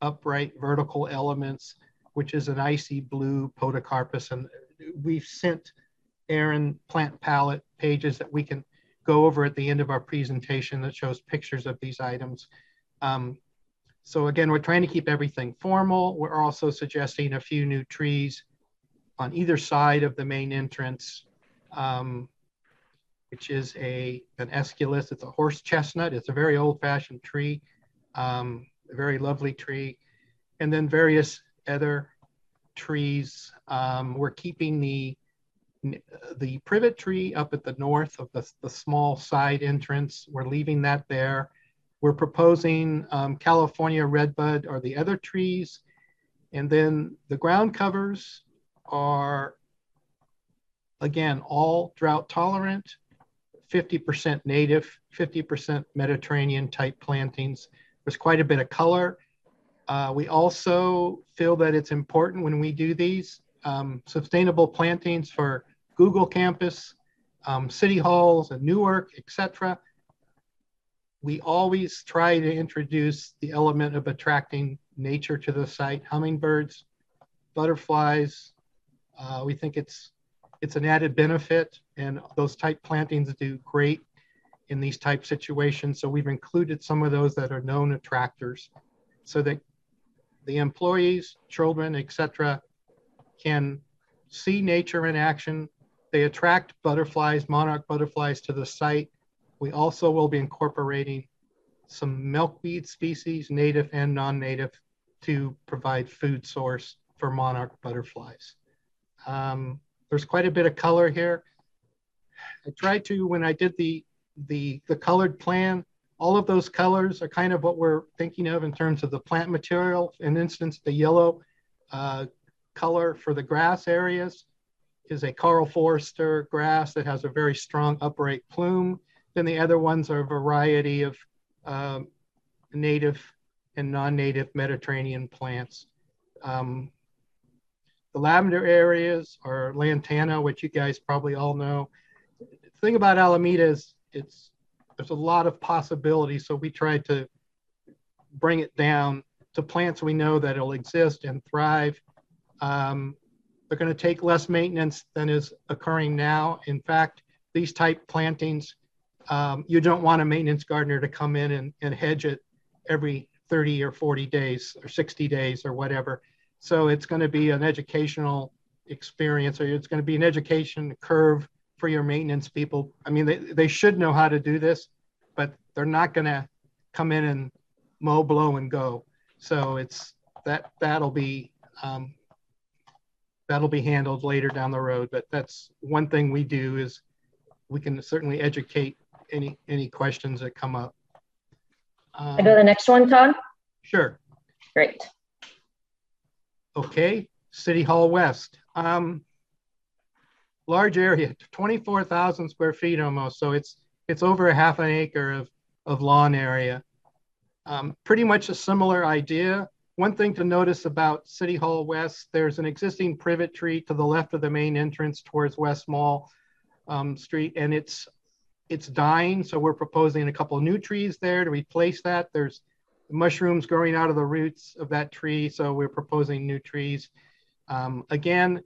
upright vertical elements, which is an icy blue podocarpus. And we've sent Aaron plant palette pages that we can go over at the end of our presentation that shows pictures of these items. So again, we're trying to keep everything formal. We're also suggesting a few new trees on either side of the main entrance, which is an aesculus. It's a horse chestnut. It's a very old-fashioned tree, a very lovely tree. And then various other trees. We're keeping the privet tree up at the north of the small side entrance. We're leaving that there. We're proposing California redbud or the other trees. And then the ground covers are, again, all drought tolerant, 50% native, 50% Mediterranean type plantings. There's quite a bit of color. We also feel that it's important when we do these sustainable plantings for Google campus, city halls and Newark, etc. We always try to introduce the element of attracting nature to the site, hummingbirds, butterflies. We think it's an added benefit, and those type plantings do great in these type situations. So we've included some of those that are known attractors so that the employees, children, etc., can see nature in action. They attract butterflies, monarch butterflies to the site. We also will be incorporating some milkweed species, native and non-native, to provide food source for monarch butterflies. There's quite a bit of color here. I tried to, when I did the colored plan, all of those colors are kind of what we're thinking of in terms of the plant material. In instance, the yellow color for the grass areas is a Karl Foerster grass that has a very strong upright plume. Then the other ones are a variety of native and non-native Mediterranean plants. The lavender areas are lantana, which you guys probably all know. The thing about Alameda is there's a lot of possibilities, so we try to bring it down to plants we know that will exist and thrive. They're going to take less maintenance than is occurring now. In fact, these type plantings, you don't want a maintenance gardener to come in and hedge it every 30 or 40 days or 60 days or whatever. So it's going to be an educational experience, or it's going to be an education curve for your maintenance people. I mean, they should know how to do this, but they're not going to come in and mow, blow, and go. So it's that'll be handled later down the road. But that's one thing we do, is we can certainly educate any questions that come up. I go to the next one, Todd? Sure. Great. Okay, City Hall West. Large area, 24,000 square feet almost. So it's over a half an acre of lawn area. Pretty much a similar idea. One thing to notice about City Hall West, there's an existing privet tree to the left of the main entrance towards West Mall Street, and it's dying. So we're proposing a couple of new trees there to replace that. There's mushrooms growing out of the roots of that tree, so we're proposing new trees. Again,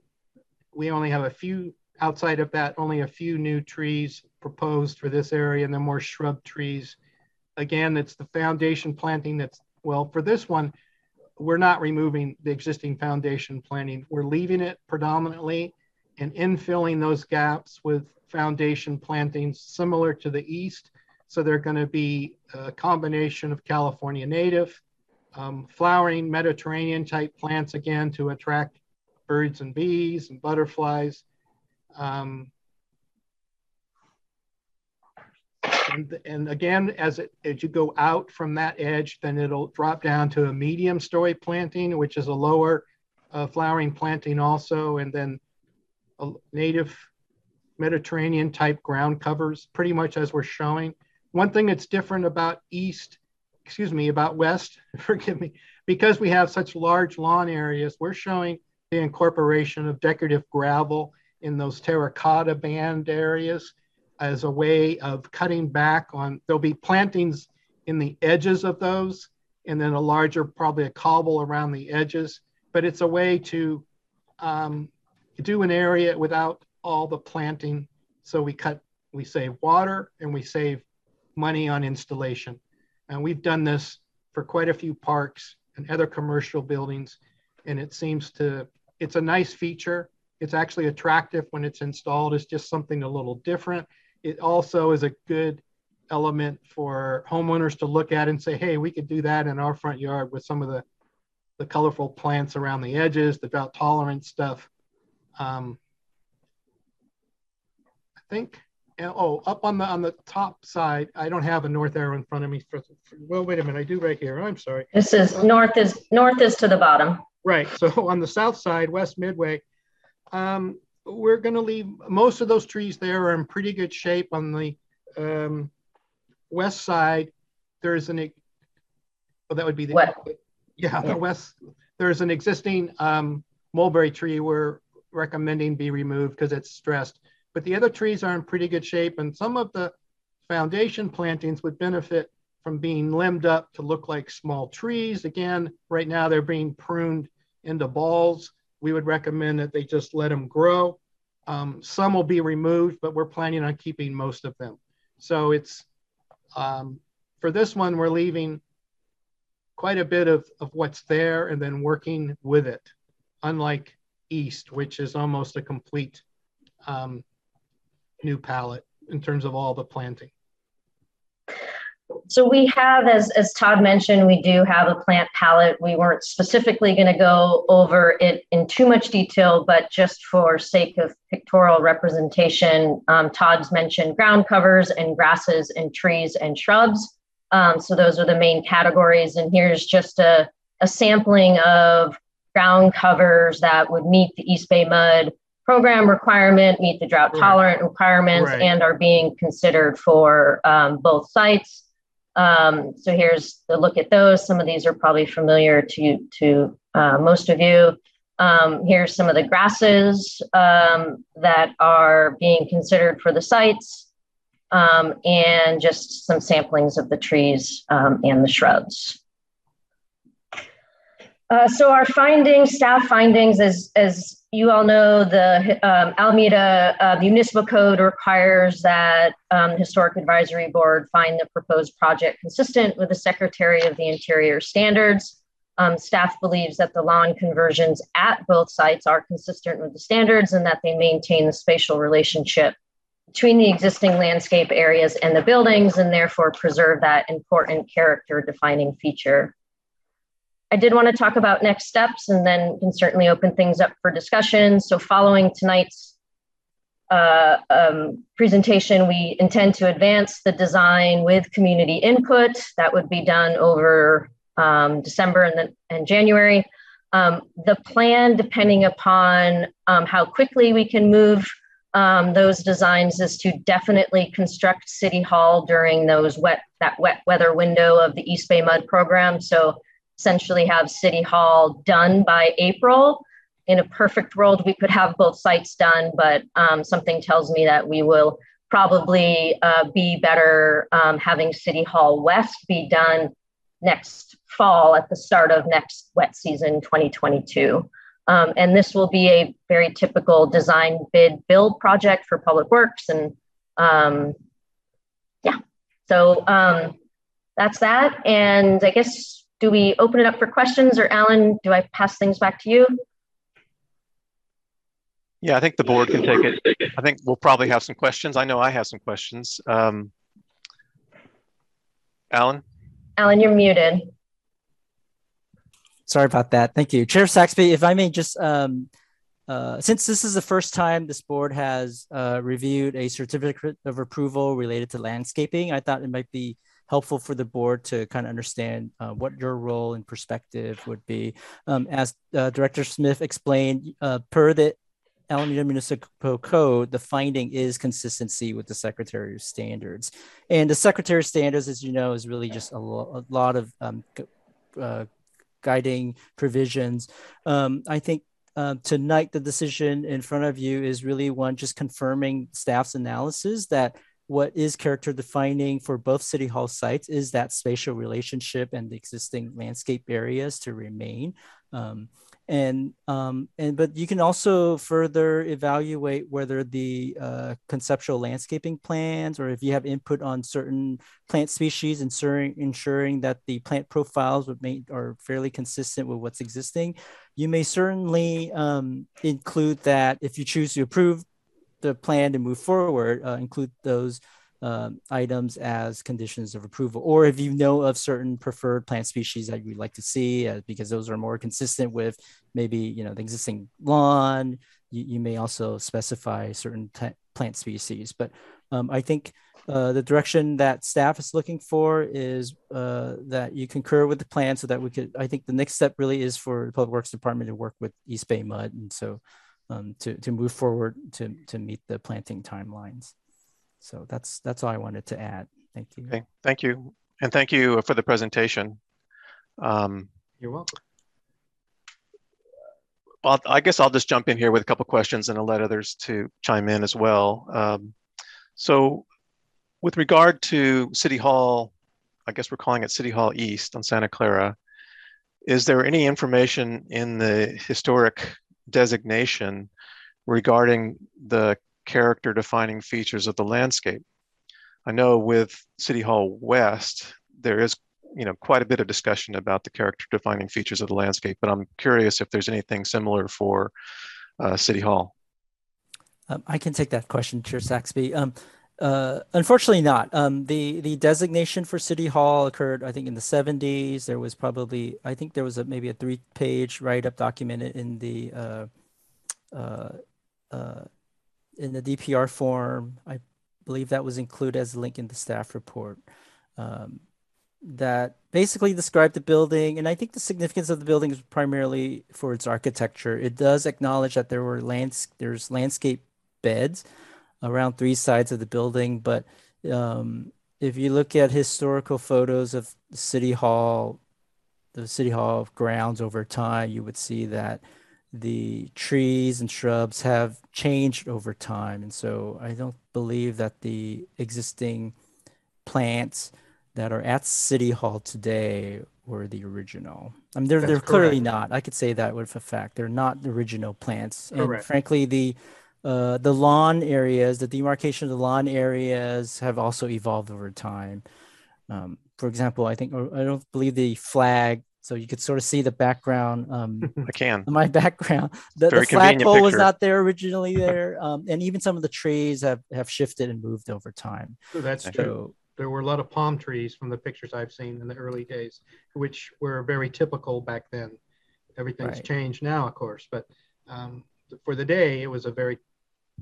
we only have a few, outside of that, only a few new trees proposed for this area, and then more shrub trees. Again, it's the foundation planting that's, well, for this one, we're not removing the existing foundation planting. We're leaving it predominantly and infilling those gaps with foundation plantings similar to the east. So they're going to be a combination of California native, flowering Mediterranean type plants, again, to attract birds and bees and butterflies. And again, as you go out from that edge, then it'll drop down to a medium story planting, which is a lower flowering planting also, and then a native Mediterranean type ground covers, pretty much as we're showing. One thing that's different about west, forgive me, because we have such large lawn areas, we're showing the incorporation of decorative gravel in those terracotta band areas as a way of cutting back on, there'll be plantings in the edges of those and then a larger, probably a cobble around the edges. But it's a way to do an area without all the planting. So we save water and we save money on installation. And we've done this for quite a few parks and other commercial buildings. And it seems to, it's a nice feature. It's actually attractive when it's installed. It's just something a little different. It also is a good element for homeowners to look at and say, hey, we could do that in our front yard with some of the colorful plants around the edges, the drought tolerant stuff. I think, up on the top side, I don't have a north arrow in front of me. Well, wait a minute, I do right here. I'm sorry. This is north is to the bottom. Right. So on the south side, West Midway, we're going to leave most of those trees there are in pretty good shape. On the west side, there's an there's an existing mulberry tree we're recommending be removed because it's stressed. But the other trees are in pretty good shape, and some of the foundation plantings would benefit from being limbed up to look like small trees. Again, right now they're being pruned into balls. We would recommend that they just let them grow. Some will be removed, but we're planning on keeping most of them. So it's, for this one, we're leaving quite a bit of what's there and then working with it, unlike East, which is almost a complete new palette in terms of all the planting. So we have, as Todd mentioned, we do have a plant palette. We weren't specifically going to go over it in too much detail, but just for sake of pictorial representation, Todd's mentioned ground covers and grasses and trees and shrubs. So those are the main categories. And here's just a sampling of ground covers that would meet the East Bay Mud program requirement, meet the drought tolerant requirements, and are being considered for both sites. So here's a look at those. Some of these are probably familiar to most of you. Here's some of the grasses that are being considered for the sites, and just some samplings of the trees and the shrubs. So our findings, staff findings, as you all know, the Alameda Municipal Code requires that Historic Advisory Board find the proposed project consistent with the Secretary of the Interior standards. Staff believes that the lawn conversions at both sites are consistent with the standards and that they maintain the spatial relationship between the existing landscape areas and the buildings, and therefore preserve that important character-defining feature. I did want to talk about next steps, and then can certainly open things up for discussion. So following tonight's presentation, we intend to advance the design with community input. That would be done over December and January. The plan, depending upon how quickly we can move those designs, is to definitely construct City Hall during those wet weather window of the East Bay Mud program. So essentially have City Hall done by April. In a perfect world, we could have both sites done, but something tells me that we will probably be better having City Hall West be done next fall at the start of next wet season, 2022. And this will be a very typical design bid build project for Public Works. And that's that. And I guess, do we open it up for questions, or Alan, do I pass things back to you? Yeah, I think the board can take it. I think we'll probably have some questions. I know I have some questions. Alan? Alan, you're muted. Sorry about that. Thank you. Chair Saxby, if I may just, since this is the first time this board has reviewed a certificate of approval related to landscaping, I thought it might be helpful for the board to kind of understand what your role and perspective would be. As Director Smith explained, per the Alameda Municipal Code, the finding is consistency with the Secretary of Standards. And the Secretary of Standards, as you know, is really just a lot of guiding provisions. I think tonight the decision in front of you is really one just confirming staff's analysis that what is character defining for both City Hall sites is that spatial relationship and the existing landscape areas to remain. But you can also further evaluate whether the conceptual landscaping plans, or if you have input on certain plant species, ensuring that the plant profiles are fairly consistent with what's existing. You may certainly include that if you choose to approve the plan to move forward, include those items as conditions of approval, or if you know of certain preferred plant species that you'd like to see, because those are more consistent with maybe, you know, the existing lawn, you may also specify certain plant species. But I think the direction that staff is looking for is that you concur with the plan, so that we could, I think the next step really is for the Public Works Department to work with East Bay Mud, and so to move forward to meet the planting timelines. So that's all I wanted to add. Thank you. Okay. Thank you. And thank you for the presentation. You're welcome. Well, I guess I'll just jump in here with a couple of questions, and I'll let others to chime in as well. So with regard to City Hall, I guess we're calling it City Hall East on Santa Clara, is there any information in the historic designation regarding the character defining features of the landscape? I know with City Hall West, there is, you know, quite a bit of discussion about the character defining features of the landscape, but I'm curious if there's anything similar for City Hall. I can take that question, Chair Saxby. Unfortunately not. The designation for City Hall occurred, I think, in the 70s. There was probably, I think there was maybe a three-page write-up documented in the DPR form. I believe that was included as a link in the staff report, that basically described the building. And I think the significance of the building is primarily for its architecture. It does acknowledge that there were there's landscape beds around three sides of the building. But if you look at historical photos of the City Hall grounds over time, you would see that the trees and shrubs have changed over time. And so I don't believe that the existing plants that are at City Hall today were the original. I mean, they're clearly not. I could say that with a fact. They're not the original plants. Correct. And frankly, the lawn areas, the demarcation of the lawn areas have also evolved over time. For example, I don't believe the flag. So you could sort of see the background. My background. The flagpole was not there originally there. And even some of the trees have shifted and moved over time. So that's true. There were a lot of palm trees from the pictures I've seen in the early days, which were very typical back then. Everything's changed now, of course. But for the day, it was a very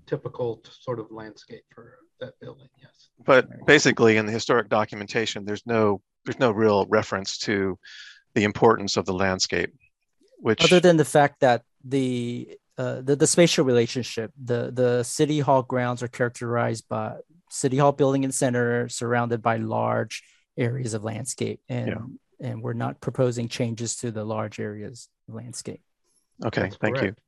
typical sort of landscape for that building, yes. But basically in the historic documentation, there's no real reference to the importance of the landscape, which, other than the fact that the spatial relationship, the City Hall grounds are characterized by City Hall building and center surrounded by large areas of landscape, and we're not proposing changes to the large areas of landscape. Okay, that's thank correct. You.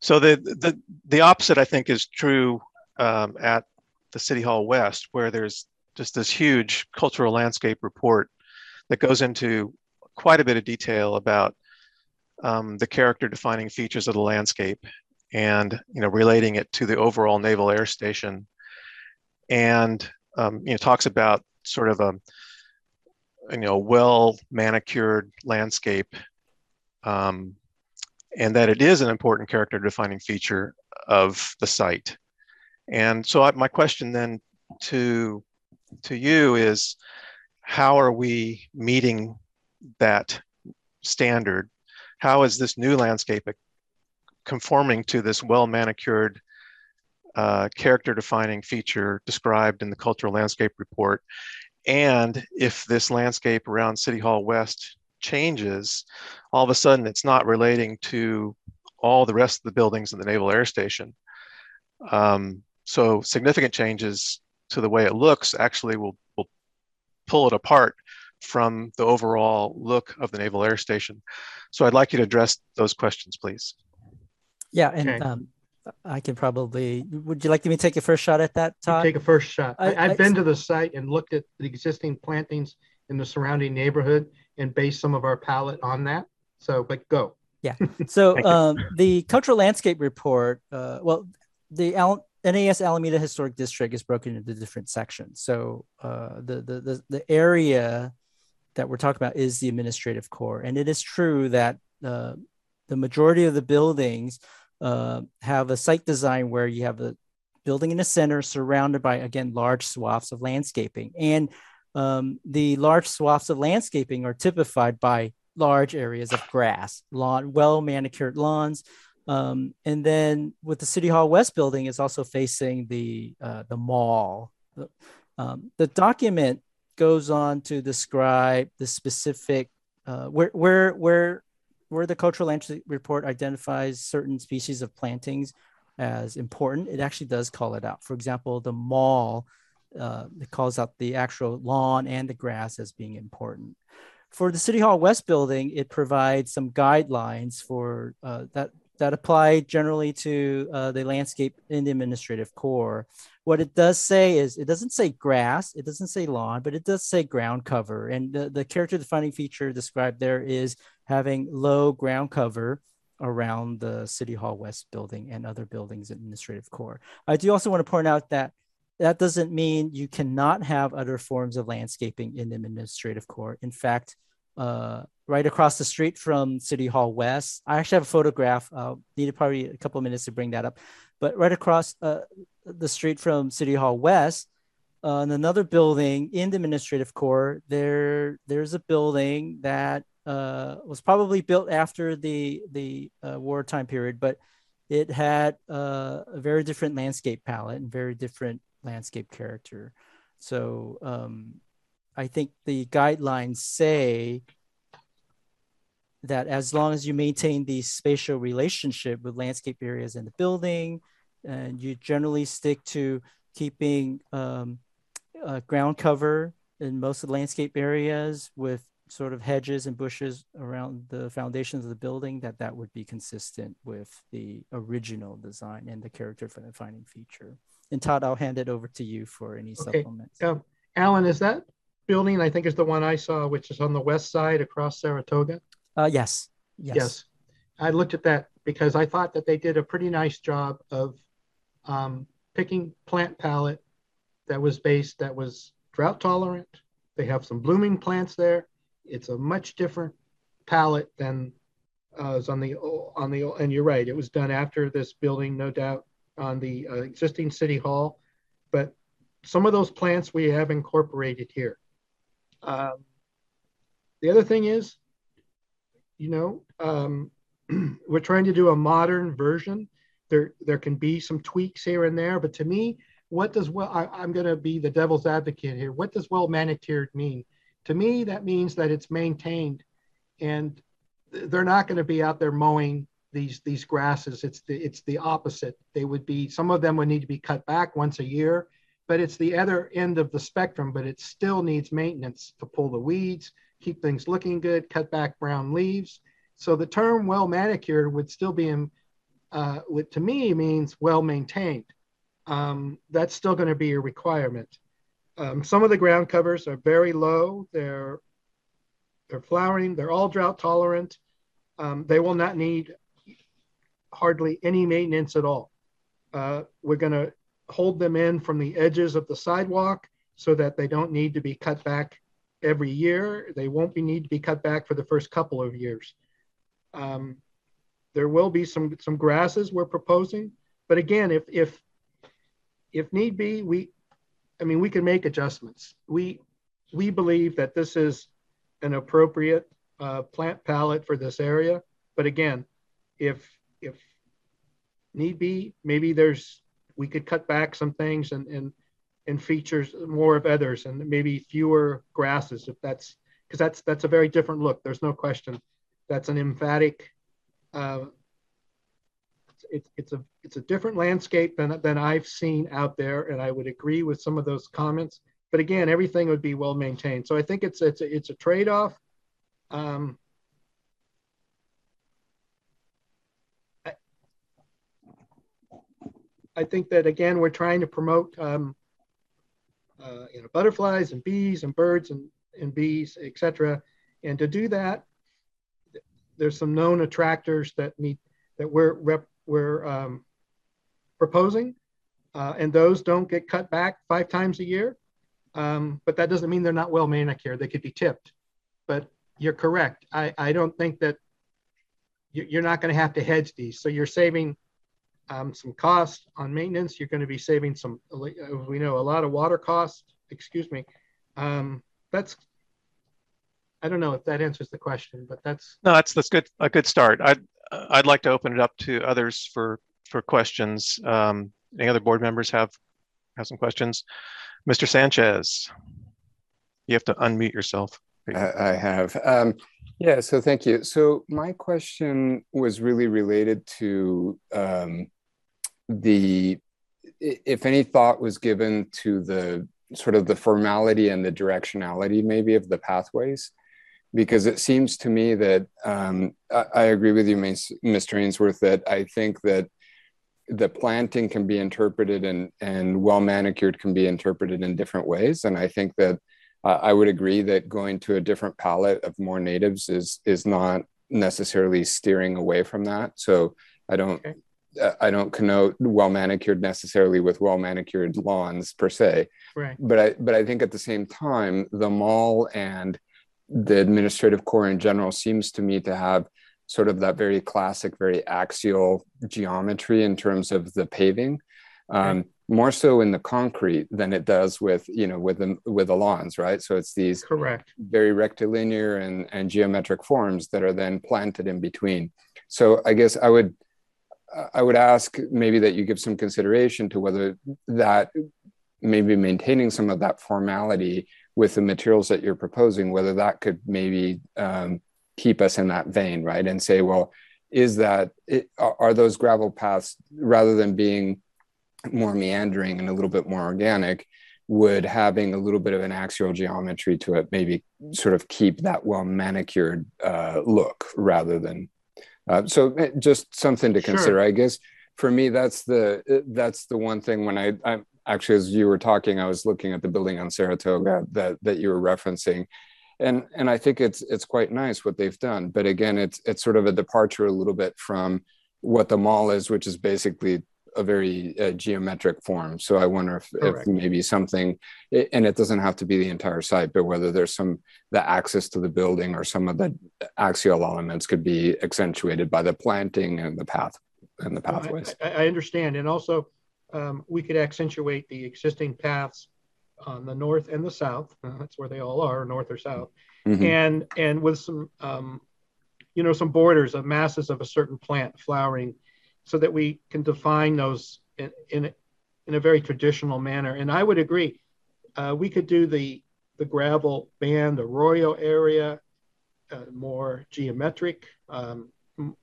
So the opposite, I think, is true at the City Hall West, where there's just this huge cultural landscape report that goes into quite a bit of detail about the character defining features of the landscape, and, you know, relating it to the overall Naval Air Station, and you know, talks about sort of a, you know, well manicured landscape, and that it is an important character defining feature of the site. And so my question then to you is, how are we meeting that standard? How is this new landscape conforming to this well manicured character defining feature described in the cultural landscape report? And if this landscape around City Hall West changes, all of a sudden it's not relating to all the rest of the buildings in the Naval Air Station. So significant changes to the way it looks actually will pull it apart from the overall look of the Naval Air Station. So I'd like you to address those questions, please. Yeah, and I can probably, would you like me to take a first shot at that, Todd? Take a first shot. I've been to the site and looked at the existing plantings in the surrounding neighborhood and based some of our palette on that. So, but go. Yeah. So the cultural landscape report, well, the NAS Alameda Historic District is broken into different sections. So the area that we're talking about is the administrative core. And it is true that the majority of the buildings have a site design where you have a building in the center surrounded by, again, large swaths of landscaping. And the large swaths of landscaping are typified by large areas of grass, lawn, well manicured lawns. And then with the City Hall West building is also facing the mall. The document goes on to describe the specific, where the cultural landscape report identifies certain species of plantings as important. It actually does call it out. For example, the mall, it calls out the actual lawn and the grass as being important. For the City Hall West building, it provides some guidelines for that apply generally to the landscape in the administrative core. What it does say is, it doesn't say grass, it doesn't say lawn, but it does say ground cover. And the character defining feature described there is having low ground cover around the City Hall West building and other buildings in administrative core. I do also want to point out that that doesn't mean you cannot have other forms of landscaping in the administrative core. In fact, right across the street from City Hall West, I actually have a photograph, needed probably a couple of minutes to bring that up, but right across the street from City Hall West, in another building in the administrative core, there's a building that was probably built after the wartime period, but it had a very different landscape palette and very different landscape character. So I think the guidelines say that as long as you maintain the spatial relationship with landscape areas in the building, and you generally stick to keeping ground cover in most of the landscape areas with sort of hedges and bushes around the foundations of the building, that would be consistent with the original design and the character for the defining feature. And Todd, I'll hand it over to you for any supplements. Alan, is that building, I think is the one I saw, which is on the west side across Saratoga? Yes. I looked at that because I thought that they did a pretty nice job of picking plant palette that was drought tolerant. They have some blooming plants there. It's a much different palette than is on the and you're right, it was done after this building, no doubt, on the existing City Hall, but some of those plants we have incorporated here. The other thing is, we're trying to do a modern version. There can be some tweaks here and there, but to me, I'm gonna be the devil's advocate here. What does well manicured mean? To me, that means that it's maintained and they're not gonna be out there mowing these grasses. It's the opposite. Some of them would need to be cut back once a year, but it's the other end of the spectrum, but it still needs maintenance to pull the weeds, keep things looking good, cut back brown leaves. So the term well manicured would still be, what to me means well maintained. That's still gonna be a requirement. Some of the ground covers are very low. They're flowering, they're all drought tolerant. They will not need hardly any maintenance at all. We're gonna hold them in from the edges of the sidewalk so that they don't need to be cut back every year. They won't need to be cut back for the first couple of years. There will be some grasses we're proposing, but again, if need be, we can make adjustments. We believe that this is an appropriate plant palette for this area, but again, if need be, maybe we could cut back some things and features more of others and maybe fewer grasses, because that's a very different look. There's no question. That's an emphatic, it's a different landscape than I've seen out there. And I would agree with some of those comments, but again, everything would be well maintained. So I think it's a trade-off. I think that, again, we're trying to promote butterflies and bees and birds and bees, et cetera. And to do that, there's some known attractors that we're proposing, and those don't get cut back 5 times a year. But that doesn't mean they're not well manicured. They could be tipped. But you're correct. I don't think that you're not going to have to hedge these. So you're saving some costs on maintenance. You're going to be saving some, we know, a lot of water costs. Excuse me. I don't know if that answers the question, but that's. No, that's good. A good start. I'd like to open it up to others for questions. Any other board members have some questions? Mr. Sanchez, you have to unmute yourself. I have. Yeah, so thank you. So my question was really related to if any thought was given to the sort of the formality and the directionality maybe of the pathways, because it seems to me that I agree with you, Mr. Ainsworth, that I think that the planting can be interpreted and well manicured can be interpreted in different ways. And I think that I would agree that going to a different palette of more natives is not necessarily steering away from that. So I don't connote well manicured necessarily with well manicured lawns per se. Right. But I think at the same time, the mall and the administrative core in general seems to me to have sort of that very classic, very axial geometry in terms of the paving, more so in the concrete than it does with the lawns, right? So it's these very rectilinear and geometric forms that are then planted in between. So I guess I would ask maybe that you give some consideration to whether that maybe maintaining some of that formality with the materials that you're proposing, whether that could maybe keep us in that vein, right? And say, well, are those gravel paths, rather than being more meandering and a little bit more organic, would having a little bit of an axial geometry to it maybe sort of keep that well manicured look rather than, so just something to consider. I guess for me, that's the one thing when I actually, as you were talking, I was looking at the building on Saratoga that you were referencing. And I think it's quite nice what they've done. But again, it's sort of a departure a little bit from what the mall is, which is basically a very geometric form. So I wonder if maybe something, and it doesn't have to be the entire site, but whether there's the access to the building or some of the axial elements could be accentuated by the planting and the pathways. I understand. And also we could accentuate the existing paths on the north and the south. That's where they all are, north or south. Mm-hmm. And with some, some borders of masses of a certain plant flowering, so that we can define those in a very traditional manner. And I would agree, we could do the gravel band, the arroyo area, more geometric, more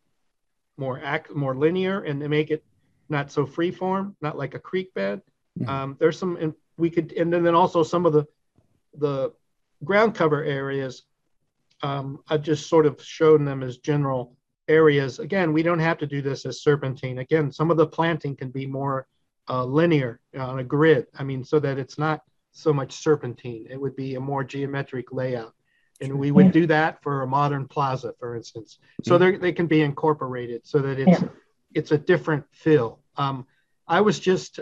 linear, and make it not so freeform, not like a creek bed. Mm-hmm. There's some. And then also some of the ground cover areas, I've just sort of shown them as general areas. Again, we don't have to do this as serpentine. Again, some of the planting can be more linear on a grid. I mean, so that it's not so much serpentine. It would be a more geometric layout. And we would do that for a modern plaza, for instance. So they can be incorporated so that it's a different feel. I was just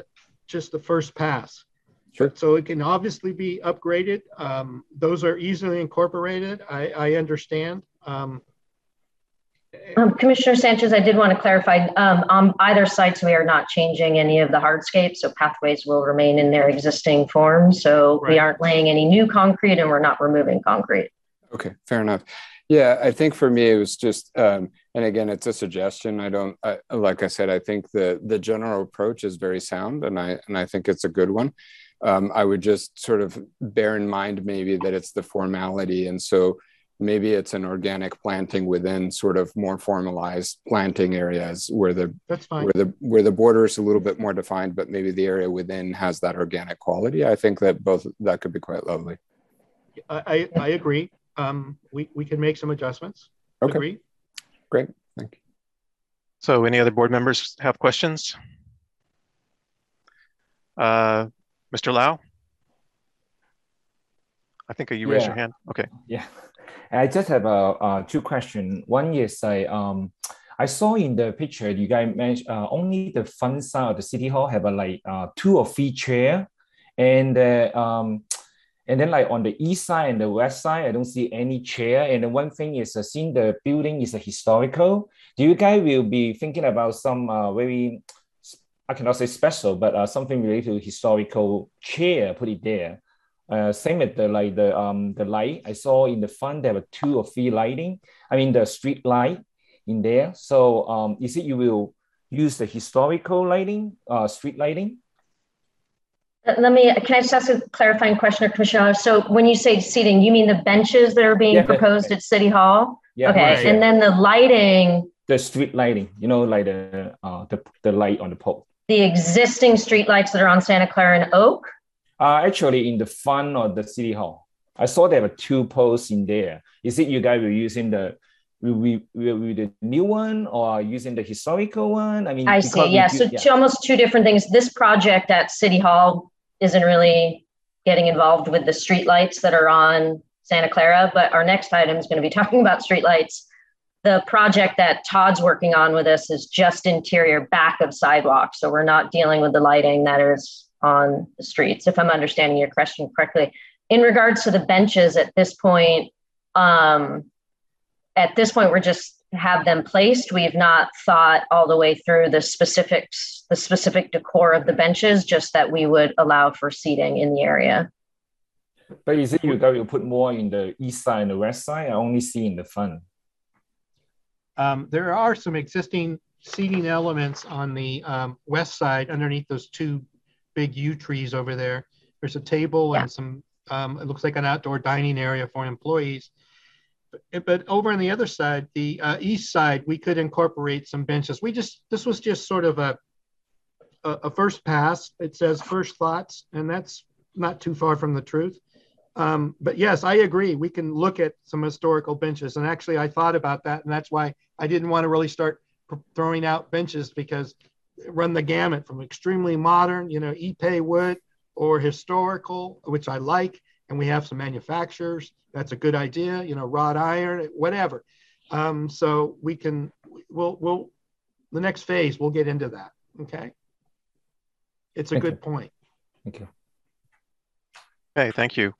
the first pass. Sure. So it can obviously be upgraded. Those are easily incorporated. I understand. Commissioner Sanchez, I did want to clarify, on either side, so we are not changing any of the hardscape, so pathways will remain in their existing form. So we aren't laying any new concrete and we're not removing concrete. Okay, fair enough. Yeah, I think for me, it was just, and again, it's a suggestion. Like I said, I think the general approach is very sound and I think it's a good one. I would just sort of bear in mind maybe that it's the formality. And so maybe it's an organic planting within sort of more formalized planting areas where the border is a little bit more defined, but maybe the area within has that organic quality. I think that that could be quite lovely. I agree. We can make some adjustments. Okay. Agree. Great. Thank you. So any other board members have questions? Mr. Lau? I think you raised your hand. Okay. Yeah, I just have two questions. One is I saw in the picture you guys mentioned only the front side of the city hall have like 2 or 3 chair, and then like on the east side and the west side I don't see any chair. And the one thing is seeing the building is a historical. Do you guys will be thinking about some very, I cannot say special, but something related to historical chair, put it there? Same with the light. I saw in the front there were 2 or 3 lighting. I mean the street light in there. So is it you will use the historical lighting, street lighting? Can I just ask a clarifying question, Commissioner? So when you say seating, you mean the benches that are being proposed at City Hall? Yeah. Okay, right. And then the lighting. The street lighting, you know, like the light on the pole. The existing street lights that are on Santa Clara and Oak? Actually, in the front of the City Hall, I saw there were 2 posts in there. Is it you guys were using the new one or using the historical one? I mean, I see. Yeah, so almost 2 different things. This project at City Hall isn't really getting involved with the streetlights that are on Santa Clara, but our next item is going to be talking about streetlights. The project that Todd's working on with us is just interior back of sidewalk, so we're not dealing with the lighting that is on the streets, if I'm understanding your question correctly. In regards to the benches at this point, we're just have them placed. We have not thought all the way through the specifics, the specific decor of the benches, just that we would allow for seating in the area. But is it you guys will put more in the east side and the west side? I only see in the front. There are some existing seating elements on the west side underneath those 2 big yew trees over there. There's a table and some, it looks like an outdoor dining area for employees. But over on the other side, the east side, we could incorporate some benches. This was just sort of a first pass. It says first thoughts, and that's not too far from the truth. But yes, I agree. We can look at some historical benches. And actually, I thought about that, and that's why I didn't want to really start throwing out benches, because run the gamut from extremely modern, you know, ipe wood, or historical, which I like, and we have some manufacturers. That's a good idea, you know, wrought iron, whatever. So we can, we'll the next phase, we'll get into that, okay? It's a good point. Thank you. Okay, thank you.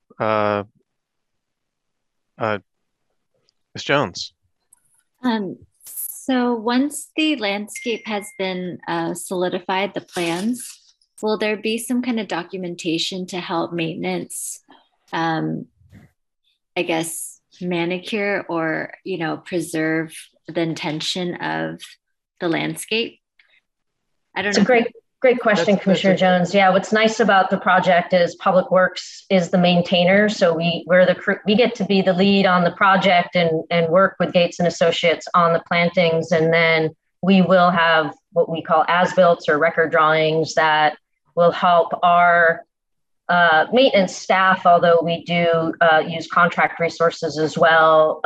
Ms. Jones. So once the landscape has been solidified, the plans, will there be some kind of documentation to help maintenance, I guess, manicure or, you know, preserve the intention of the landscape? I don't know. It's a great question, Commissioner Jones. Yeah, what's nice about the project is Public Works is the maintainer. So we get to be the lead on the project and work with Gates and Associates on the plantings. And then we will have what we call as-built or record drawings that will help our maintenance staff, although we do use contract resources as well,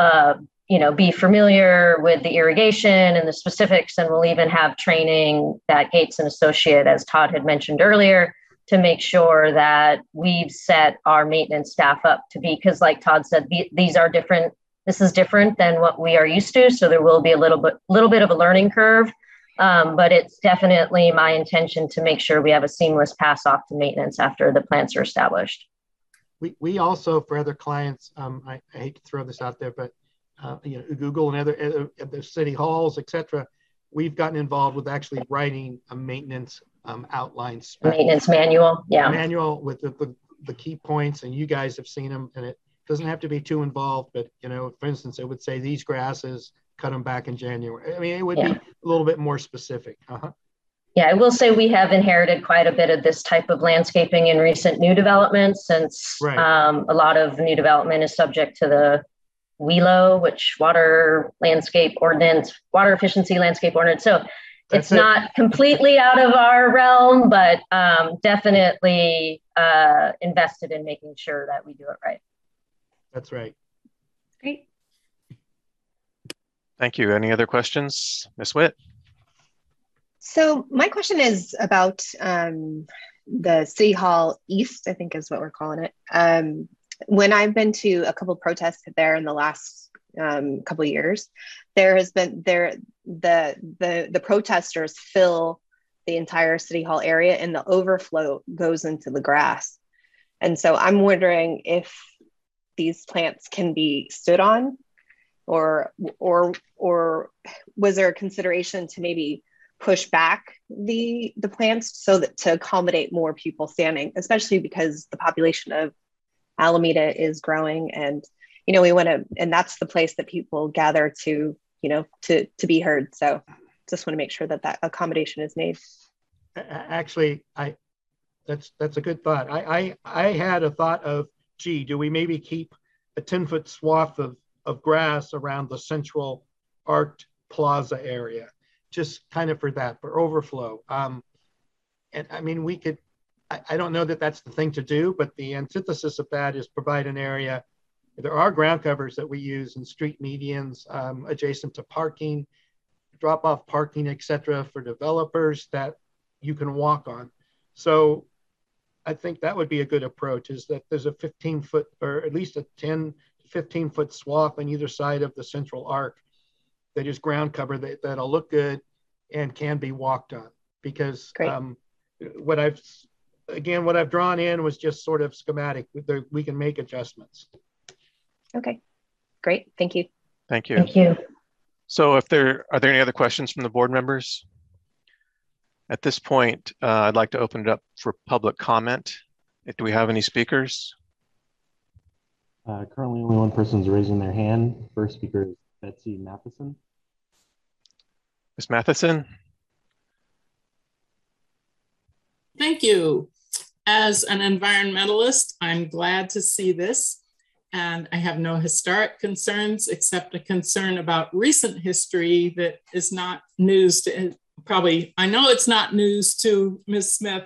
you know, be familiar with the irrigation and the specifics, and we'll even have training that Gates and Associate, as Todd had mentioned earlier, to make sure that we've set our maintenance staff up to be, because like Todd said, these are different. This is different than what we are used to. So there will be a little bit of a learning curve, but it's definitely my intention to make sure we have a seamless pass off to maintenance after the plants are established. We also, for other clients, I hate to throw this out there, but you know, Google and other city halls, et cetera, we've gotten involved with actually writing a maintenance outline spec. Maintenance manual, yeah. Manual with the key points, and you guys have seen them, and it doesn't have to be too involved, but, you know, for instance, it would say these grasses, cut them back in January. I mean, it would be a little bit more specific. Yeah, I will say we have inherited quite a bit of this type of landscaping in recent new developments, since a lot of new development is subject to the WELO, which water efficiency landscape ordinance. So it's not completely out of our realm, but definitely invested in making sure that we do it right. That's right. Great. Thank you. Any other questions? Ms. Witt? So my question is about the City Hall East, I think is what we're calling it. When I've been to a couple of protests there in the last couple of years, the protesters fill the entire City Hall area and the overflow goes into the grass. And so I'm wondering if these plants can be stood on, or was there a consideration to maybe push back the plants so that to accommodate more people standing, especially because the population of Alameda is growing, and you know, we want to, and that's the place that people gather to, you know, to be heard. So just want to make sure that that accommodation is made. Actually, that's a good thought. I had a thought of, gee, do we maybe keep a 10-foot swath of grass around the central art plaza area, just kind of for that, for overflow. And I mean, we could, I don't know that that's the thing to do, but the antithesis of that is provide an area. There are ground covers that we use in street medians adjacent to parking, drop-off parking, et cetera, for developers that you can walk on. So I think that would be a good approach, is that there's a 15-foot or at least a 10 to 15-foot swath on either side of the central arc that is ground cover that'll look good and can be walked on. Because what I've drawn in was just sort of schematic. We can make adjustments. Okay, great. Thank you. Thank you. Thank you. So are there any other questions from the board members? At this point, I'd like to open it up for public comment. Do we have any speakers? Currently only one person's raising their hand. First speaker is Betsy Matheson. Ms. Matheson. Thank you. As an environmentalist, I'm glad to see this. And I have no historic concerns, except a concern about recent history that is not news to, probably, I know it's not news to Ms. Smith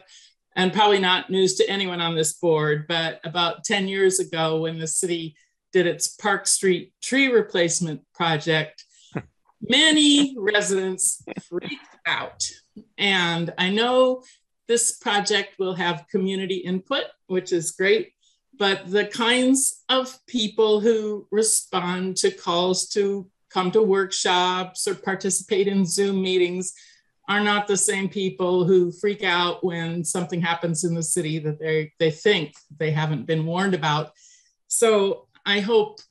and probably not news to anyone on this board, but about 10 years ago when the city did its Park Street tree replacement project, many residents freaked out. And I know this project will have community input, which is great, but the kinds of people who respond to calls to come to workshops or participate in Zoom meetings are not the same people who freak out when something happens in the city that they think they haven't been warned about. So I hope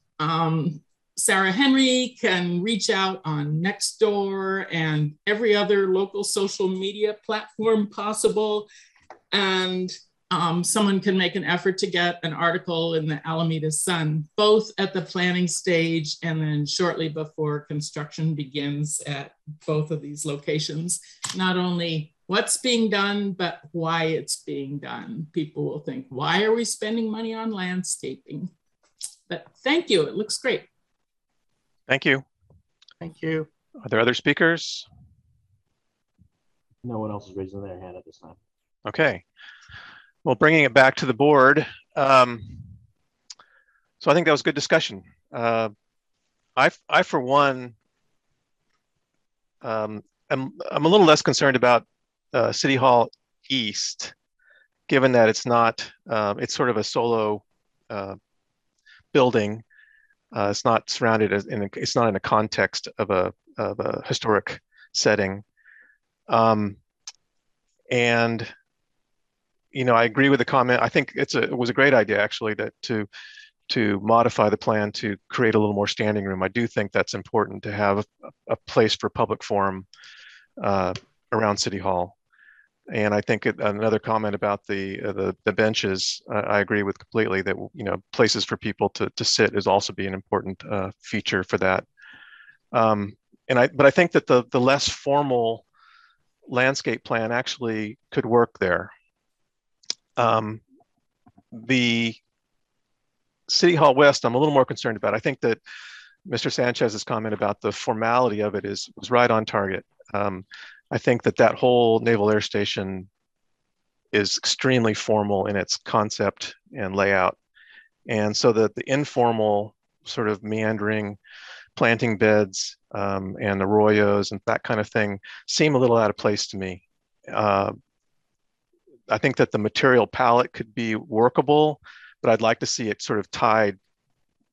Sarah Henry can reach out on Nextdoor and every other local social media platform possible. And someone can make an effort to get an article in the Alameda Sun, both at the planning stage and then shortly before construction begins at both of these locations. Not only what's being done, but why it's being done. People will think, why are we spending money on landscaping? But thank you, it looks great. Thank you. Thank you. Are there other speakers? No one else is raising their hand at this time. Okay. Well, bringing it back to the board, so I think that was a good discussion. I for one, I'm a little less concerned about City Hall East, given that it's not, it's sort of a solo building. It's not surrounded, it's not in a context of a historic setting. And you know, I agree with the comment. I think it was a great idea, actually, that to modify the plan to create a little more standing room. I do think that's important to have a place for public forum around City Hall. And I think another comment about the benches, I agree with completely that, you know, places for people to sit is also be an important feature for that. But I think that the less formal landscape plan actually could work there. The City Hall West, I'm a little more concerned about. I think that Mr. Sanchez's comment about the formality of it was right on target. I think that whole Naval Air Station is extremely formal in its concept and layout. And so the informal sort of meandering planting beds and arroyos and that kind of thing seem a little out of place to me. I think that the material palette could be workable, but I'd like to see it sort of tied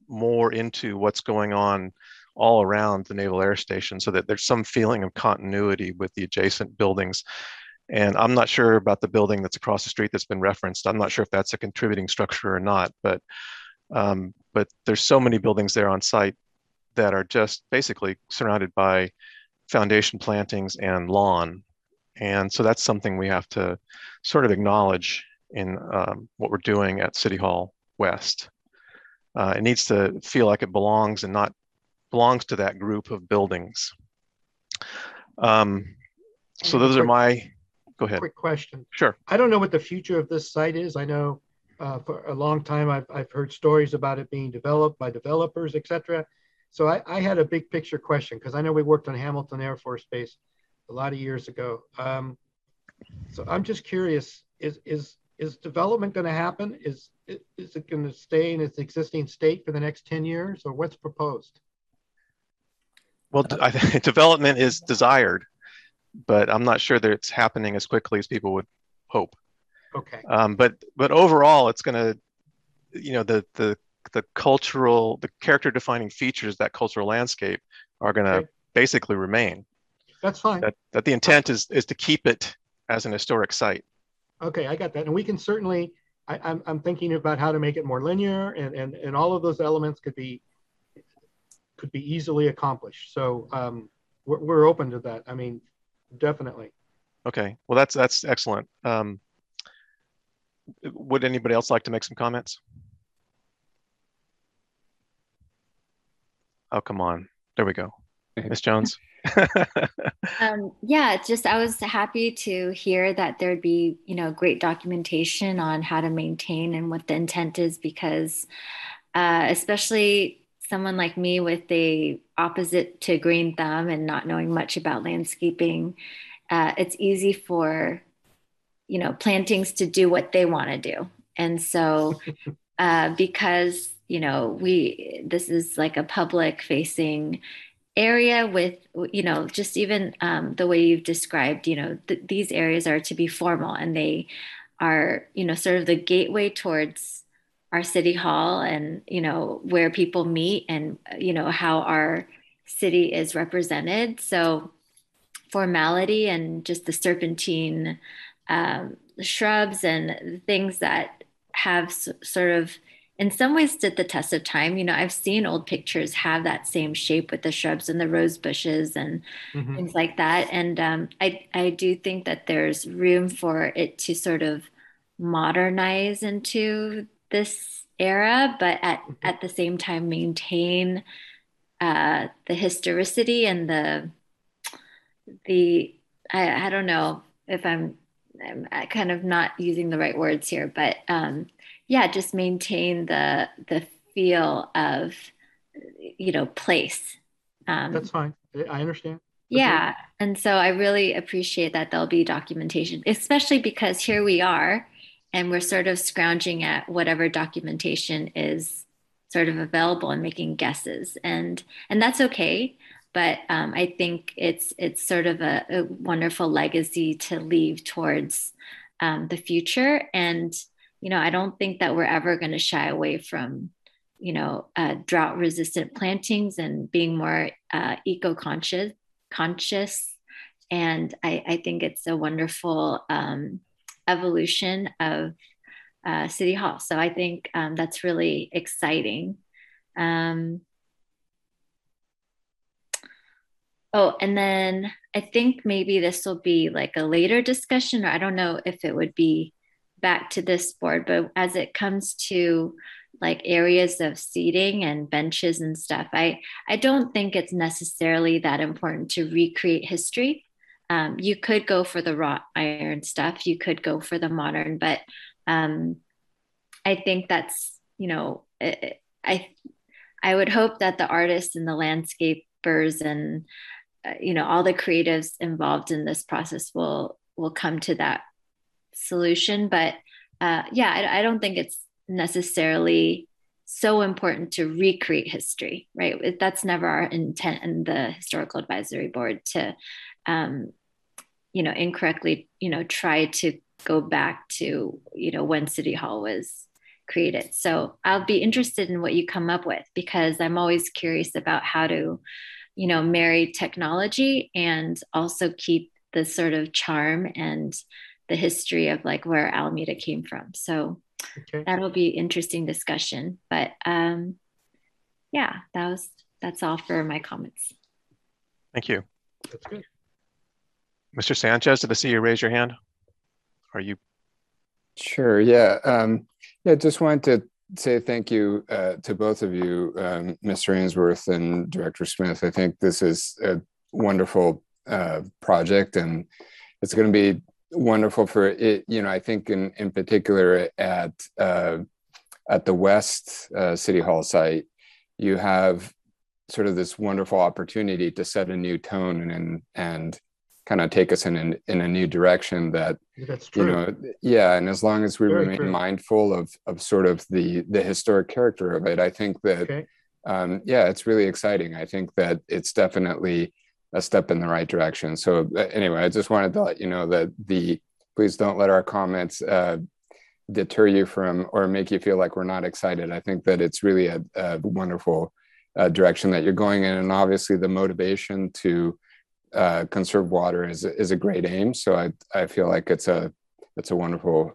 more into what's going on all around the Naval Air Station so that there's some feeling of continuity with the adjacent buildings. And I'm not sure about the building that's across the street that's been referenced. I'm not sure if that's a contributing structure or not, but there's so many buildings there on site that are just basically surrounded by foundation plantings and lawn. And so that's something we have to sort of acknowledge in what we're doing at City Hall West. It needs to feel like it belongs and not belongs to that group of buildings. So those are my, go ahead. Quick question. Sure. I don't know what the future of this site is. I know for a long time I've heard stories about it being developed by developers, et cetera. So I had a big picture question because I know we worked on Hamilton Air Force Base a lot of years ago. So I'm just curious, is development going to happen? Is it going to stay in its existing state for the next 10 years or what's proposed? Well, I think development is desired, but I'm not sure that it's happening as quickly as people would hope. Okay. But overall, it's going to, you know, the cultural, the character defining features of that cultural landscape are going to basically remain. That's fine. That the intent is to keep it as an historic site. Okay, I got that. And we can certainly, I'm thinking about how to make it more linear and all of those elements could be easily accomplished. So we're open to that. I mean, definitely. Okay, well, that's excellent. Would anybody else like to make some comments? Oh, come on. There we go. Ms. Jones. Yeah, just I was happy to hear that there'd be, you know, great documentation on how to maintain and what the intent is, because especially someone like me with the opposite to green thumb and not knowing much about landscaping, it's easy for, you know, plantings to do what they want to do. And so because, you know, this is like a public facing area with, you know, just even the way you've described, you know, these areas are to be formal and they are, you know, sort of the gateway towards our city hall and, you know, where people meet and, you know, how our city is represented. So formality and just the serpentine shrubs and things that have sort of in some ways stood the test of time. You know, I've seen old pictures have that same shape with the shrubs and the rose bushes and things like that. And I do think that there's room for it to sort of modernize into this era, but at the same time, maintain the historicity and the I don't know if I'm kind of not using the right words here, but yeah, just maintain the feel of, you know, place. That's fine. I understand. Yeah. Okay. And so I really appreciate that there'll be documentation, especially because here we are and we're sort of scrounging at whatever documentation is sort of available and making guesses. And that's okay. But I think it's sort of a wonderful legacy to leave towards the future. And you know, I don't think that we're ever going to shy away from, you know, drought-resistant plantings and being more eco-conscious. And I think it's a wonderful evolution of City Hall. So I think that's really exciting. Oh, and then I think maybe this will be like a later discussion, or I don't know if it would be back to this board, but as it comes to like areas of seating and benches and stuff, I don't think it's necessarily that important to recreate history. You could go for the wrought iron stuff, you could go for the modern, but I think that's, you know, I would hope that the artists and the landscapers and you know, all the creatives involved in this process will come to that solution. But yeah, I don't think it's necessarily so important to recreate history, right? That's never our intent in the Historical Advisory Board to, incorrectly, try to go back to, when City Hall was created. So I'll be interested in what you come up with, because I'm always curious about how to, marry technology and also keep the sort of charm and the history of like where Alameda came from. So okay. That'll be interesting discussion, but that's all for my comments. Thank you. That's good. Mr. Sanchez, did I see you raise your hand? Are you? Sure, yeah. I just wanted to say thank you to both of you, Mr. Ainsworth and Director Smith. I think this is a wonderful project, and it's going to be wonderful for it. I think in particular at the West City Hall site, you have sort of this wonderful opportunity to set a new tone and kind of take us in a new direction. That that's true. And as long as we remain mindful of sort of the historic character of it, I think that it's really exciting. I think that it's definitely a step in the right direction. So anyway, I just wanted to let you know that please don't let our comments deter you from or make you feel like we're not excited. I think that it's really a wonderful direction that you're going in, and obviously the motivation to conserve water is a great aim. So I feel like it's a wonderful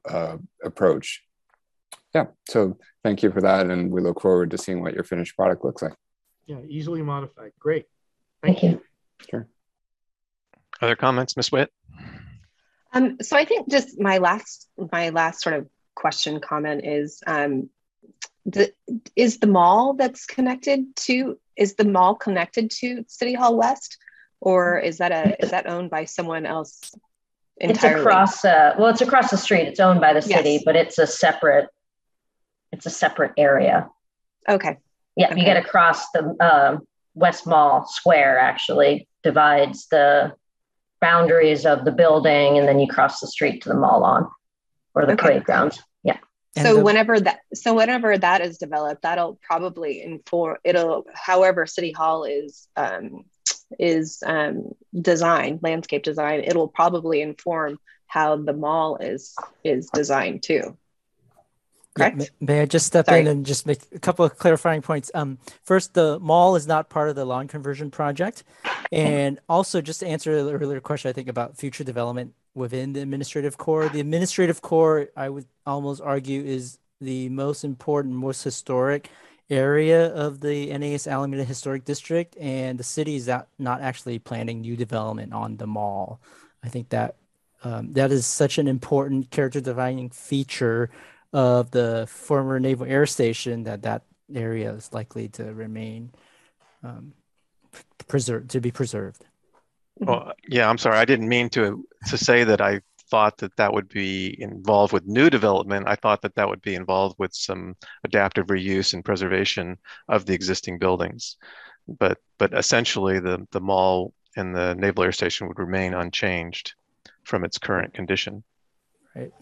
approach. Yeah. So thank you for that, and we look forward to seeing what your finished product looks like. Yeah, easily modified. Great. Thank you. Sure. Other comments, Ms. Witt? So I think just my last sort of question comment is, is the mall connected to City Hall West, or is that owned by someone else entirely? It's across. It's across the street. It's owned by the city, but it's a separate area. Okay. Yeah, okay. You get across the West Mall Square. Actually, divides the boundaries of the building, and then you cross the street to the mall lawn or the parade grounds. Yeah. So whenever that is developed, that'll probably however City Hall is design, landscape design, it'll probably inform how the mall is designed too. Correct? Yeah, may I just step in and just make a couple of clarifying points? First, the mall is not part of the lawn conversion project. And also, just to answer the earlier question, I think about future development within the administrative core. The administrative core, I would almost argue, is the most important, most historic area of the NAS Alameda Historic District, and the city is not actually planning new development on the mall. I think that that is such an important character defining feature of the former Naval Air Station that area is likely to remain preserved. Well, yeah, I'm sorry. I didn't mean to say that I thought that would be involved with new development. I thought that would be involved with some adaptive reuse and preservation of the existing buildings. But essentially the mall and the Naval Air Station would remain unchanged from its current condition. Right.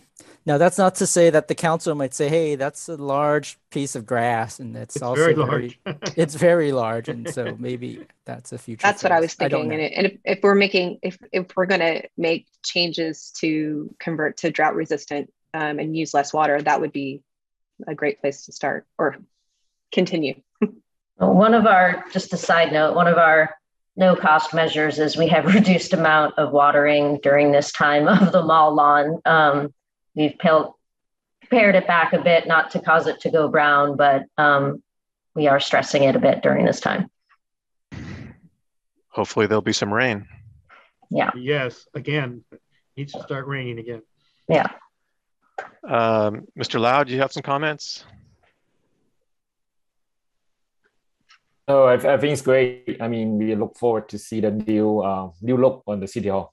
Now, that's not to say that the council might say, hey, that's a large piece of grass, and it's also very it's very large, and so maybe that's a future. That's what I was thinking. And if we're making, if we're going to make changes to convert to drought resistant and use less water, that would be a great place to start or continue. One of our no cost measures is we have reduced amount of watering during this time of the mall lawn. We've pared it back a bit, not to cause it to go brown, but we are stressing it a bit during this time. Hopefully there'll be some rain. Yeah. Yes, again, it needs to start raining again. Yeah. Mr. Lau, do you have some comments? No, I think it's great. I mean, we look forward to see the new look on the City Hall.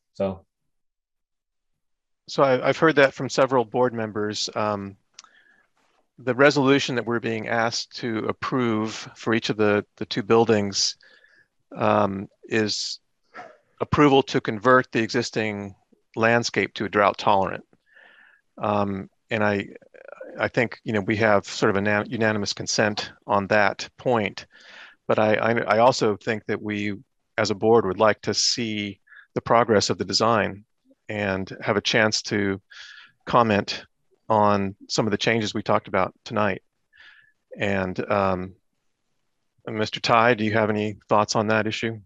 So I've heard that from several board members. The resolution that we're being asked to approve for each of the two buildings is approval to convert the existing landscape to a drought tolerant. And I I think, you know, we have sort of a unanimous consent on that point. But I also think that we, as a board, would like to see the progress of the design and have a chance to comment on some of the changes we talked about tonight. And Mr. Ty, do you have any thoughts on that issue?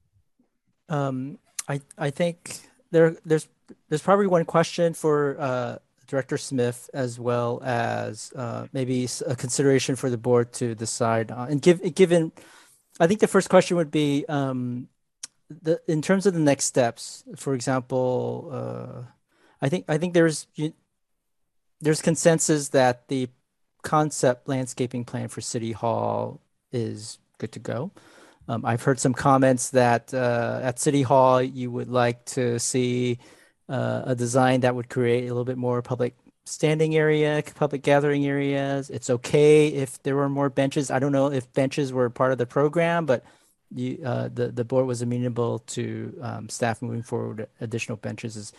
I think there's probably one question for Director Smith, as well as maybe a consideration for the board to decide on. And given, I think the first question would be in terms of the next steps. For example, I think there's consensus that the concept landscaping plan for City Hall is good to go. I've heard some comments that at City Hall, you would like to see a design that would create a little bit more public standing area, public gathering areas. It's okay if there were more benches. I don't know if benches were part of the program, but the board was amenable to staff moving forward additional benches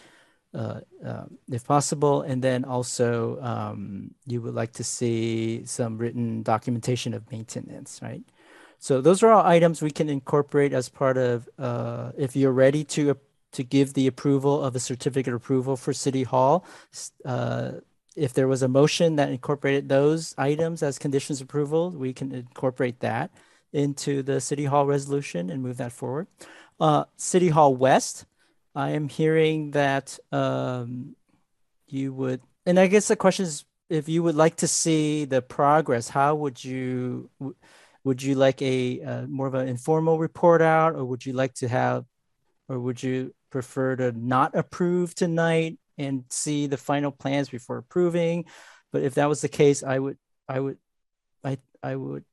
if possible. And then also you would like to see some written documentation of maintenance, right? So those are all items we can incorporate as part of, if you're ready to give the approval of a certificate of approval for City Hall, if there was a motion that incorporated those items as conditions of approval, we can incorporate that into the City Hall resolution and move that forward. City Hall West, I am hearing that you would, and I guess the question is, if you would like to see the progress, how would you, would you like a more of an informal report out, or would you like to have, or would you prefer to not approve tonight and see the final plans before approving? But if that was the case, I would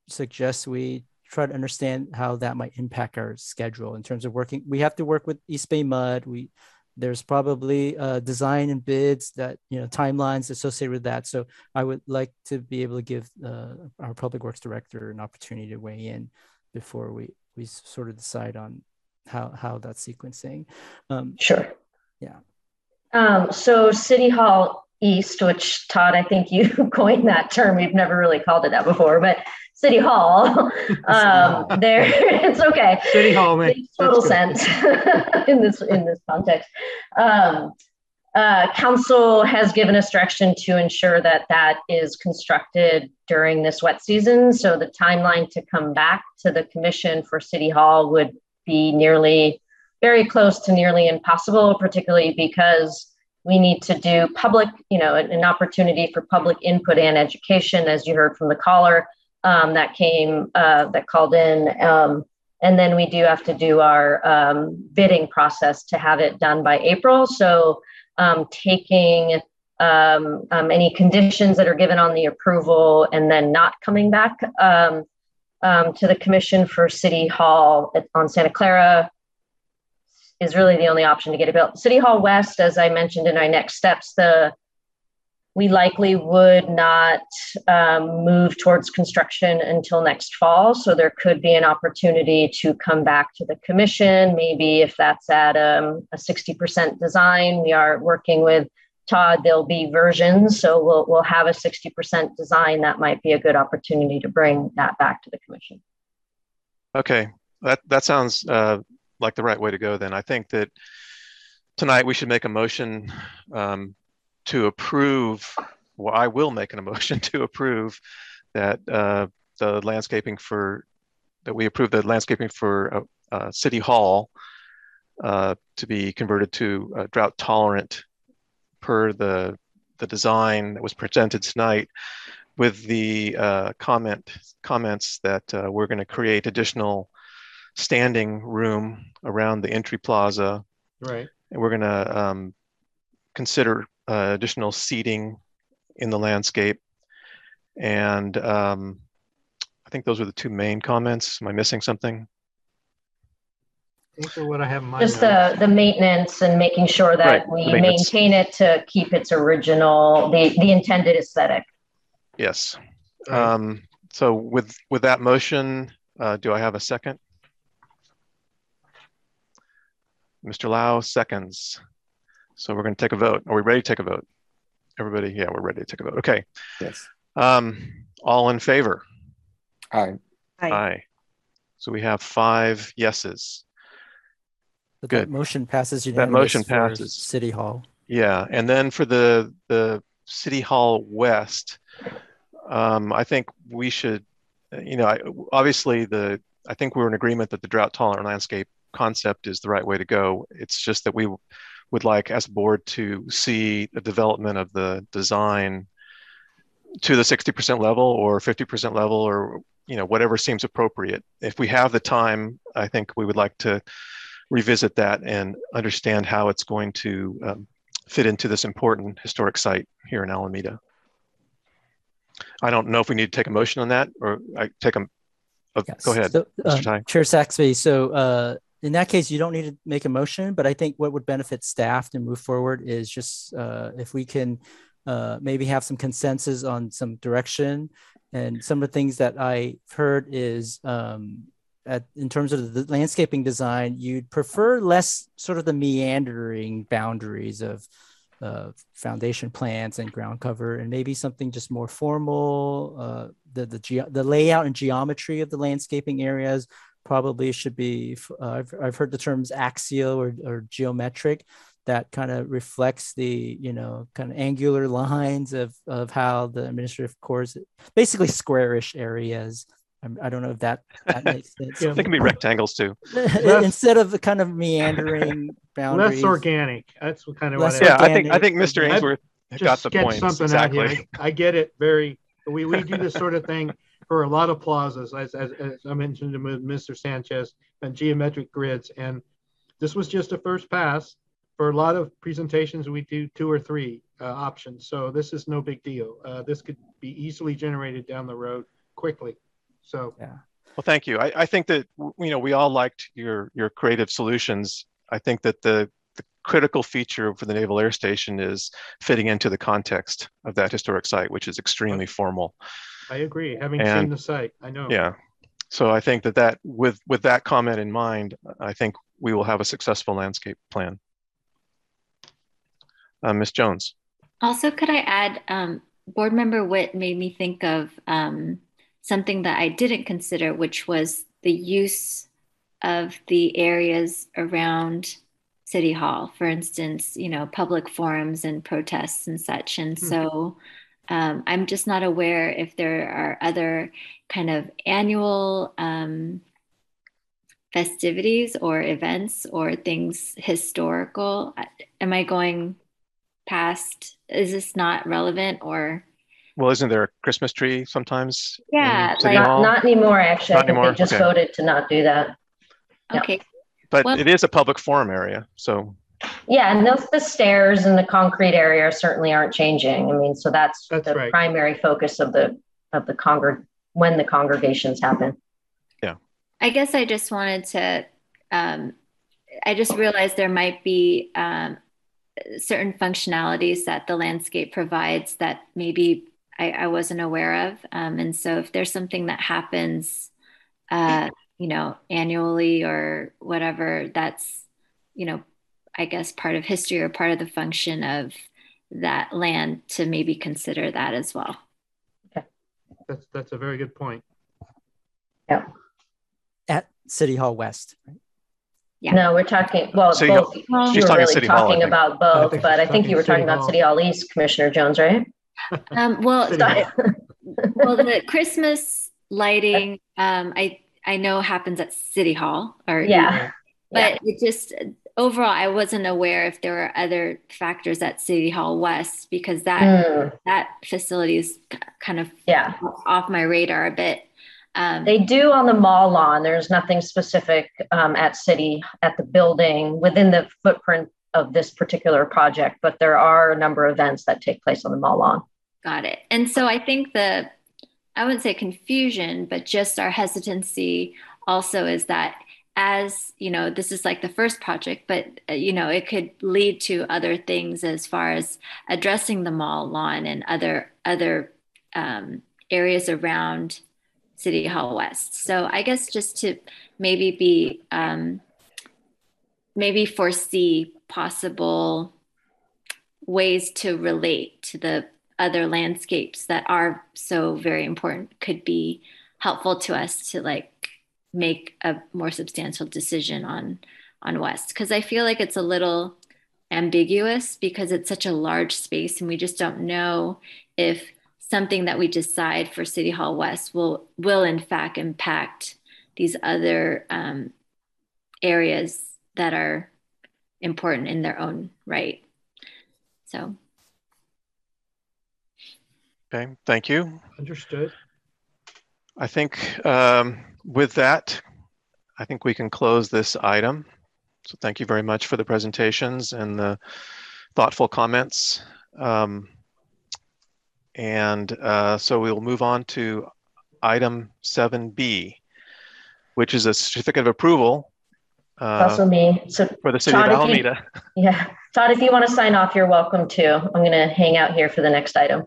suggest we try to understand how that might impact our schedule in terms of working. We have to work with East Bay Mud. There's probably design and bids that, you know, timelines associated with that. So I would like to be able to give our Public Works Director an opportunity to weigh in before we sort of decide on how that's sequencing. Sure. Yeah. So City Hall East, which Todd, I think you coined that term. We've never really called it that before, but City Hall, there, it's okay. City Hall makes total sense in this context. Council has given us direction to ensure that that is constructed during this wet season. So the timeline to come back to the commission for City Hall would be very close to nearly impossible, particularly because we need to do public, you know, an opportunity for public input and education, as you heard from the caller that called in. And then we do have to do our bidding process to have it done by April. So taking any conditions that are given on the approval and then not coming back to the commission for City Hall on Santa Clara is really the only option to get it built. City Hall West, as I mentioned in our next steps, we likely would not move towards construction until next fall. So there could be an opportunity to come back to the commission. Maybe if that's at a 60% design, we are working with Todd, there'll be versions. So we'll have a 60% design. That might be a good opportunity to bring that back to the commission. Okay, that sounds like the right way to go then. I think that tonight we should make a motion to approve, well, I will make a motion to approve that we approve the landscaping for City Hall to be converted to drought tolerant per the design that was presented tonight, with the comments that we're going to create additional standing room around the entry plaza. Right. And we're going to consider additional seating in the landscape. And I think those are the two main comments. Am I missing something? I think what I have in mind. Just the maintenance and making sure that we maintain it to keep its original, the intended aesthetic. Yes. So with that motion, do I have a second? Mr. Lau seconds. So we're going to take a vote. Are we ready to take a vote? Everybody, yeah, we're ready to take a vote. Okay. Yes. All in favor? Aye. Aye. Aye. So we have 5 yeses. So good. That motion passes unanimously. That motion passes. City Hall. Yeah, and then for the City Hall West, I think we should, you know, obviously I think we're in agreement that the drought tolerant landscape concept is the right way to go. It's just that we would like as a board to see the development of the design to the 60% level or 50% level, or, you know, whatever seems appropriate. If we have the time, I think we would like to revisit that and understand how it's going to fit into this important historic site here in Alameda. I don't know if we need to take a motion on that, or I take them. Yes. Go ahead, so, Mr. Ty. Chair Saxby. So in that case, you don't need to make a motion, but I think what would benefit staff to move forward is just if we can maybe have some consensus on some direction. And some of the things that I've heard is in terms of the landscaping design, you'd prefer less sort of the meandering boundaries of foundation plants and ground cover, and maybe something just more formal. The layout and geometry of the landscaping areas probably should be, I've heard the terms axial or geometric. That kind of reflects the, you know, kind of angular lines of how the administrative cores, basically squarish areas. I don't know if that makes sense. Yeah. They can be rectangles too. Instead of the kind of meandering boundaries. Less organic. That's what kind of what organic. I think Mr. Ainsworth got the point. Exactly. Out here. I get it. We do this sort of thing for a lot of plazas, as I mentioned to Mr. Sanchez, and geometric grids. And this was just a first pass. For a lot of presentations, we do 2 or 3 options. So this is no big deal. This could be easily generated down the road quickly. So, yeah. Well, thank you. I think that, you know, we all liked your creative solutions. I think that the critical feature for the Naval Air Station is fitting into the context of that historic site, which is extremely formal. I agree. Having seen the site, I know. Yeah. So I think that with that comment in mind, I think we will have a successful landscape plan. Ms. Jones. Also, could I add, Board Member Witt made me think of something that I didn't consider, which was the use of the areas around City Hall, for instance, you know, public forums and protests and such. And so I'm just not aware if there are other kind of annual festivities or events or things historical. Am I going past? Is this not relevant? Or, well, isn't there a Christmas tree sometimes? Yeah, like, not anymore. Actually, not anymore. They just voted to not do that. Okay, no. But well, it is a public forum area, so yeah, and those the stairs and the concrete area certainly aren't changing. I mean, so that's the right. Primary focus of the when the congregations happen. Yeah, I guess I just wanted to. I just realized there might be. Certain functionalities that the landscape provides that maybe I wasn't aware of. And so if there's something that happens, you know, annually or whatever, that's, you know, I guess part of history or part of the function of that land to maybe consider that as well. Okay. That's a very good point. Yeah. At City Hall West, right? Yeah. No, we're talking, well, so both. You were really talking about both, but I think you were talking about City Hall East, Commissioner Jones, right? Well, well, the Christmas lighting, I know happens at City Hall. Or, yeah. But yeah. It just, overall, I wasn't aware if there were other factors at City Hall West, because that facility is kind of off my radar a bit. They do on the mall lawn. There's nothing specific at the building within the footprint of this particular project, but there are a number of events that take place on the mall lawn. Got it. And so I think I wouldn't say confusion, but just our hesitancy also is that, as you know, this is like the first project, but you know, it could lead to other things as far as addressing the mall lawn and other areas around City Hall West. So I guess just to maybe be, maybe foresee possible ways to relate to the other landscapes that are so very important could be helpful to us to like make a more substantial decision on West. Because I feel like it's a little ambiguous because it's such a large space and we just don't know if something that we decide for City Hall West will in fact impact these other areas that are important in their own right. So. Okay, thank you. Understood. I think with that, I think we can close this item. So thank you very much for the presentations and the thoughtful comments. So we'll move on to item 7B, which is a certificate of approval. Also me. So for the city Todd, of Alameda. Todd, if you want to sign off, you're welcome to. I'm going to hang out here for the next item.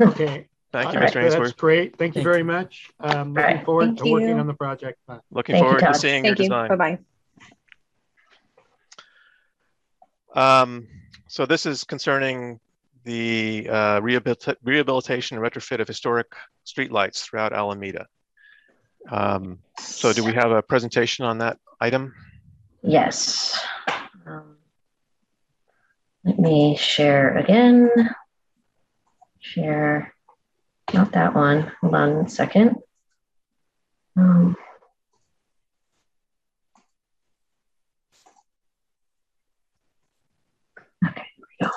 Okay. Thank you, Mr. Ainsworth. That's great. Thank you very much. Looking forward to working on the project. Looking forward to seeing your design. Bye-bye. So this is concerning the rehabilitation and retrofit of historic streetlights throughout Alameda. So do we have a presentation on that item? Yes. Let me share again. Share, not that one. Hold on a second. Okay, here we go.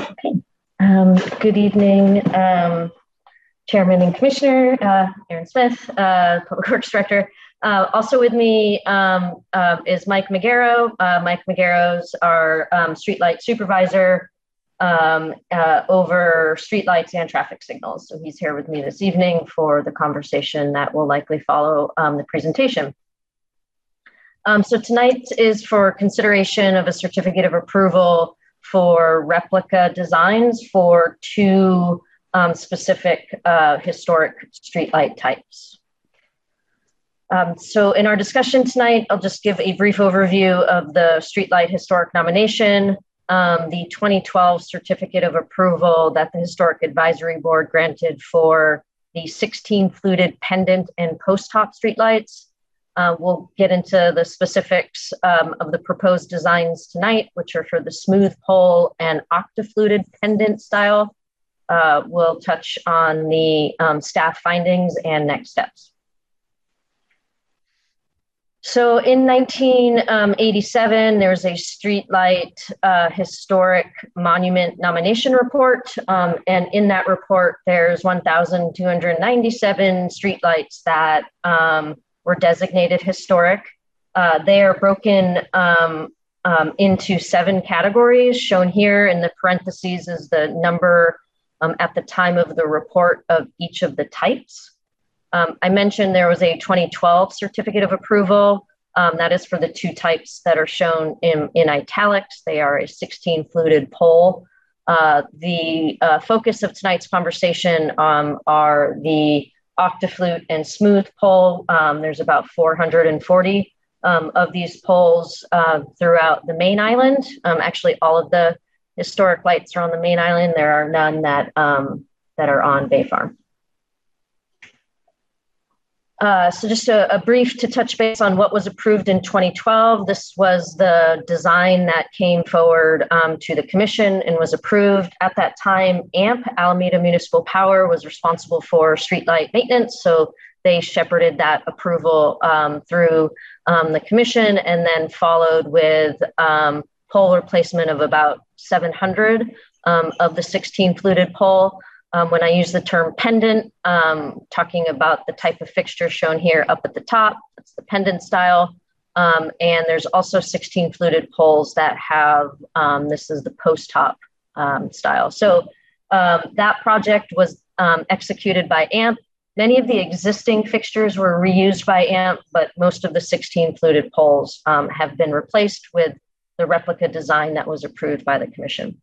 Okay. Good evening. Chairman and Commissioner, Aaron Smith, Public Works Director. Also with me is Mike Magaro. Mike Magaro's our streetlight supervisor over streetlights and traffic signals. So he's here with me this evening for the conversation that will likely follow the presentation. So tonight is for consideration of a certificate of approval for replica designs for two specific historic streetlight types. So in our discussion tonight, I'll just give a brief overview of the Streetlight Historic Nomination, the 2012 Certificate of Approval that the Historic Advisory Board granted for the 16 fluted pendant and post-top streetlights. We'll get into the specifics of the proposed designs tonight, which are for the smooth pole and octafluted pendant style. We'll touch on the staff findings and next steps. So in 1987, there was a Streetlight Historic Monument Nomination Report. And in that report, there's 1,297 streetlights that were designated historic. They are broken into 7 categories. Shown here in the parentheses is the number at the time of the report of each of the types. I mentioned there was a 2012 certificate of approval. That is for the two types that are shown in italics. They are a 16 fluted pole. The focus of tonight's conversation are the octaflute and smooth pole. There's about 440 of these poles throughout the main island. Actually, all of the historic lights are on the main island. There are none that, that are on Bay Farm. So just a brief to touch base on what was approved in 2012. This was the design that came forward to the commission and was approved. At that time, AMP, Alameda Municipal Power, was responsible for streetlight maintenance. So they shepherded that approval through the commission and then followed with pole replacement of about 700 of the 16 fluted pole. When I use the term pendant, talking about the type of fixture shown here up at the top, that's the pendant style. And there's also 16 fluted poles that have, this is the post-top style. So that project was executed by AMP. Many of the existing fixtures were reused by AMP, but most of the 16 fluted poles have been replaced with the replica design that was approved by the commission.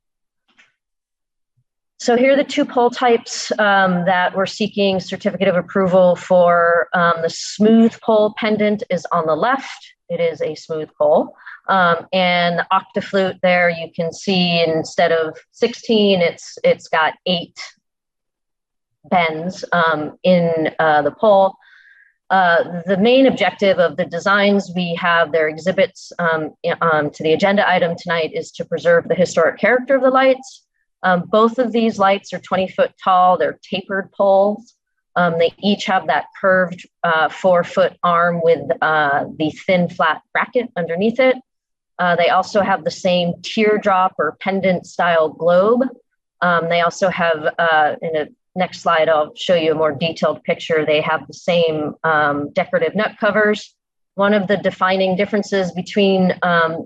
So here are the two pole types that we're seeking certificate of approval for. The smooth pole pendant is on the left. It is a smooth pole. And the octaflute there, you can see instead of 16, it's got 8 bends in the pole. The main objective of the designs we have, their exhibits to the agenda item tonight, is to preserve the historic character of the lights. Both of these lights are 20-foot tall. They're tapered poles. They each have that curved 4-foot arm with the thin flat bracket underneath it. They also have the same teardrop or pendant style globe. They also have, in a next slide, I'll show you a more detailed picture. They have the same decorative nut covers. One of the defining differences between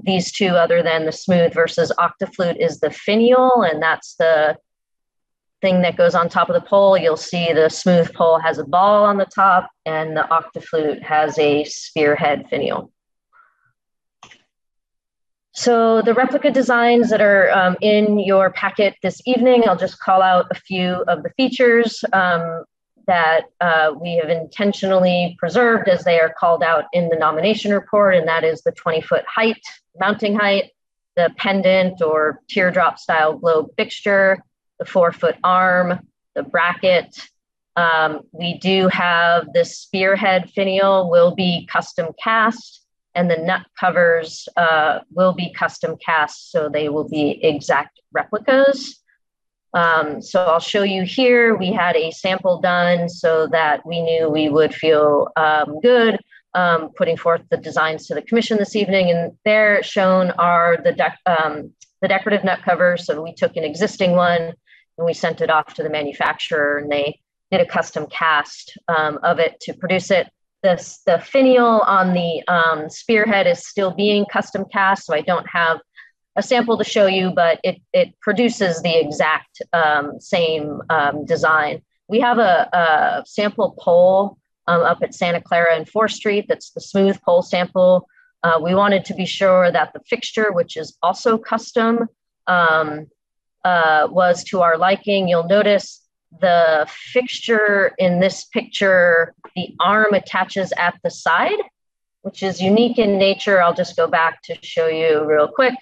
these two, other than the smooth versus octaflute, is the finial, and that's the thing that goes on top of the pole. You'll see the smooth pole has a ball on the top, and the octaflute has a spearhead finial. So the replica designs that are in your packet this evening, I'll just call out a few of the features that we have intentionally preserved as they are called out in the nomination report, and that is the 20-foot height, mounting height, the pendant or teardrop style globe fixture, the 4-foot arm, the bracket. We do have the spearhead finial will be custom cast, and the nut covers will be custom cast, so they will be exact replicas. So I'll show you here, we had a sample done so that we knew we would feel good putting forth the designs to the commission this evening. And there shown are the decorative nut covers. So we took an existing one and we sent it off to the manufacturer, and they did a custom cast of it to produce it. The finial on the spearhead is still being custom cast, so I don't have a sample to show you, but it produces the exact same design. We have a sample pole up at Santa Clara and 4th Street. That's the smooth pole sample. We wanted to be sure that the fixture, which is also custom, was to our liking. You'll notice the fixture in this picture, the arm attaches at the side, which is unique in nature. I'll just go back to show you real quick.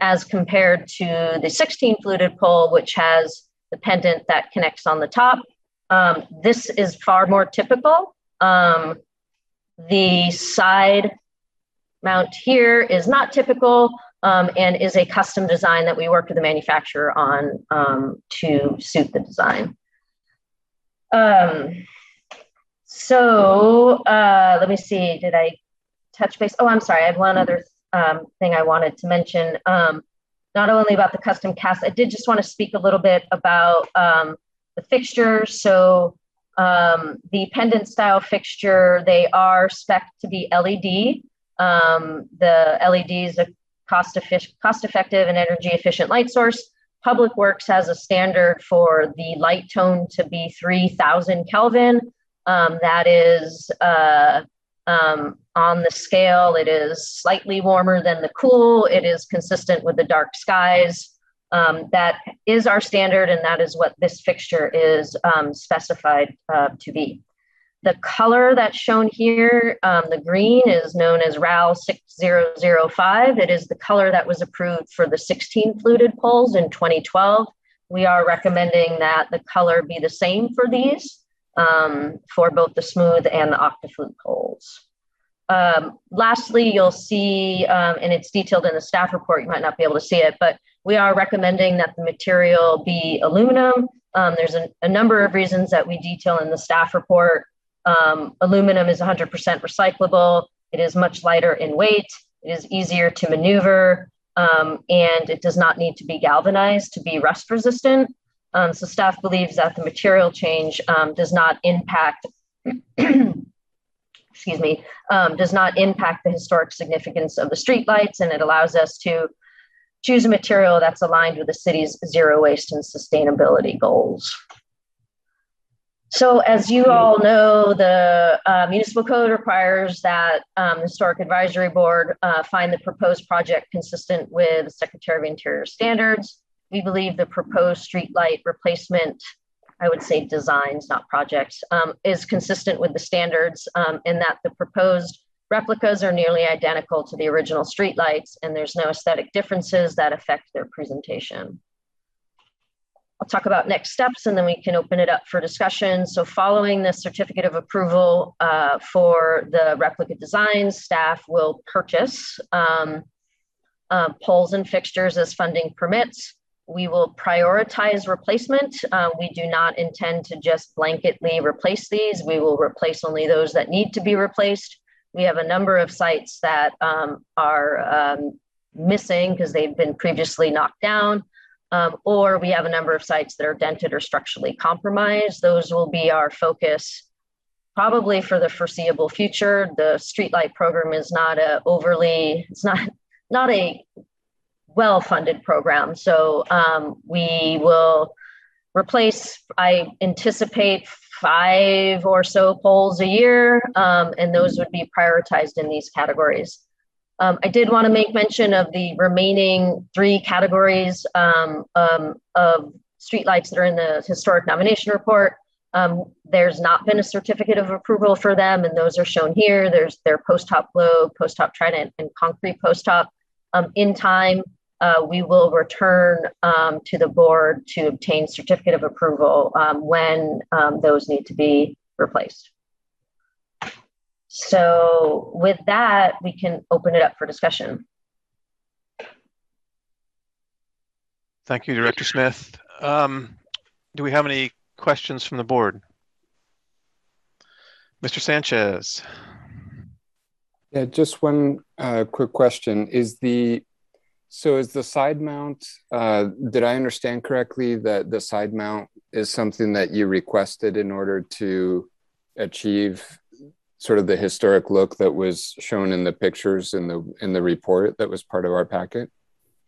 As compared to the 16 fluted pole, which has the pendant that connects on the top. This is far more typical. The side mount here is not typical and is a custom design that we worked with the manufacturer on to suit the design. So let me see, did I touch base? Oh, I'm sorry, I have one other thing I wanted to mention, not only about the custom cast, I did just want to speak a little bit about the fixtures. So the pendant style fixture, they are spec'd to be LED. The LED is a cost-effective and energy efficient light source. Public Works has a standard for the light tone to be 3000 Kelvin. That is on the scale, it is slightly warmer than the cool. It is consistent with the dark skies. That is our standard, and that is what this fixture is specified to be. The color that's shown here, the green, is known as RAL 6005. It is the color that was approved for the 16 fluted poles in 2012. We are recommending that the color be the same for these, for both the smooth and the octaflute poles. Lastly, you'll see, and it's detailed in the staff report, you might not be able to see it, but we are recommending that the material be aluminum. There's a number of reasons that we detail in the staff report. Aluminum is 100% recyclable. It is much lighter in weight. It is easier to maneuver, and it does not need to be galvanized to be rust resistant. So staff believes that the material change does not impact excuse me, does not impact the historic significance of the streetlights, and it allows us to choose a material that's aligned with the city's zero waste and sustainability goals. So as you all know, the municipal code requires that the Historic Advisory Board find the proposed project consistent with Secretary of Interior standards. We believe the proposed streetlight replacement, I would say designs, not projects, is consistent with the standards in that the proposed replicas are nearly identical to the original streetlights, and there's no aesthetic differences that affect their presentation. I'll talk about next steps and then we can open it up for discussion. So following the certificate of approval for the replica designs, staff will purchase poles and fixtures as funding permits. We will prioritize replacement. We do not intend to just blanketly replace these. We will replace only those that need to be replaced. We have a number of sites that are missing because they've been previously knocked down, or we have a number of sites that are dented or structurally compromised. Those will be our focus probably for the foreseeable future. The streetlight program is not a overly, it's not a well-funded program. So we will replace, I anticipate, 5 or so poles a year, and those would be prioritized in these categories. I did want to make mention of the remaining 3 categories of streetlights that are in the historic nomination report. There's not been a certificate of approval for them, and those are shown here. They're post-top globe, post-top trident, and concrete post-top. In time, we will return to the board to obtain certificate of approval when those need to be replaced. So with that, we can open it up for discussion. Thank you, Director Smith. Do we have any questions from the board? Mr. Sanchez. Yeah, just one quick question. So is the side mount, did I understand correctly that the side mount is something that you requested in order to achieve sort of the historic look that was shown in the pictures in the report that was part of our packet?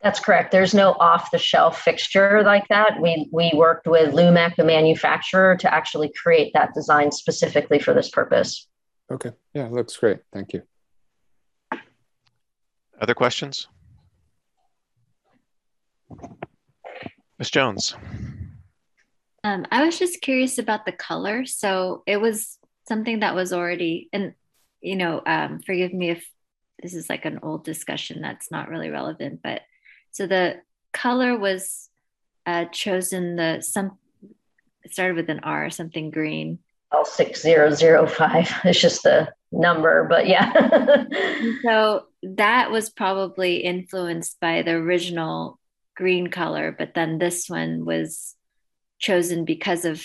That's correct. There's no off-the-shelf fixture like that. We worked with Lumac, the manufacturer, to actually create that design specifically for this purpose. Okay, yeah, looks great, thank you. Other questions? Ms. Jones. I was just curious about the color. So it was something that was already, and you know, forgive me if this is like an old discussion that's not really relevant, but so the color was chosen, it started with an R, something green. L6005, it's just the number, but yeah. So that was probably influenced by the original green color, but then this one was chosen because of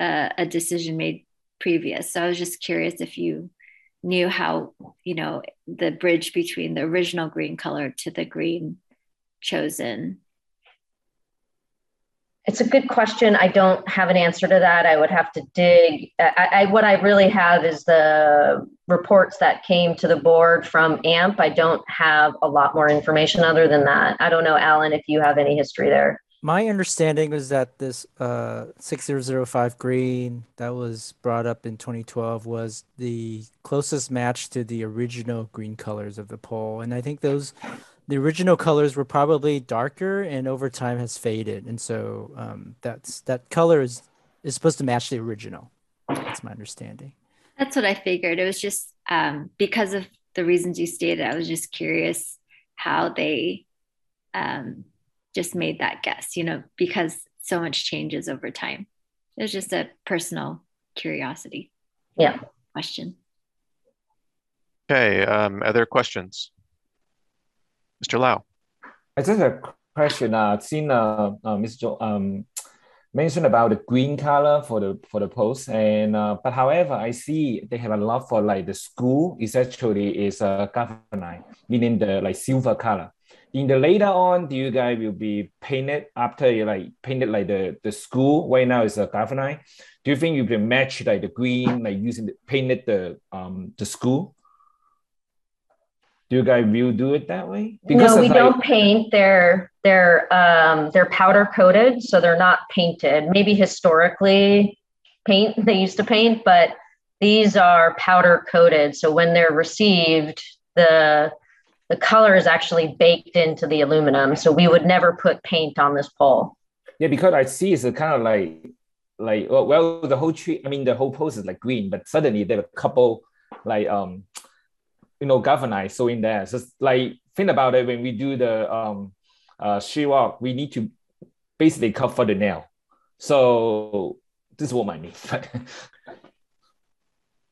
a decision made previous. So I was just curious if you knew how, you know, the bridge between the original green color to the green chosen. It's a good question. I don't have an answer to that. I would have to dig. What I really have is the reports that came to the board from AMP. I don't have a lot more information other than that. I don't know, Alan, if you have any history there. My understanding was that this 6005 green that was brought up in 2012 was the closest match to the original green colors of the pole. And I think the original colors were probably darker and over time has faded. And so that color is supposed to match the original. That's my understanding. That's what I figured. It was just because of the reasons you stated, I was just curious how they just made that guess, you know, because so much changes over time. It was just a personal curiosity. Yeah. Question. Okay, other questions? Mr. Lau. I just have a question. I've seen Ms. Jo mentioned about the green color for the post, and but however, I see they have a lot for like the school. It actually is a galvanized, meaning the like silver color. In the later on, you guys will be painted after you like painted like the school. Right now is a galvanized. Do you think you can match like the green like using the painted the school? Do you guys will do it that way? Because no, we don't paint. They're powder coated, so they're not painted. Maybe historically, they used to paint, but these are powder coated. So when they're received, the the color is actually baked into the aluminum. So we would never put paint on this pole. Yeah, because I see it's kind of like well, the whole tree, I mean, the whole pole is like green, but suddenly there are a couple like, galvanized. So in there, so like think about it, when we do the sheetrock, we need to basically cover the nail. So this is what I mean.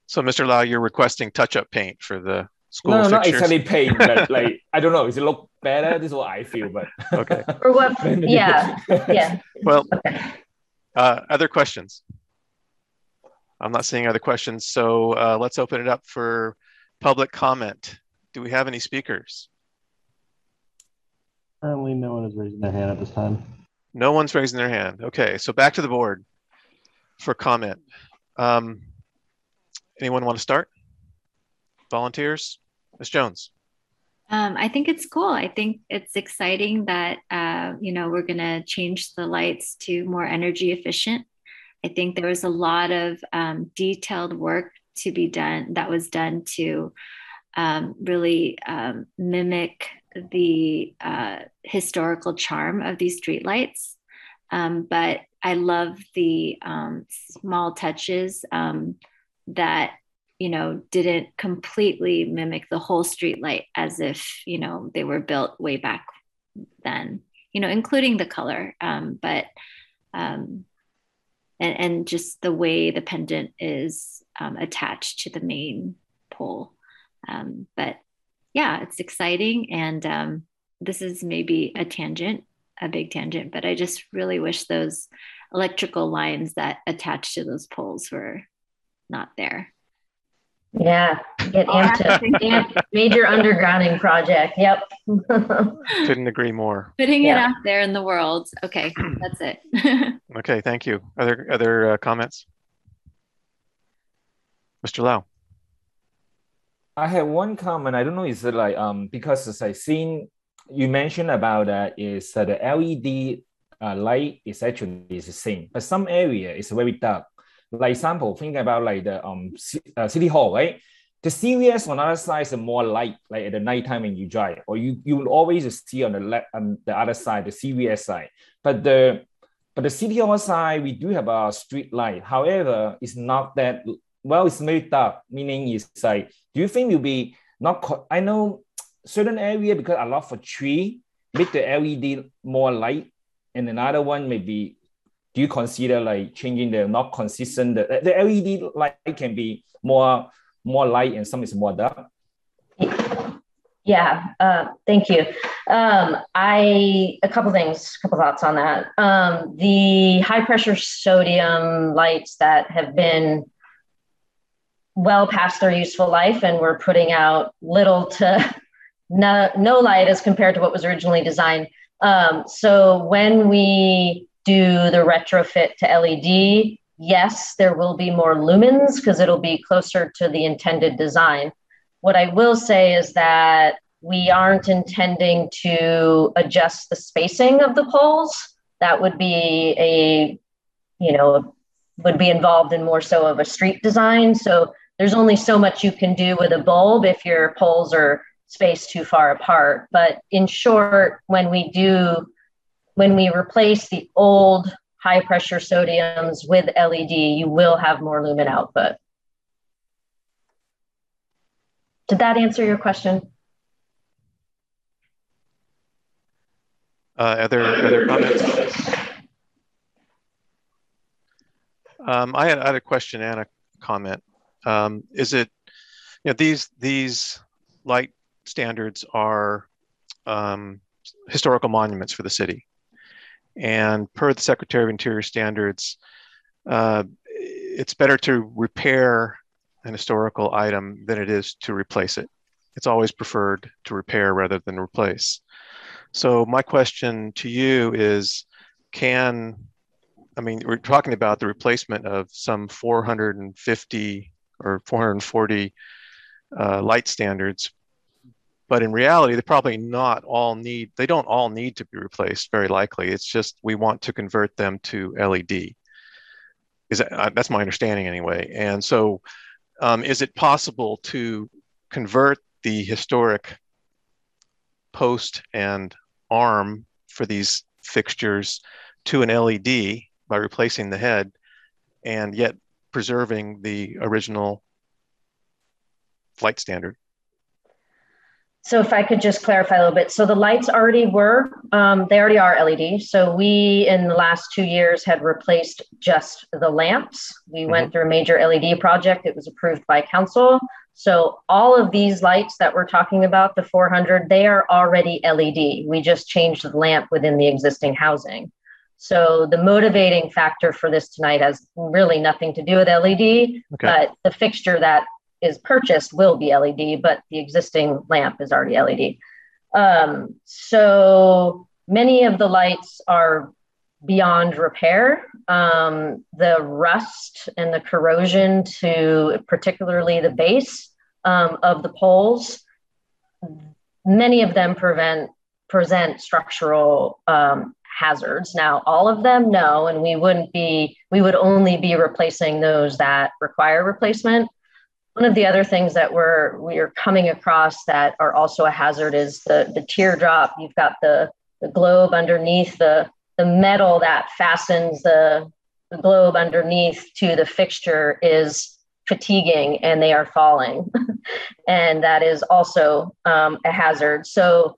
So Mr. Lau, you're requesting touch-up paint for the school fixtures? No, not exactly paint, but like, I don't know, does it look better? This is what I feel, but. Okay. Or what, yeah. Well, okay. Other questions? I'm not seeing other questions, so let's open it up for public comment. Do we have any speakers? Currently, no one is raising their hand at this time. No one's raising their hand. Okay, so back to the board for comment. Anyone want to start? Volunteers? Ms. Jones. I think it's cool. I think it's exciting that, we're going to change the lights to more energy efficient. I think there was a lot of detailed work to be done that was done to really mimic the historical charm of these streetlights. But I love the small touches that, didn't completely mimic the whole streetlight as if, they were built way back then, including the color, and just the way the pendant is attached to the main pole. But yeah, it's exciting. And this is maybe a big tangent, but I just really wish those electrical lines that attach to those poles were not there. Yeah, get amped up. Major undergrounding project. Yep. Couldn't agree more. Putting it out there in the world. Okay, that's it. Okay, thank you. Other comments? Mr. Lau. I have one comment. I don't know. Is it like because as I seen you mentioned about that is that the LED light is actually the same, but some area is very dark. Like sample, think about like the city hall, right? The CVS on the other side is more light, like at the nighttime when you drive, or you will always see on the left, on the other side, the CVS side. But the city hall side, we do have a street light. However, it's not that well. It's very dark. Meaning, it's like, do you think you'll be not? I know certain area because a lot for tree make the LED more light, and another one maybe. Do you consider like changing the not consistent, the LED light can be more light and some is more dark? Yeah, thank you. A couple thoughts on that. The high pressure sodium lights that have been well past their useful life and we're putting out little to no light as compared to what was originally designed. So when we do the retrofit to LED, yes, there will be more lumens because it'll be closer to the intended design. What I will say is that we aren't intending to adjust the spacing of the poles. That would be would be involved in more so of a street design. So there's only so much you can do with a bulb if your poles are spaced too far apart. But in short, when we replace the old high pressure sodiums with LED, you will have more lumen output. Did that answer your question? Other comments? I had a question and a comment. Is it, these light standards are historical monuments for the city. And per the Secretary of Interior standards, it's better to repair an historical item than it is to replace it. It's always preferred to repair rather than replace. So my question to you is, we're talking about the replacement of some 450 or 440 light standards, but in reality, they don't all need to be replaced, very likely. It's just we want to convert them to LED. That's my understanding anyway. And so is it possible to convert the historic post and arm for these fixtures to an LED by replacing the head, and yet preserving the original flight standard. So if I could just clarify a little bit. So the lights already were, they already are LED. So we, in the last 2 years, had replaced just the lamps. We went through a major LED project. It was approved by council. So all of these lights that we're talking about, the 400, they are already LED. We just changed the lamp within the existing housing. So the motivating factor for this tonight has really nothing to do with LED, but the fixture that is purchased will be LED, but the existing lamp is already LED. So many of the lights are beyond repair. The rust and the corrosion to particularly the base of the poles, many of them present structural hazards. Now, all of them, no, and we would only be replacing those that require replacement. One of the other things that we are coming across that are also a hazard is the teardrop. You've got the globe underneath, the metal that fastens the globe underneath to the fixture is fatiguing and they are falling. And that is also a hazard. So,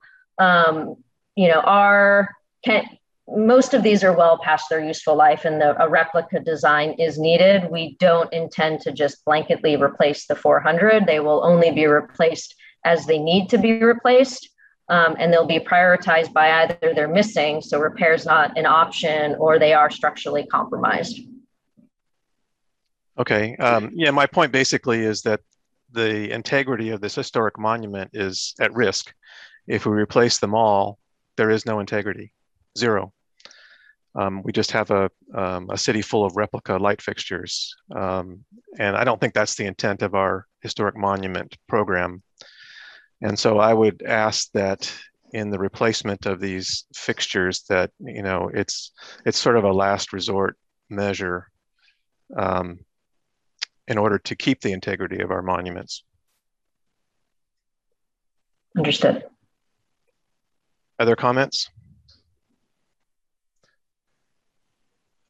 most of these are well past their useful life, and a replica design is needed. We don't intend to just blanketly replace the 400. They will only be replaced as they need to be replaced, and they'll be prioritized by either they're missing, so repair is not an option, or they are structurally compromised. Okay. Yeah, my point basically is that the integrity of this historic monument is at risk. If we replace them all, there is no integrity. Zero. We just have a city full of replica light fixtures. And I don't think that's the intent of our historic monument program. And so I would ask that in the replacement of these fixtures that, you know, it's sort of a last resort measure in order to keep the integrity of our monuments. Understood. Other comments?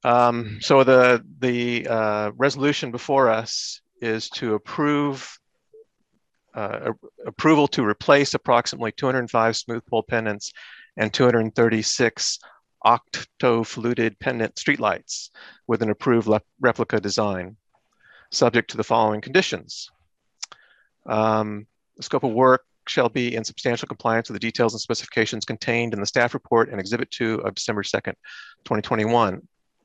So the resolution before us is to approve approval to replace approximately 205 smooth pole pendants and 236 octo-fluted pendant streetlights with an approved replica design, subject to the following conditions. The scope of work shall be in substantial compliance with the details and specifications contained in the staff report and Exhibit 2 of December 2nd, 2021.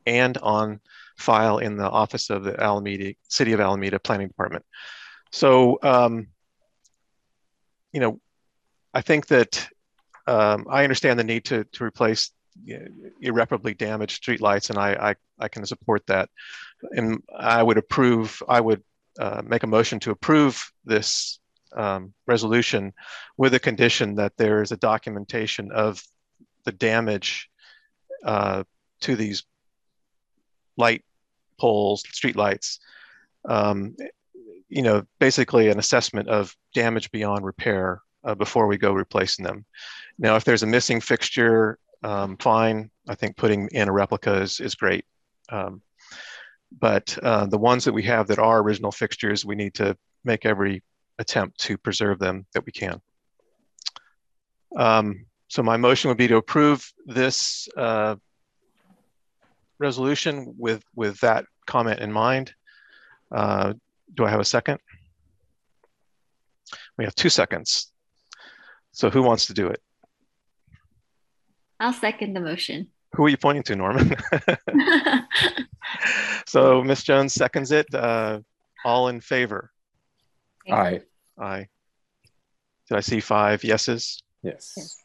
And on file in the office of the City of Alameda Planning Department. So, you know, I think that I understand the need to replace irreparably damaged streetlights, and I can support that. And I would make a motion to approve this resolution with a condition that there is a documentation of the damage to these light poles, street lights, you know, basically an assessment of damage beyond repair before we go replacing them. Now, if there's a missing fixture, fine. I think putting in a replica is great. But the ones that we have that are original fixtures, we need to make every attempt to preserve them that we can. So my motion would be to approve this resolution with that comment in mind. Do I have a second? We have 2 seconds. So who wants to do it? I'll second the motion. Who are you pointing to, Norman? So Ms. Jones seconds it. All in favor? Aye. Aye. Did I see 5 yeses? Yes. Yes.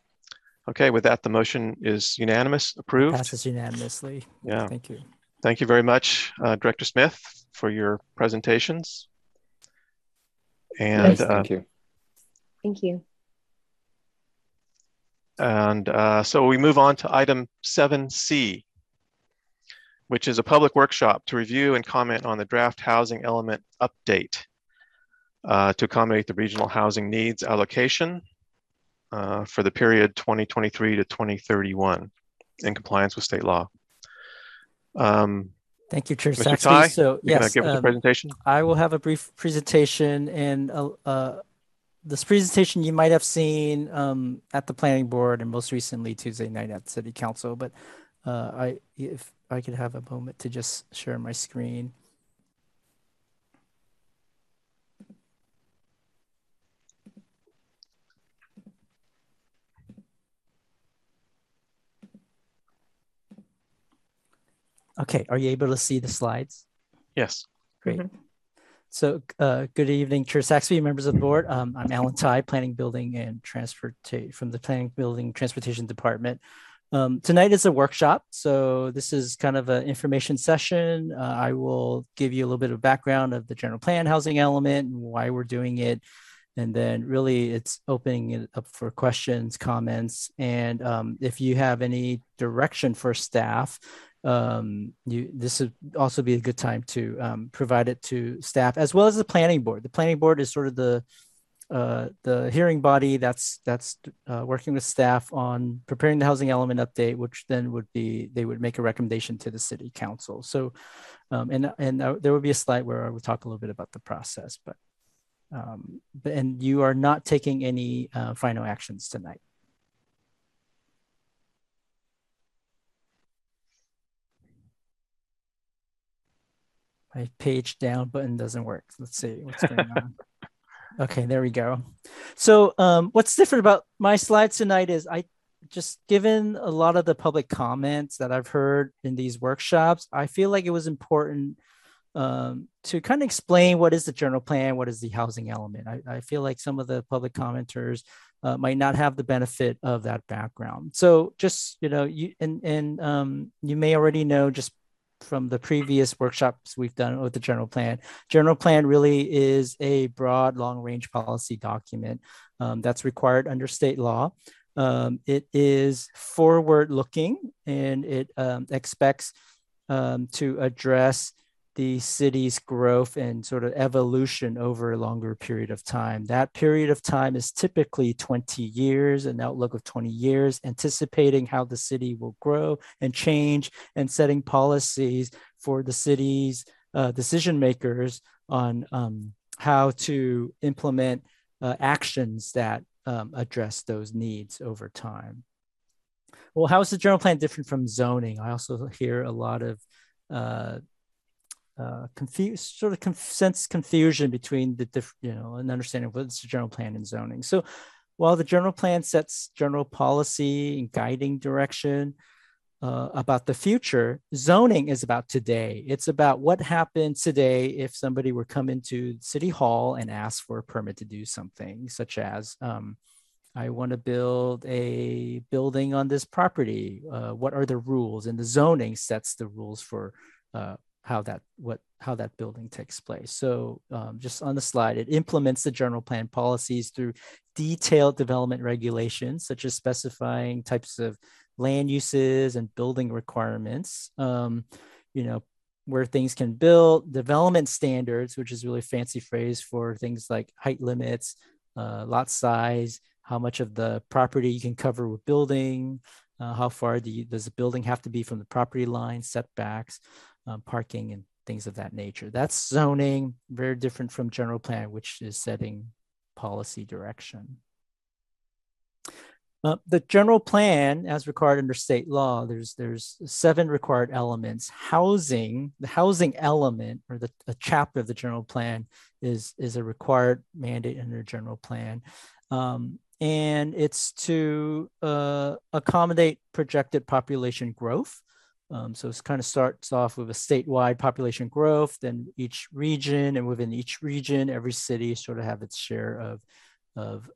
Okay, with that, the motion is unanimous, approved. Passes unanimously. Yeah. Thank you. Thank you very much, Director Smith, for your presentations. And yes, thank you. Thank you. And so we move on to item 7C, which is a public workshop to review and comment on the draft housing element update to accommodate the regional housing needs allocation. for the period 2023 to 2031 in compliance with state law. Thank you, Chair Saxby. So yes, give the presentation? I will have a brief presentation, and this presentation you might have seen at the planning board and most recently Tuesday night at City Council. But if I could have a moment to just share my screen. Okay, are you able to see the slides? Yes. Great. Mm-hmm. So good evening, Chair Saxby, members of the board. I'm Alan Tai, Planning, Building, and Transportation from the Planning, Building, Transportation Department. Tonight is a workshop. So this is kind of an information session. I will give you a little bit of background of the general plan housing element and why we're doing it. And then really it's opening it up for questions, comments, and if you have any direction for staff, this would also be a good time to provide it to staff as well as the planning board. The planning board is sort of the hearing body that's working with staff on preparing the housing element update, which then would be they would make a recommendation to the city council. So, and there will be a slide where I will talk a little bit about the process, but and you are not taking any final actions tonight. My page down button doesn't work. Let's see what's going on. Okay, there we go. So what's different about my slides tonight is I just, given a lot of the public comments that I've heard in these workshops, I feel like it was important to kind of explain what is the general plan, what is the housing element. I feel like some of the public commenters might not have the benefit of that background. So just, you know, you may already know just from the previous workshops we've done with the general plan. General plan really is a broad long-range policy document that's required under state law. It is forward-looking, and it expects to address the city's growth and sort of evolution over a longer period of time. That period of time is typically 20 years, an outlook of 20 years, anticipating how the city will grow and change and setting policies for the city's decision makers on how to implement actions that address those needs over time. Well, how is the general plan different from zoning? I also hear a lot of confusion between the different, an understanding of what's the general plan and zoning. So while the general plan sets general policy and guiding direction about the future, zoning is about today. It's about what happens today if somebody were come into City Hall and ask for a permit to do something, such as I want to build a building on this property. What are the rules? And the zoning sets the rules for how that building takes place. So just on the slide, it implements the general plan policies through detailed development regulations, such as specifying types of land uses and building requirements, where things can build, development standards, which is really a fancy phrase for things like height limits, lot size, how much of the property you can cover with building, how far does the building have to be from the property line, setbacks, parking, and things of that nature. That's zoning, very different from general plan, which is setting policy direction. The general plan, as required under state law, there's 7 required elements. Housing, the housing element, or a chapter of the general plan, is a required mandate under general plan. And it's to accommodate projected population growth. So it kind of starts off with a statewide population growth, then each region, and within each region, every city sort of have its share of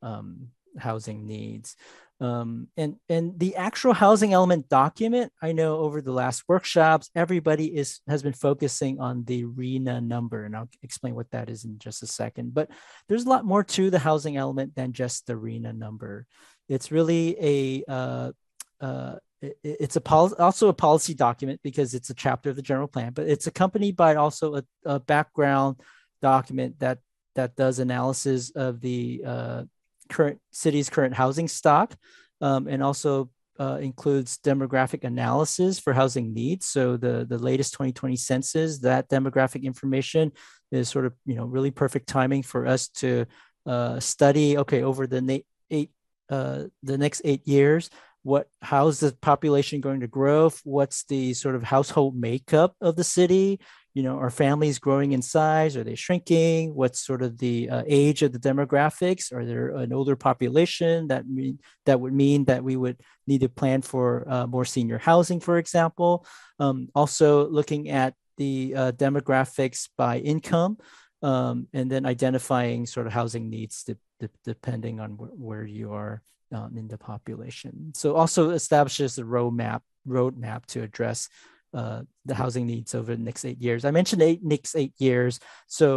housing needs. And the actual housing element document, I know over the last workshops, everybody has been focusing on the RHNA number, and I'll explain what that is in just a second. But there's a lot more to the housing element than just the RHNA number. It's really also a policy document because it's a chapter of the general plan, but it's accompanied by also a background document that does analysis of the city's current housing stock, and also includes demographic analysis for housing needs. So the latest 2020 census, that demographic information is sort of, really perfect timing for us to study, okay, over the next 8 years, how's the population going to grow? What's the sort of household makeup of the city? Are families growing in size? Are they shrinking? What's sort of the age of the demographics? Are there an older population? That would mean that we would need to plan for more senior housing, for example. Also looking at the demographics by income, and then identifying sort of housing needs depending on where you are in the population. So also establishes a roadmap to address the housing needs over the next 8 years. I mentioned next 8 years. So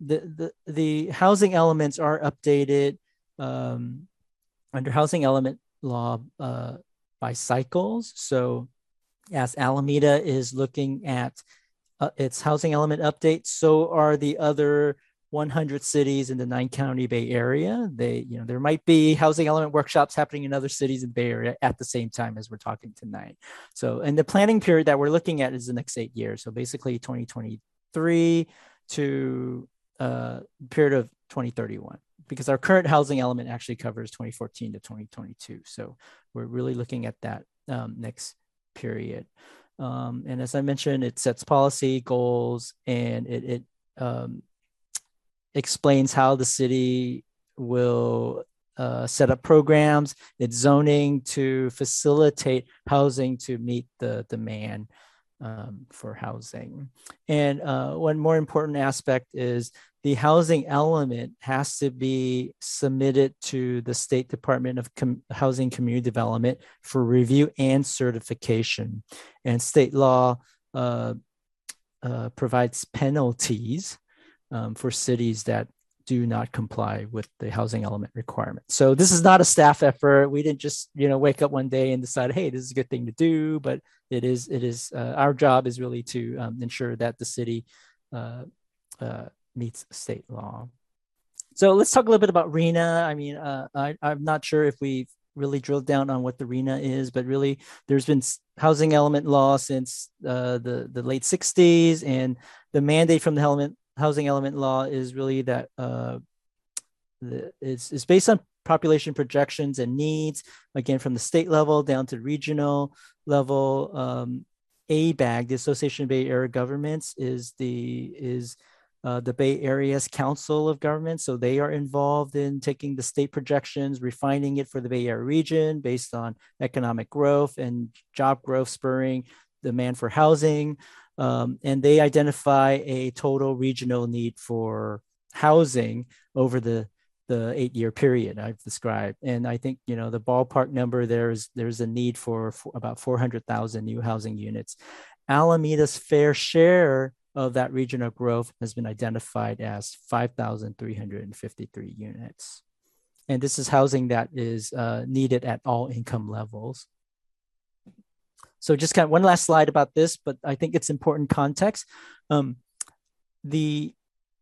the housing elements are updated under housing element law by cycles. So as Alameda is looking at its housing element update, so are the other 100 cities in the 9-county Bay Area. There might be housing element workshops happening in other cities in the Bay Area at the same time as we're talking tonight. So, and the planning period that we're looking at is the next 8 years. So basically 2023 to period of 2031, because our current housing element actually covers 2014 to 2022. So we're really looking at that next period. And as I mentioned, it sets policy goals, and it explains how the city will set up programs, its zoning to facilitate housing to meet the demand for housing. And one more important aspect is the housing element has to be submitted to the State Department of Housing Community Development for review and certification. And state law provides penalties for cities that do not comply with the housing element requirement. So this is not a staff effort. We didn't just wake up one day and decide, hey, this is a good thing to do, but it is our job is really to ensure that the city meets state law. So let's talk a little bit about RHNA. I mean, I'm not sure if we've really drilled down on what the RHNA is, but really there's been housing element law since the late 60s, and the mandate from the housing element law is really that it's based on population projections and needs, again, from the state level down to regional level. ABAG, the Association of Bay Area Governments, is the Bay Area's Council of Governments. So they are involved in taking the state projections, refining it for the Bay Area region based on economic growth and job growth spurring demand for housing. And they identify a total regional need for housing over the 8-year period I've described. And I think, the ballpark number there's a need for about 400,000 new housing units. Alameda's fair share of that regional growth has been identified as 5,353 units. And this is housing that is needed at all income levels. So just kind of one last slide about this, but I think it's important context. The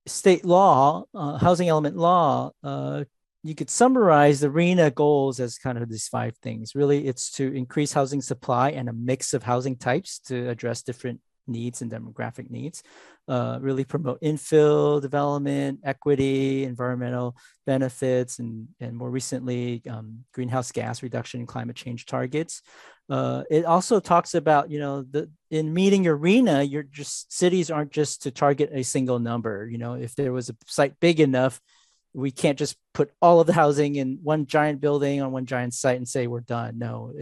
state law, housing element law, you could summarize the RHNA goals as kind of these 5 things. Really, it's to increase housing supply and a mix of housing types to address different needs and demographic needs, really promote infill development, equity, environmental benefits, and more recently, greenhouse gas reduction and climate change targets. It also talks about, in meeting your RHNA, cities aren't just to target a single number. If there was a site big enough, we can't just put all of the housing in one giant building on one giant site and say we're done. No,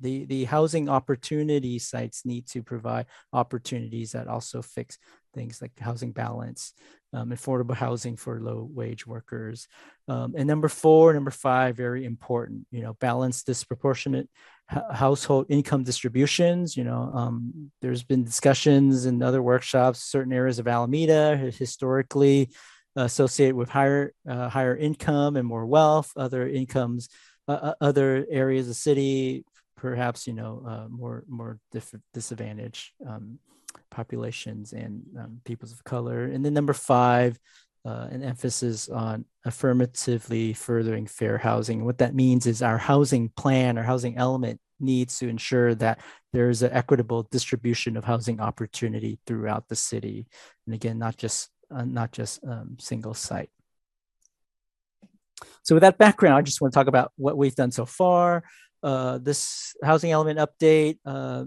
the housing opportunity sites need to provide opportunities that also fix things like housing balance, affordable housing for low wage workers. And number 5, very important, balance disproportionate household income distributions. There's been discussions in other workshops, certain areas of Alameda historically associated with higher income and more wealth, other incomes, other areas of the city, perhaps, more disadvantaged populations and peoples of color. And then number 5, an emphasis on affirmatively furthering fair housing. What that means is our housing plan, our housing element needs to ensure that there is an equitable distribution of housing opportunity throughout the city. And again, not just single site. So with that background, I just want to talk about what we've done so far. This housing element update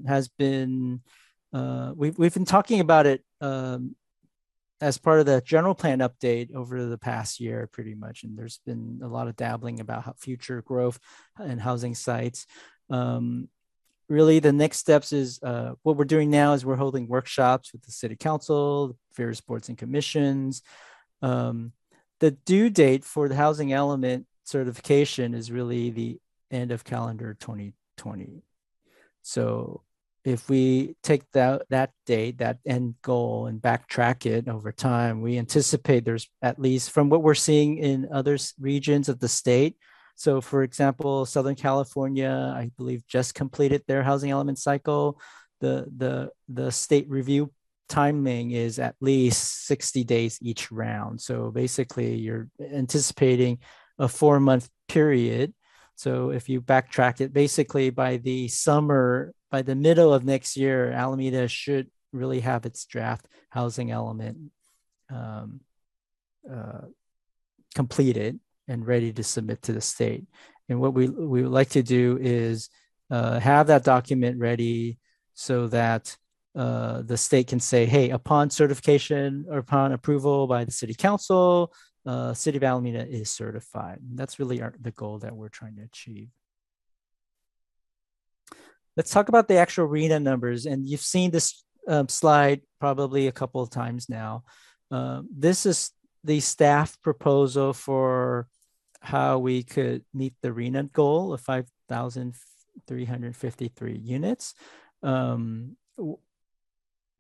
has been, we've been talking about it as part of the general plan update over the past year, pretty much. And there's been a lot of dabbling about how future growth and housing sites. Really, the next steps is what we're doing now is we're holding workshops with the city council, various boards and commissions. The due date for the housing element certification is really the end of calendar 2020. So if we take that date, that end goal, and backtrack it over time, we anticipate there's, at least from what we're seeing in other regions of the state. So for example, Southern California, I believe, just completed their housing element cycle. The state review timing is at least 60 days each round. So basically you're anticipating a 4-month period. So if you backtrack it, basically by the summer, by the middle of next year, Alameda should really have its draft housing element completed and ready to submit to the state. And what we would like to do is have that document ready so that the state can say, hey, upon certification or upon approval by the city council, City of Alameda is certified. And that's really the goal that we're trying to achieve. Let's talk about the actual RHNA numbers. And you've seen this slide probably a couple of times now. This is the staff proposal for how we could meet the RHNA goal of 5,353 units.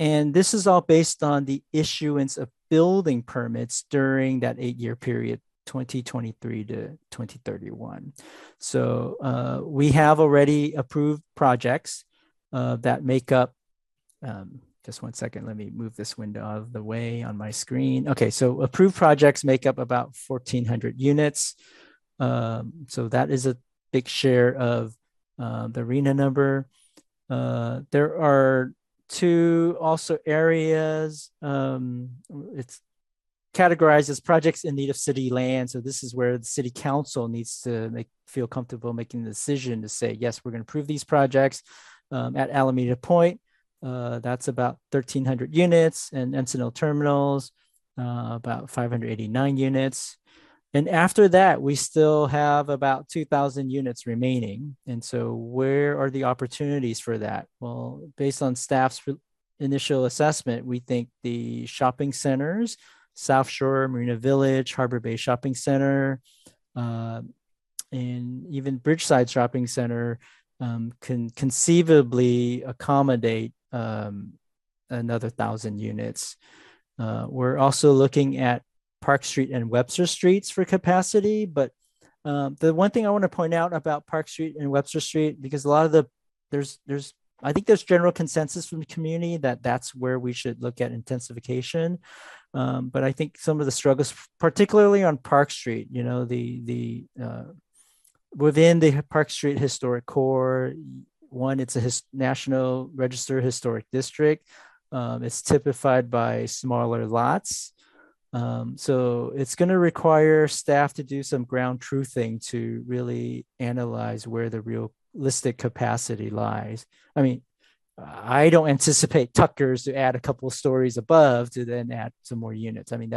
And this is all based on the issuance of building permits during that 8-year period, 2023 to 2031. So we have already approved projects that make up, just one second, let me move this window out of the way on my screen. Okay, so approved projects make up about 1,400 units. So that is a big share of the RHNA number. There are two also areas, it's categorized as projects in need of city land. So this is where the city council needs to feel comfortable making the decision to say, yes, we're going to approve these projects. At Alameda Point, that's about 1,300 units, and NCNL terminals, about 589 units. And after that, we still have about 2,000 units remaining. And so where are the opportunities for that? Well, based on staff's initial assessment, we think the shopping centers, South Shore, Marina Village, Harbor Bay Shopping Center, and even Bridgeside Shopping Center can conceivably accommodate another 1,000 units. We're also looking at Park Street and Webster Streets for capacity. But the one thing I want to point out about Park Street and Webster Street, because a lot of I think there's general consensus from the community that that's where we should look at intensification. But I think some of the struggles, particularly on Park Street, you know, the within the Park Street Historic Core, one, it's a National Register Historic District. It's typified by smaller lots. So it's going to require staff to do some ground truthing to really analyze where the realistic capacity lies. I mean, I don't anticipate Tucker's to add a couple of stories above to then add some more units. I mean,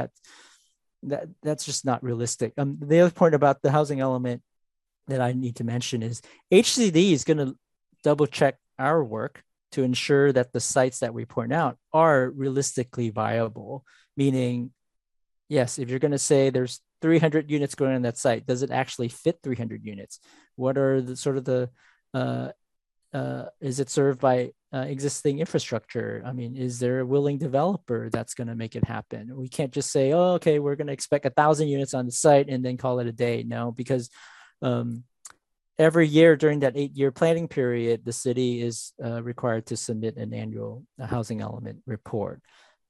that's just not realistic. The other point about the housing element that I need to mention is HCD is going to double check our work to ensure that the sites that we point out are realistically viable, meaning, yes, if you're going to say there's 300 units going on that site, does it actually fit 300 units? What are the sort of is it served by existing infrastructure? I mean, is there a willing developer that's going to make it happen? We can't just say, oh, okay, we're going to expect 1,000 units on the site and then call it a day. No, because every year during that 8-year planning period, the city is required to submit an annual housing element report.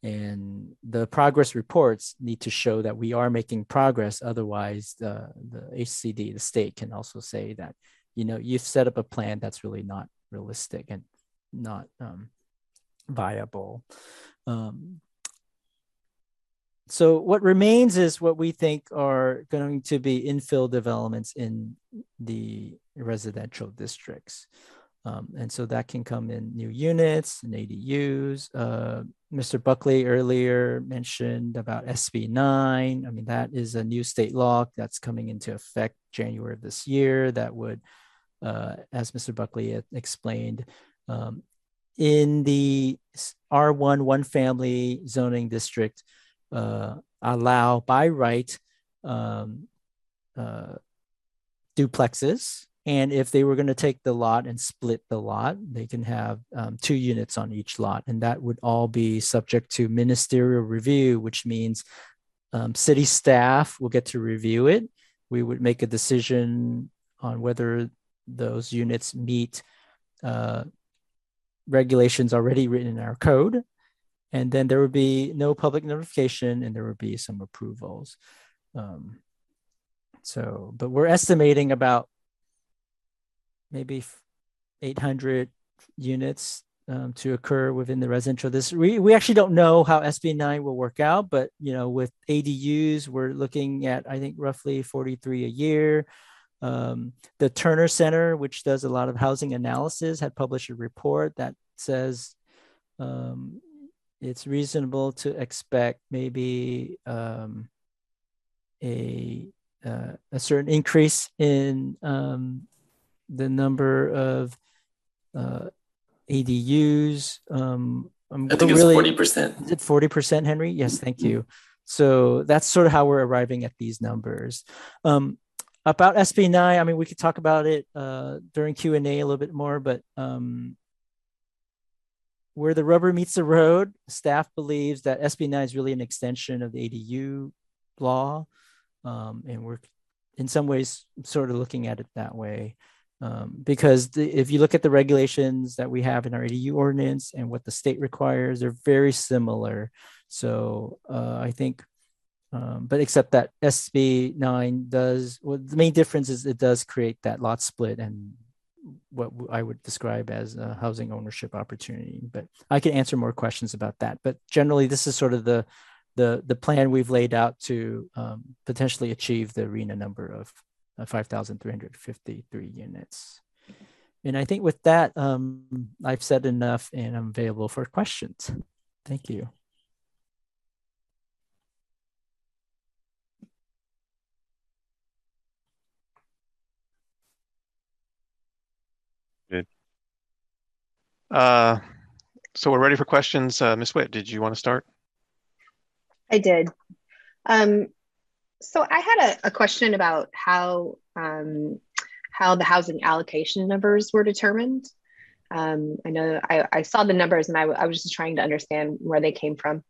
And the progress reports need to show that we are making progress. Otherwise, the HCD, the state, can also say that, you know, you've set up a plan that's really not realistic and not viable. So what remains is what we think are going to be infill developments in the residential districts. And so that can come in new units and ADUs. Mr. Buckley earlier mentioned about SB 9. I mean, that is a new state law that's coming into effect January of this year that would, as Mr. Buckley explained, in the R1 one-family zoning district, allow by right duplexes. And if they were going to take the lot and split the lot, they can have 2 units on each lot. And that would all be subject to ministerial review, which means city staff will get to review it. We would make a decision on whether those units meet regulations already written in our code. And then there would be no public notification and there would be some approvals. But we're estimating about maybe 800 units to occur within the residential district. We actually don't know how SB 9 will work out, but you know, with ADUs, we're looking at, I think, roughly 43 a year. The Turner Center, which does a lot of housing analysis, had published a report that says it's reasonable to expect maybe a certain increase in the number of ADUs. I think it's 40%. Is it 40%, Henry? Yes, thank you. So that's sort of how we're arriving at these numbers. About SB9, I mean, we could talk about it during Q&A a little bit more, but where the rubber meets the road, staff believes that SB9 is really an extension of the ADU law. And we're in some ways sort of looking at it that way. Because if you look at the regulations that we have in our ADU ordinance and what the state requires, they're very similar. So I think, but except that SB 9 does, well, the main difference is it does create that lot split and what I would describe as a housing ownership opportunity. But I can answer more questions about that. But generally, this is sort of the plan we've laid out to potentially achieve the RHNA number of 5,353 units. And I think with that, I've said enough and I'm available for questions. Thank you. Good. So we're ready for questions. Ms. Witt, did you want to start? I did. So I had a question about how the housing allocation numbers were determined. I know I saw the numbers and I was just trying to understand where they came from.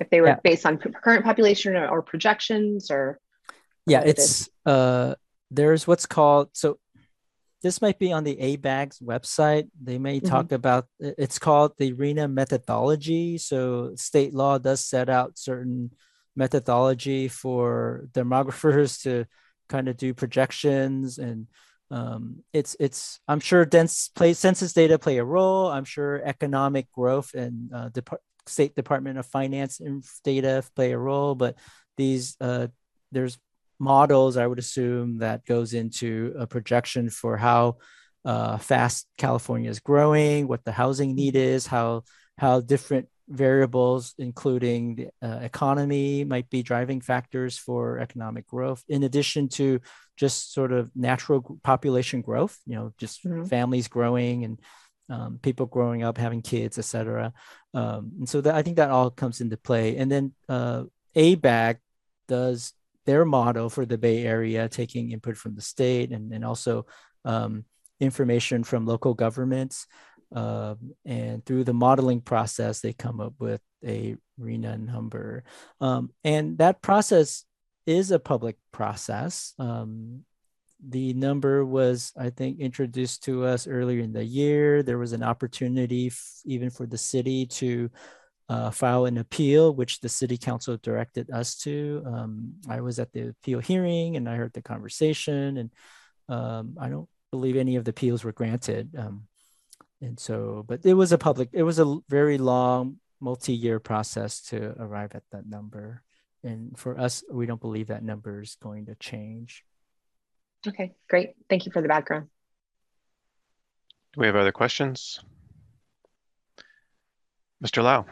If they were based on current population or projections or. Yeah, it's, there's what's called, so this might be on the ABAG's website. They may talk about, it's called the RHNA methodology. So state law does set out certain methodology for demographers to kind of do projections, and it's I'm sure census data play a role. I'm sure economic growth and State Department of Finance data play a role, but these there's models I would assume that goes into a projection for how fast California is growing, what the housing need is, how different variables, including the economy, might be driving factors for economic growth, in addition to just sort of natural population growth, you know, just families growing and people growing up, having kids, etc. And so I think that all comes into play. And then ABAG does their model for the Bay Area, taking input from the state and also information from local governments. And through the modeling process, they come up with a RHNA number. And that process is a public process. The number was, I think, introduced to us earlier in the year. There was an opportunity even for the city to file an appeal, which the city council directed us to. I was at the appeal hearing and I heard the conversation, and I don't believe any of the appeals were granted. And so, but it was a very long multi-year process to arrive at that number. And for us, we don't believe that number is going to change. Okay, great. Thank you for the background. Do we have other questions? Mr. Lau.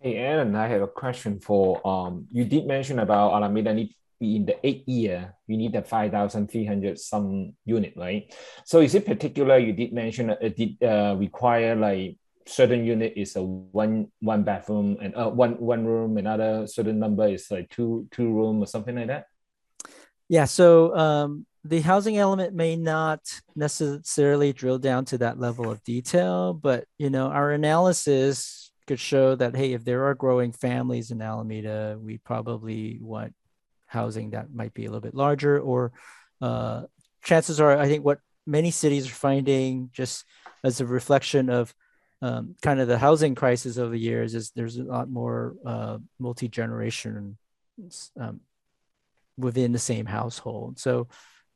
Hey, Aaron, I have a question for, you did mention about Alameda need to be in the 8th year, you need a 5,300 some unit, right? So is it particular, you did mention it did require like certain unit is a one bathroom and one room, another certain number is like two room or something like that? Yeah, so the housing element may not necessarily drill down to that level of detail, but you know, our analysis could show that, hey, if there are growing families in Alameda, we probably want housing that might be a little bit larger, or chances are, I think what many cities are finding just as a reflection of kind of the housing crisis over the years is there's a lot more multi-generation within the same household. So,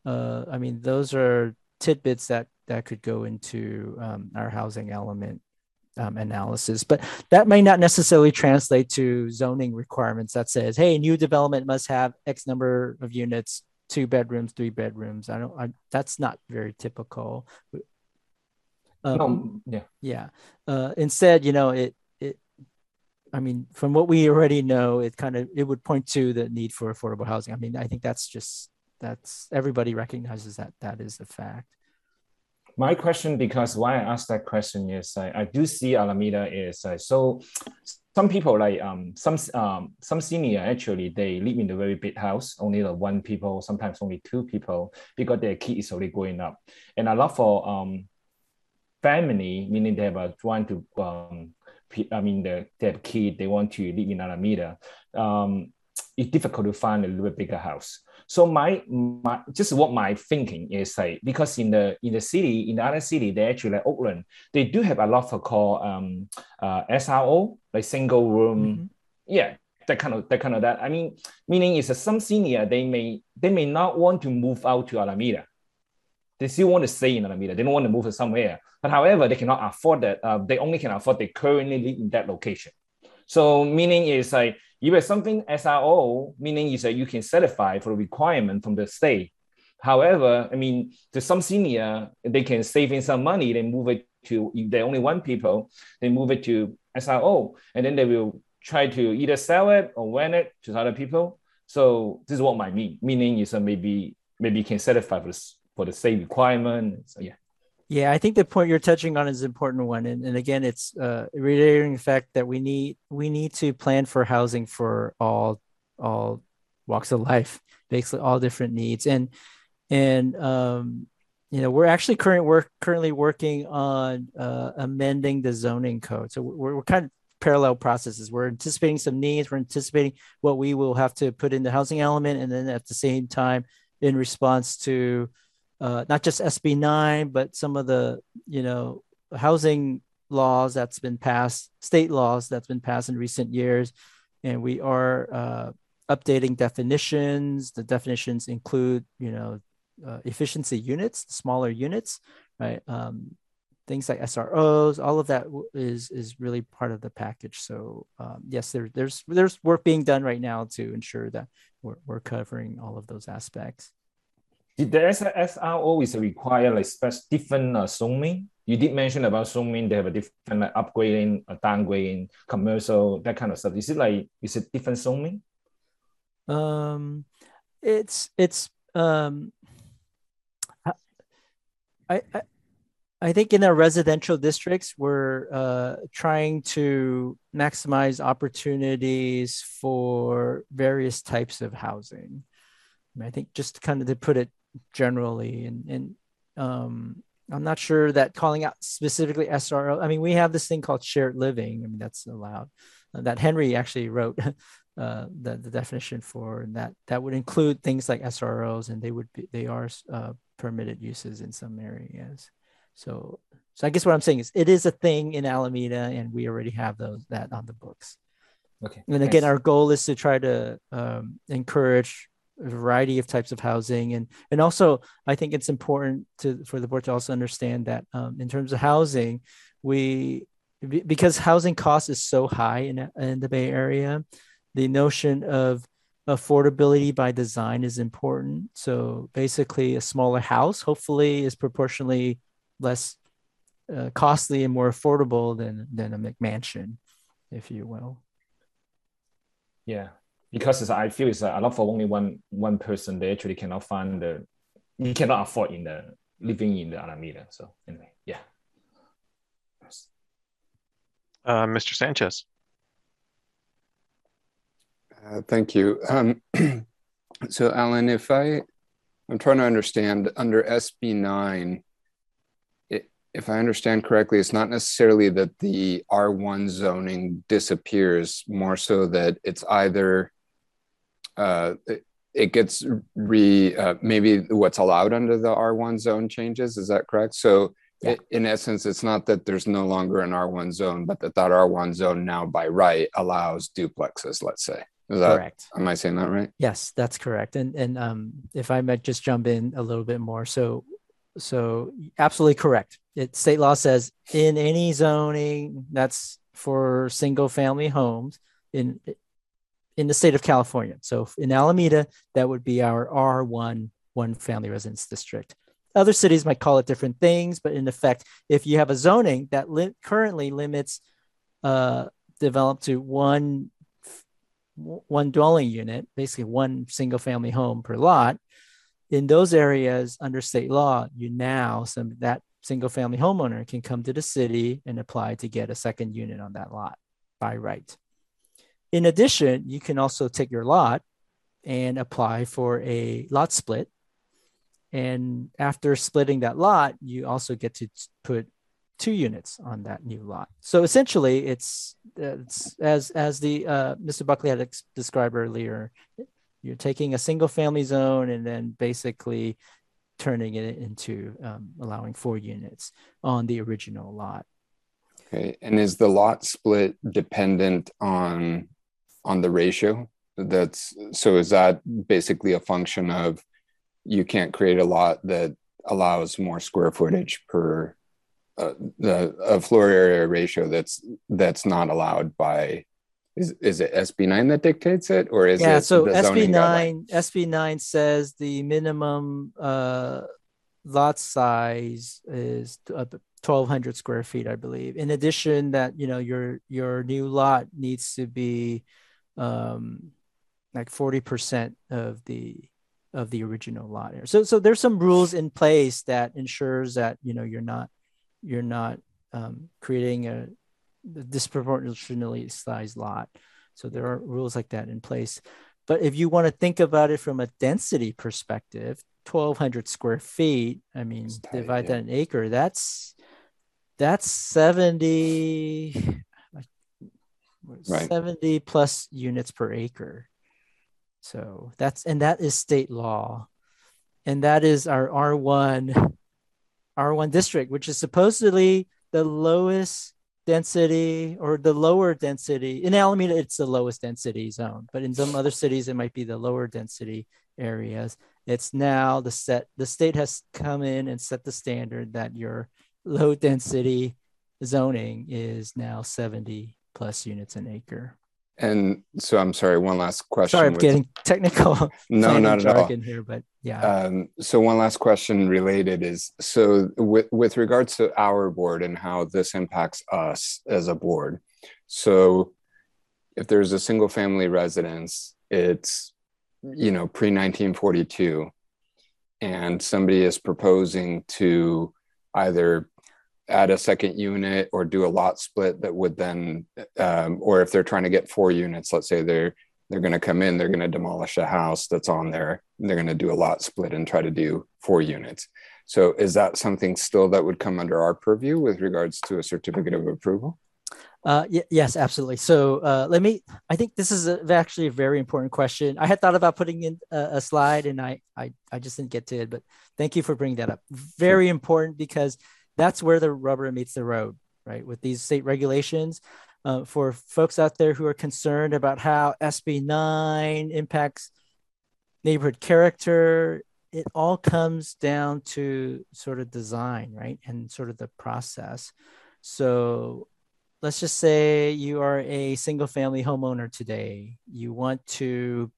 I mean, those are tidbits that could go into our housing element analysis, but that may not necessarily translate to zoning requirements that says, hey, new development must have X number of units, 2 bedrooms, 3 bedrooms. That's not very typical. Instead, you know, I mean, from what we already know, it would point to the need for affordable housing. I mean, I think that's everybody recognizes that is the fact. My question, because why I asked that question is I do see Alameda is so some people like some senior actually they live in the very big house, only the one people, sometimes only two people, because their kid is already growing up. And I love for family, meaning they have one to they have kid, they want to live in Alameda. It's difficult to find a little bit bigger house. So my thinking is like, because in the other city, they actually like Oakland, they do have a lot of called SRO, like single room, yeah, that kind of. I mean, meaning is some senior they may not want to move out to Alameda. They still want to stay in Alameda. They don't want to move to somewhere. But however, they cannot afford that. They only can afford they currently live in that location. So meaning is like, you have something SRO, meaning is that you can satisfy for the requirement from the state. However, I mean, to some senior, they can save in some money. They move it to, if they're only one people, they move it to SRO. And then they will try to either sell it or rent it to other people. So this is what I mean. Meaning is that maybe you can satisfy for this, for the same requirement. So yeah. Yeah, I think the point you're touching on is an important one. And again, it's reiterating the fact that we need to plan for housing for all walks of life, basically all different needs. And you know, we're actually currently working on amending the zoning code. So we're kind of parallel processes. We're anticipating some needs, we're anticipating what we will have to put in the housing element, and then at the same time, in response to not just SB 9, but some of the, you know, housing laws that's been passed, state laws that's been passed in recent years. And we are updating definitions. The definitions include, you know, efficiency units, smaller units, right? Things like SROs, all of that is really part of the package. So yes, there's work being done right now to ensure that we're covering all of those aspects. Did the SRO is require like different zoning? You did mention about zoning, they have a different like upgrading, downgrading, commercial, that kind of stuff. Is it different zoning? I think in our residential districts, we're trying to maximize opportunities for various types of housing. I think just kind of to put it generally, and I'm not sure that calling out specifically SRO. I mean, we have this thing called shared living. I mean, that's allowed. That Henry actually wrote the definition for, and that would include things like SROs, and they are permitted uses in some areas. So So I guess what I'm saying is it is a thing in Alameda, and we already have that on the books. Okay. And again, our goal is to try to encourage a variety of types of housing. And also, I think it's important for the board to also understand that in terms of housing, because housing cost is so high in the Bay Area, the notion of affordability by design is important. So basically, a smaller house hopefully is proportionally less costly and more affordable than a McMansion, if you will. Yeah, because I feel it's a lot for only one person. They actually cannot find you cannot afford living in the Alameda. So anyway, yeah. Mr. Sanchez. Thank you. So Alan, if I'm trying to understand under SB 9, if I understand correctly, it's not necessarily that the R1 zoning disappears, more so that it's either it gets maybe what's allowed under the R1 zone changes. Is that correct? So yeah. In essence, it's not that there's no longer an R1 zone, but that R1 zone now by right allows duplexes, let's say. Is that correct? Am I saying that right? Yes, that's correct. And if I might just jump in a little bit more. So absolutely correct. State law says in any zoning that's for single family homes in the state of California. So in Alameda, that would be our R1, one family residence district. Other cities might call it different things, but in effect, if you have a zoning that currently limits developed to one dwelling unit, basically one single family home per lot, in those areas under state law, that single family homeowner can come to the city and apply to get a second unit on that lot by right. In addition, you can also take your lot and apply for a lot split. And after splitting that lot, you also get to put two units on that new lot. So essentially it's as the Mr. Buckley had described earlier, you're taking a single family zone and then basically turning it into allowing 4 units on the original lot. Okay, and is the lot split dependent on the ratio? So is that basically a function of you can't create a lot that allows more square footage per a floor area ratio that's not allowed by? Is it SB 9 that dictates it, or is it so the SB 9 guideline? SB 9 says the minimum lot size is 1,200 square feet, I believe. In addition, that your new lot needs to be like 40% of the original lot area. So there's some rules in place that ensures that you're not creating a disproportionately sized lot. So there are rules like that in place. But if you want to think about it from a density perspective, 1,200 square feet, I mean, divide that in acre, that's 70, right. 70 plus units per acre. So that is state law. And that is our R1 district, which is supposedly the lowest density or the lower density. In Alameda, it's the lowest density zone, but in some other cities, it might be the lower density areas. It's now the state has come in and set the standard that your low density zoning is now 70 plus units an acre. And so I'm sorry, one last question. Sorry, I'm getting technical. No, not at all. Here, but yeah. So one last question related is, so with regards to our board and how this impacts us as a board. So if there's a single family residence, it's, pre-1942, and somebody is proposing to either add a second unit or do a lot split that would then, or if they're trying to get 4 units, let's say they're going to come in, they're going to demolish a house that's on there, and they're going to do a lot split and try to do 4 units. So is that something still that would come under our purview with regards to a certificate of approval? Yes, absolutely. So I think this is actually a very important question. I had thought about putting in a slide and I just didn't get to it, but thank you for bringing that up. Very important, because that's where the rubber meets the road, right? With these state regulations, for folks out there who are concerned about how SB 9 impacts neighborhood character, it all comes down to sort of design, right? And sort of the process. So let's just say you are a single family homeowner today. You want to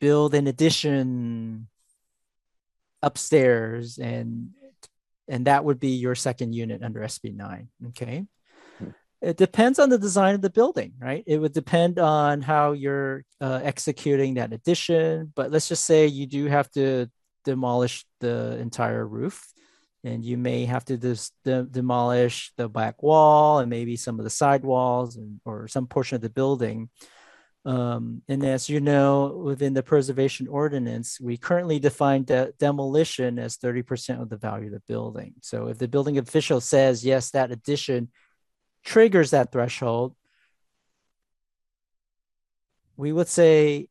build an addition upstairs, and that would be your second unit under SB 9, okay? It depends on the design of the building, right? It would depend on how you're executing that addition, but let's just say you do have to demolish the entire roof, and you may have to demolish the back wall and maybe some of the side walls, and, or some portion of the building. And as you know, within the preservation ordinance, we currently define demolition as 30% of the value of the building. So if the building official says, yes, that addition triggers that threshold, we would say,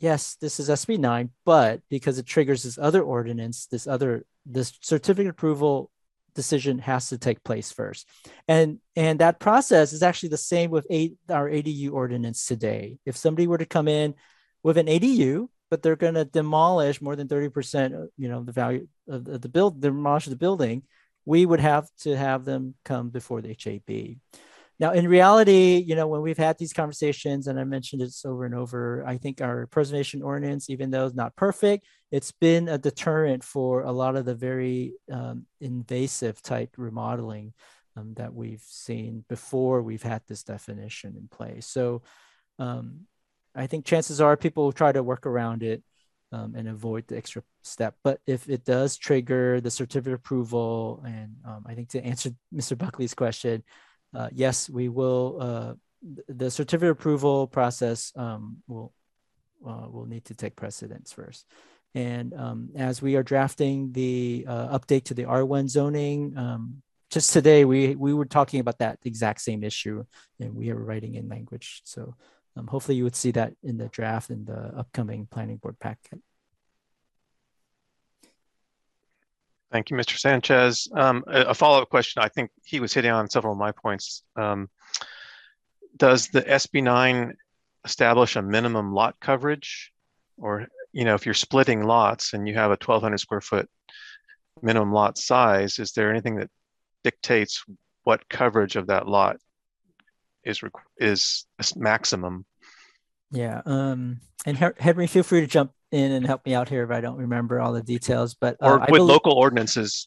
yes, this is SB 9, but because it triggers this other ordinance, this certificate approval decision has to take place first. And that process is actually the same with our ADU ordinance today. If somebody were to come in with an ADU, but they're going to demolish more than 30%, the value of the build, demolish the building, we would have to have them come before the HAB. Now, in reality, when we've had these conversations, and I mentioned this over and over, I think our preservation ordinance, even though it's not perfect, it's been a deterrent for a lot of the very invasive type remodeling that we've seen before we've had this definition in place. So I think chances are people will try to work around it and avoid the extra step. But if it does trigger the certificate approval, and I think to answer Mr. Buckley's question, yes, we will. The certificate approval process will need to take precedence first. And as we are drafting the update to the R1 zoning, just today we were talking about that exact same issue, and we are writing in language. So hopefully you would see that in the draft in the upcoming planning board packet. Thank you, Mr. Sanchez. A follow-up question. I think he was hitting on several of my points. Does the SB 9 establish a minimum lot coverage? Or, if you're splitting lots and you have a 1,200 square foot minimum lot size, is there anything that dictates what coverage of that lot is maximum? Yeah, and Henry, feel free to jump in and help me out here if I don't remember all the details. But or would local ordinances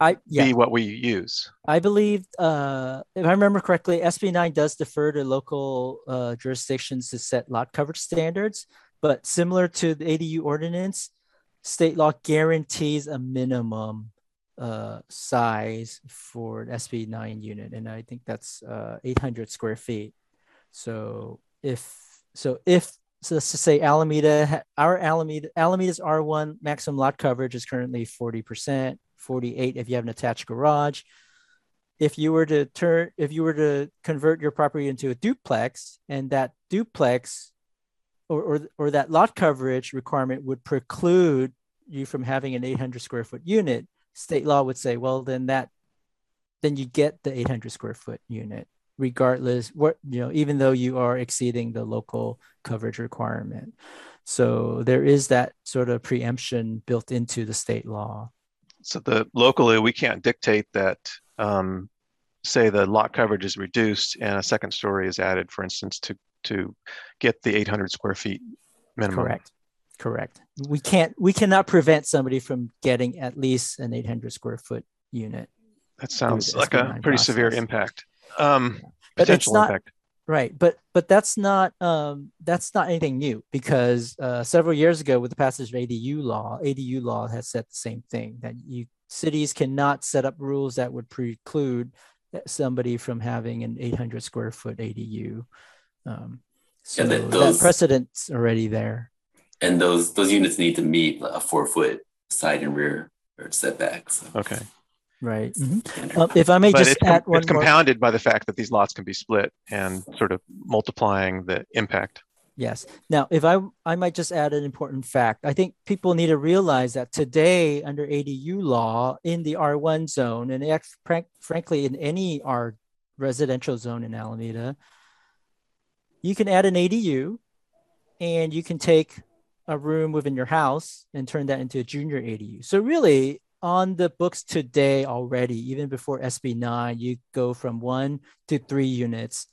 be what we use? I believe, if I remember correctly, SB 9 does defer to local jurisdictions to set lot coverage standards. But similar to the ADU ordinance, state law guarantees a minimum size for an SB 9 unit, and I think that's 800 square feet. So let's just say Alameda's R1 maximum lot coverage is currently 40%, 48 if you have an attached garage. If you were to convert your property into a duplex, and that duplex or that lot coverage requirement would preclude you from having an 800 square foot unit, state law would say, well, then you get the 800 square foot unit, regardless even though you are exceeding the local coverage requirement. So there is that sort of preemption built into the state law. So locally, we can't dictate that, say the lot coverage is reduced and a second story is added, for instance, to get the 800 square feet minimum. Correct. We cannot prevent somebody from getting at least an 800 square foot unit. That sounds like a pretty severe impact. But it's not impact. Right, but that's not anything new, because several years ago, with the passage of ADU law has said the same thing, that cities cannot set up rules that would preclude somebody from having an 800 square foot ADU. So that precedent's already there, and those units need to meet a 4 foot side and rear yard setback. So. Okay. Right. Mm-hmm. If I may just add one more. It's compounded by the fact that these lots can be split and sort of multiplying the impact. Yes. Now, if I might just add an important fact. I think people need to realize that today under ADU law in the R1 zone, and frankly in any R residential zone in Alameda, you can add an ADU and you can take a room within your house and turn that into a junior ADU. So really on the books today already, even before SB 9, you go from 1 to 3 units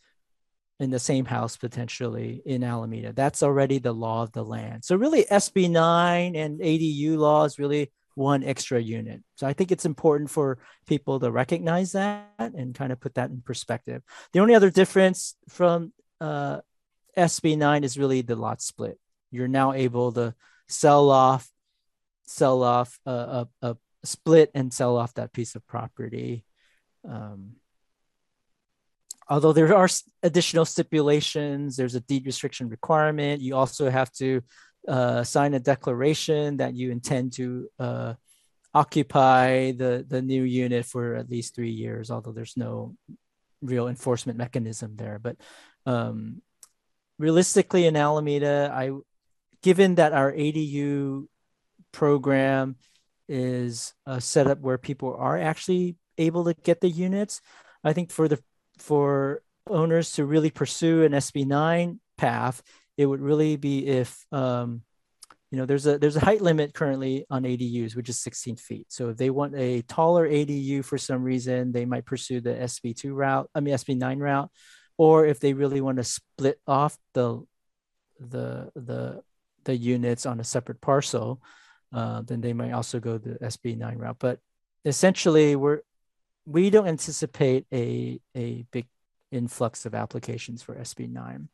in the same house potentially in Alameda. That's already the law of the land. So really SB 9 and ADU law is really one extra unit. So I think it's important for people to recognize that and kind of put that in perspective. The only other difference from SB 9 is really the lot split. You're now able to split and sell off that piece of property. Although there are additional stipulations, there's a deed restriction requirement. You also have to sign a declaration that you intend to occupy the new unit for at least 3 years, although there's no real enforcement mechanism there. But realistically in Alameda, given that our ADU program is set up where people are actually able to get the units, I think for owners to really pursue an SB9 path, it would really be if, there's a height limit currently on ADUs, which is 16 feet. So if they want a taller ADU for some reason, they might pursue the SB9 route, or if they really want to split off the units on a separate parcel, then they might also go the SB9 route. But essentially we don't anticipate a big influx of applications for SB9.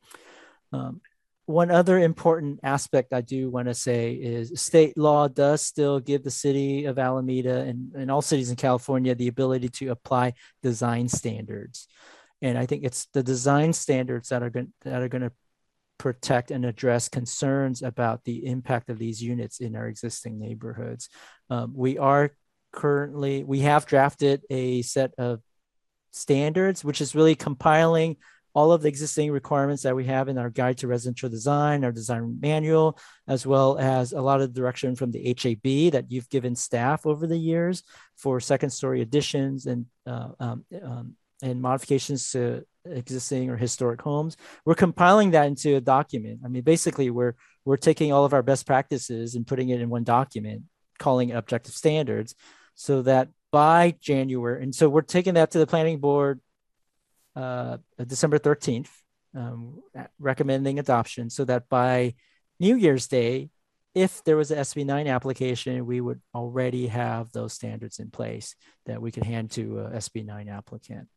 One other important aspect I do want to say is state law does still give the city of Alameda and all cities in California the ability to apply design standards. And I think it's the design standards that are going to protect and address concerns about the impact of these units in our existing neighborhoods. We have drafted a set of standards, which is really compiling all of the existing requirements that we have in our guide to residential design, our design manual, as well as a lot of direction from the HAB that you've given staff over the years for second story additions and modifications to existing or historic homes. We're compiling that into a document. I mean, basically we're taking all of our best practices and putting it in one document, calling it objective standards, so that by January, and so we're taking that to the planning board December 13th, recommending adoption, so that by New Year's Day, if there was an SB9 application, we would already have those standards in place that we could hand to a SB9 applicant.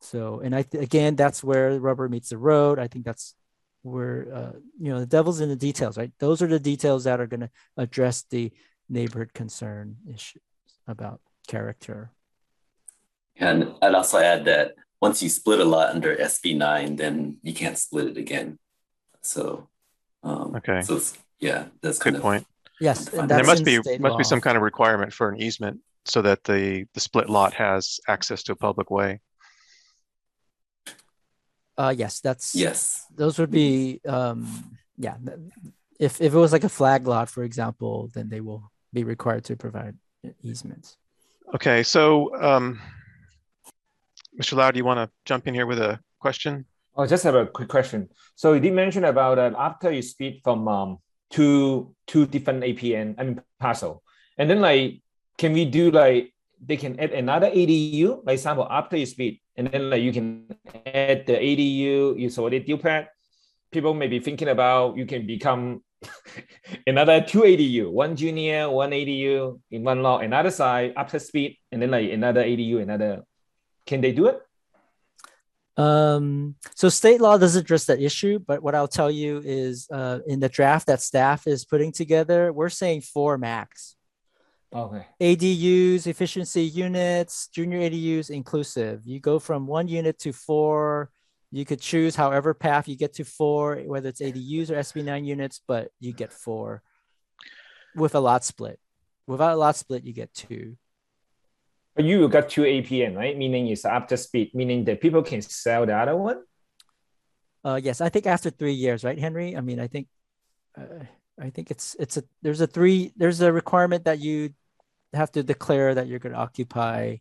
So, and again, that's where the rubber meets the road. I think that's where, the devil's in the details, right? Those are the details that are going to address the neighborhood concern issues about character. And I'd also add that once you split a lot under SB9, then you can't split it again. So, okay. So yeah, that's good point. Yes, and there must be some kind of requirement for an easement so that the split lot has access to a public way. Yes. Those would be If it was like a flag lot, for example, then they will be required to provide easements. Okay, so Mr. Lau, do you want to jump in here with a question? I just have a quick question. So you did mention about that after you split from two different parcel, and then can we do they can add another ADU, example after you split, and then you can add the ADU. You saw the deal pad. People may be thinking about you can become another 2 ADU, 1 junior, 1 ADU in one lot, another side, up to speed, and then another ADU, another. Can they do it? So state law doesn't address that issue, but what I'll tell you is in the draft that staff is putting together, we're saying 4 max. Okay. ADUs, efficiency units, junior ADUs inclusive. You go from 1 unit to 4. You could choose however path you get to 4, whether it's ADUs or SB9 units, but you get 4 with a lot split. Without a lot split, you get 2. But you got 2 APN, right? Meaning it's up to speed, meaning that people can sell the other one? Yes, I think after 3 years, right, Henry? I mean, I think it's there's a requirement that you have to declare that you're going to occupy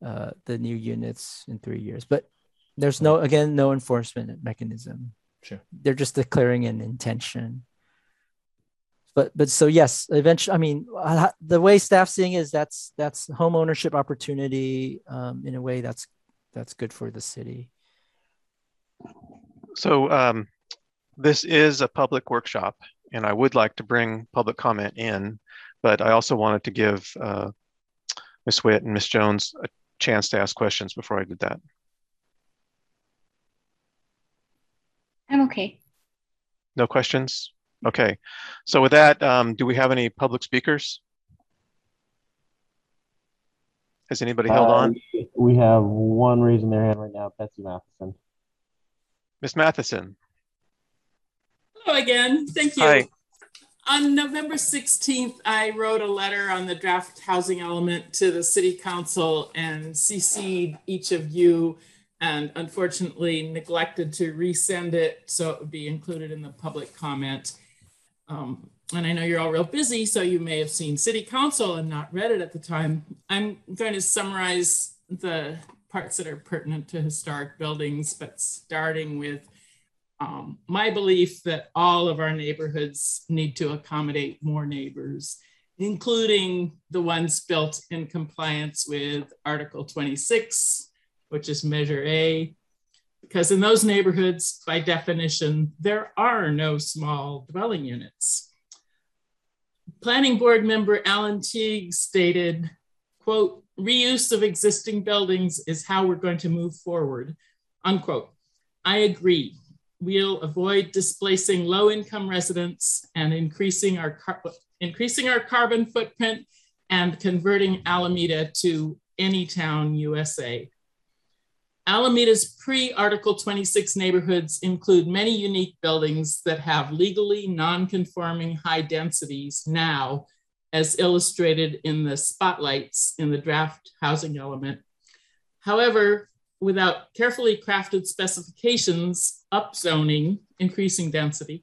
the new units in 3 years, but there's no, again, no enforcement mechanism. Sure. They're just declaring an intention. But so yes, eventually, I mean, the way staff's seeing is that's home ownership opportunity in a way that's good for the city. So this is a public workshop, and I would like to bring public comment in, but I also wanted to give Ms. Witt and Ms. Jones a chance to ask questions before I did that. I'm okay. No questions? Okay. So with that, do we have any public speakers? Has anybody held on? We have one raising their hand right now, Betsy Matheson. Ms. Matheson. Hello again. Thank you. Hi. On November 16th, I wrote a letter on the draft housing element to the City Council and CC'd each of you, and unfortunately neglected to resend it so it would be included in the public comment. And I know you're all real busy, so you may have seen City Council and not read it at the time. I'm going to summarize the parts that are pertinent to historic buildings, but starting with my belief that all of our neighborhoods need to accommodate more neighbors, including the ones built in compliance with Article 26, which is Measure A, because in those neighborhoods, by definition, there are no small dwelling units. Planning Board member Alan Teague stated, quote, reuse of existing buildings is how we're going to move forward, unquote. I agree. We'll avoid displacing low-income residents and increasing our carbon footprint and converting Alameda to Anytown, USA. Alameda's pre-Article 26 neighborhoods include many unique buildings that have legally non-conforming high densities now, as illustrated in the spotlights in the draft housing element. However, without carefully crafted specifications, upzoning, increasing density,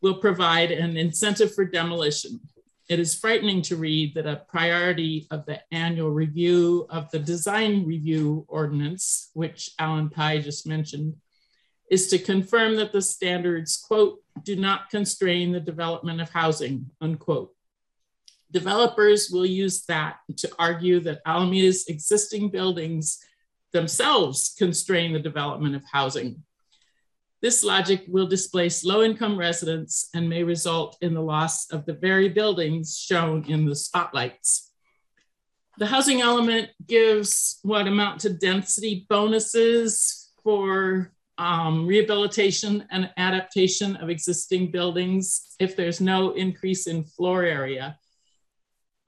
will provide an incentive for demolition. It is frightening to read that a priority of the annual review of the design review ordinance, which Alan Pye just mentioned, is to confirm that the standards, quote, do not constrain the development of housing, unquote. Developers will use that to argue that Alameda's existing buildings themselves constrain the development of housing. This logic will displace low-income residents and may result in the loss of the very buildings shown in the spotlights. The housing element gives what amount to density bonuses for rehabilitation and adaptation of existing buildings if there's no increase in floor area.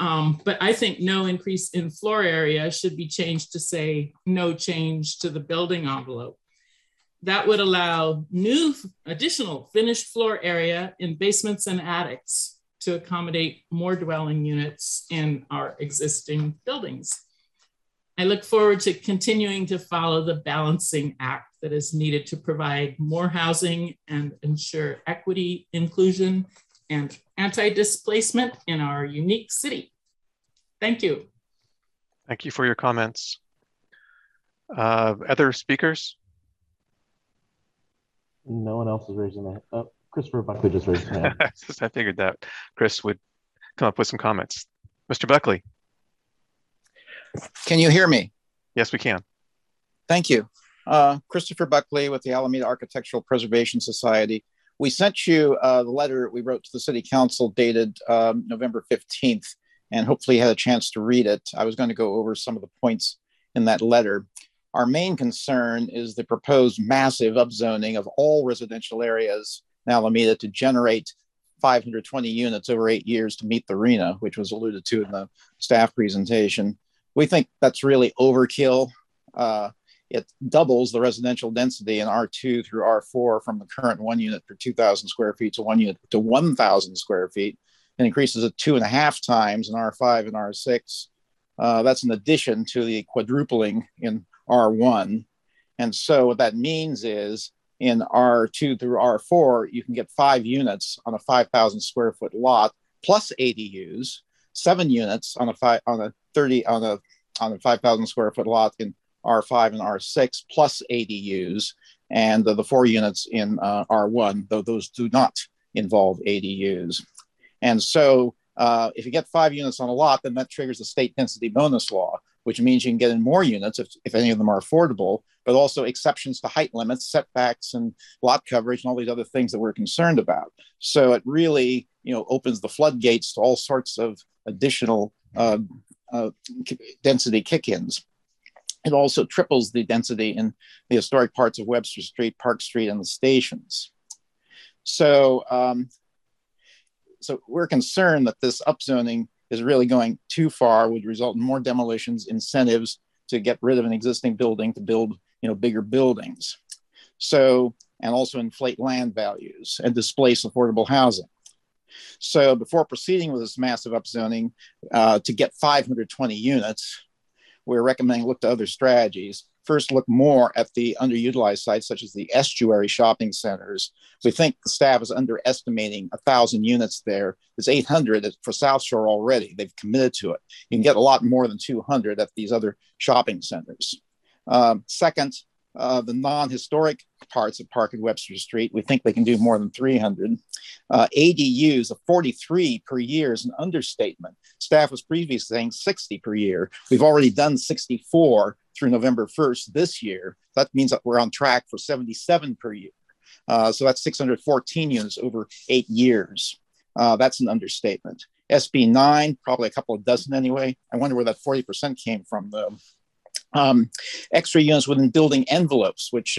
But I think no increase in floor area should be changed to say no change to the building envelope. That would allow new additional finished floor area in basements and attics to accommodate more dwelling units in our existing buildings. I look forward to continuing to follow the balancing act that is needed to provide more housing and ensure equity, inclusion, and anti-displacement in our unique city. Thank you. Thank you for your comments. Other speakers? No one else is raising their hand. Oh, Christopher Buckley just raised his hand. I figured that Chris would come up with some comments. Mr. Buckley. Can you hear me? Yes, we can. Thank you. Christopher Buckley with the Alameda Architectural Preservation Society. We sent you the letter we wrote to the City Council dated November 15th, and hopefully you had a chance to read it. I was going to go over some of the points in that letter. Our main concern is the proposed massive upzoning of all residential areas in Alameda to generate 520 units over 8 years to meet the RHNA, which was alluded to in the staff presentation. We think that's really overkill. It doubles the residential density in R2 through R4 from the current 1 unit per 2,000 square feet to 1 unit to 1,000 square feet, and increases it 2.5 times in R5 and R6. That's in addition to the quadrupling in R1. And so what that means is in R2 through R4, you can get 5 units on a 5,000 square foot lot, plus ADUs, 7 units on a 5,000 square foot lot in R5 and R6, plus ADUs, and the 4 units in R1, though those do not involve ADUs. And so if you get 5 units on a lot, then that triggers the state density bonus law, which means you can get in more units if any of them are affordable, but also exceptions to height limits, setbacks, and lot coverage, and all these other things that we're concerned about. So it really, you know, opens the floodgates to all sorts of additional density kick-ins. It also triples the density in the historic parts of Webster Street, Park Street, and the stations. So, so we're concerned that this upzoning is really going too far, would result in more demolitions, incentives to get rid of an existing building to build, you know, bigger buildings. So, and also inflate land values and displace affordable housing. So before proceeding with this massive upzoning to get 520 units, we're recommending look to other strategies. First, look more at the underutilized sites, such as the estuary shopping centers. We think the staff is underestimating 1,000 units there. There's 800 for South Shore already. They've committed to it. You can get a lot more than 200 at these other shopping centers. Second, the non-historic parts of Park and Webster Street, we think they can do more than 300. ADUs of 43 per year is an understatement. Staff was previously saying 60 per year. We've already done 64 through November 1st this year. That means that we're on track for 77 per year. So that's 614 units over 8 years. That's an understatement. SB 9, probably a couple of dozen anyway. I wonder where that 40% came from though. Extra units within building envelopes, which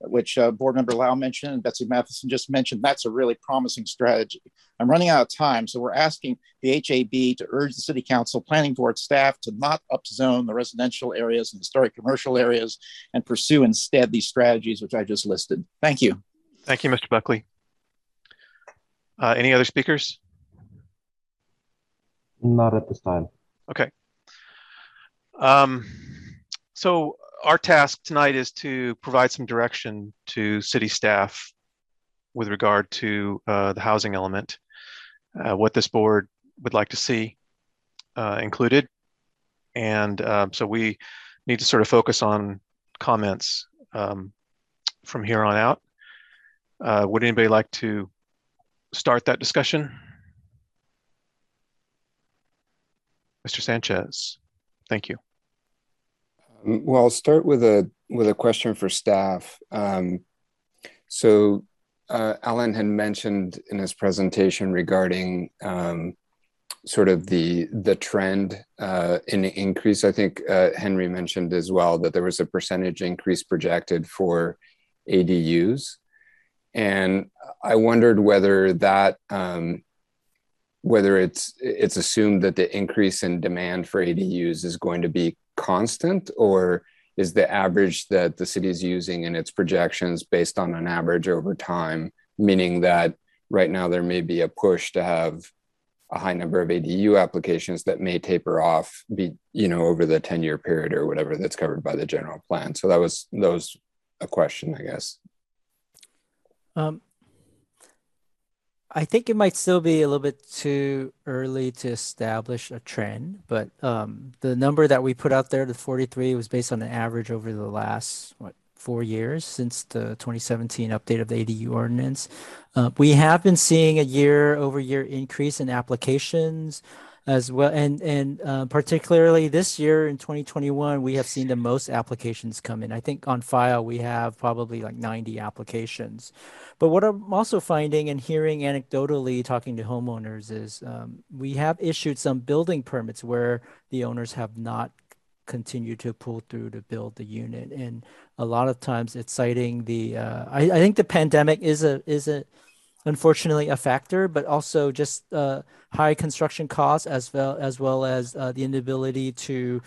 board member Lau mentioned and Betsy Matheson just mentioned, that's a really promising strategy. I'm running out of time, so we're asking the HAB to urge the City Council Planning Board staff to not upzone the residential areas and historic commercial areas and pursue instead these strategies which I just listed. Thank you. Thank you, Mr. Buckley. Any other speakers? Not at this time. Okay. So our task tonight is to provide some direction to city staff with regard to the housing element, what this board would like to see included. And so we need to sort of focus on comments from here on out. Would anybody like to start that discussion? Mr. Sanchez, thank you. Well, I'll start with a question for staff. So Alan had mentioned in his presentation regarding sort of the trend in the increase. I think Henry mentioned as well that there was a percentage increase projected for ADUs. And I wondered whether that, whether it's assumed that the increase in demand for ADUs is going to be constant, or is the average that the city is using in its projections based on an average over time, meaning that right now there may be a push to have a high number of ADU applications that may taper off, over the 10-year period or whatever that's covered by the general plan. So that was a question, I guess. I think it might still be a little bit too early to establish a trend, but the number that we put out there, the 43, was based on an average over the last, 4 years since the 2017 update of the ADU ordinance. We have been seeing a year-over-year increase in applications as well, and particularly this year in 2021, we have seen the most applications come in. I think on file we have probably like 90 applications. But what I'm also finding and hearing anecdotally, talking to homeowners, is we have issued some building permits where the owners have not continued to pull through to build the unit, and a lot of times it's citing the. I think the pandemic is unfortunately a factor, but also just high construction costs as well as the inability to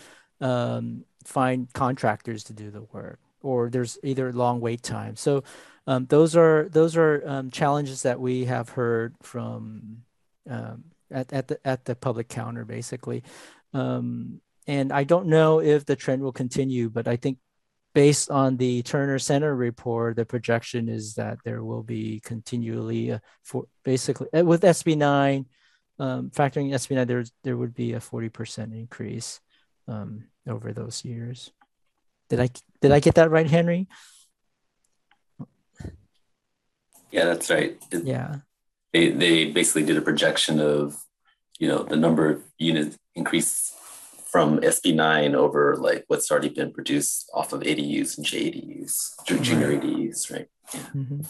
find contractors to do the work, or there's either long wait time. So those are challenges that we have heard from at the public counter basically, and I don't know if the trend will continue, but I think based on the Turner Center report, the projection is that there will be continually, for basically with SB 9, factoring SB 9, there would be a 40% increase over those years. Did I get that right, Henry? Yeah, that's right. Yeah. They basically did a projection of, you know, the number of units increase from SB9 over like what's already been produced off of ADUs and JADUs, junior ADUs, right? Yeah. Mm-hmm.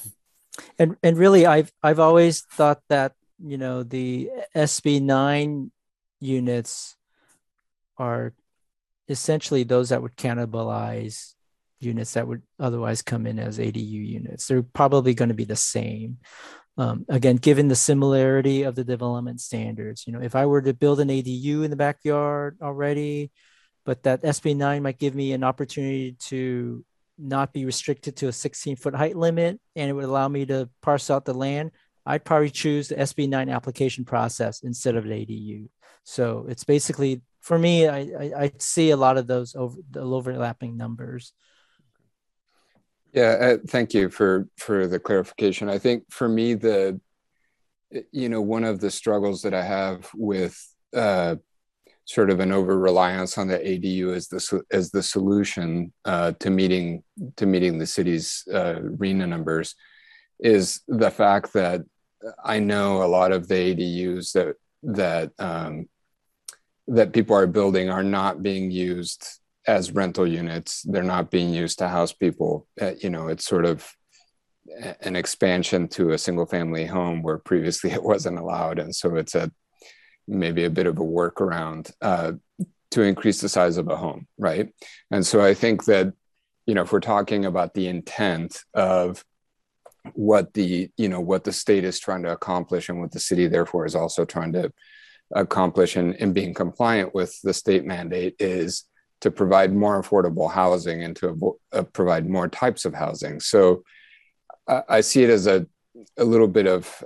And really, I've always thought that, you know, the SB9 units are essentially those that would cannibalize units that would otherwise come in as ADU units. They're probably going to be the same. Again, given the similarity of the development standards, you know, if I were to build an ADU in the backyard already, but that SB9 might give me an opportunity to not be restricted to a 16-foot height limit, and it would allow me to parse out the land, I'd probably choose the SB9 application process instead of an ADU. So it's basically, for me, I see a lot of those overlapping numbers. Yeah, thank you for the clarification. I think for me, the, you know, one of the struggles that I have with sort of an over-reliance on the ADU as the solution to meeting the city's RHNA numbers is the fact that I know a lot of the ADUs that people are building are not being used as rental units. They're not being used to house people. You know, it's sort of an expansion to a single family home where previously it wasn't allowed. And so it's maybe a bit of a workaround to increase the size of a home, right? And so I think that, you know, if we're talking about the intent of what the state is trying to accomplish and what the city therefore is also trying to accomplish and being compliant with the state mandate is to provide more affordable housing and to provide more types of housing. So I see it as a little bit of,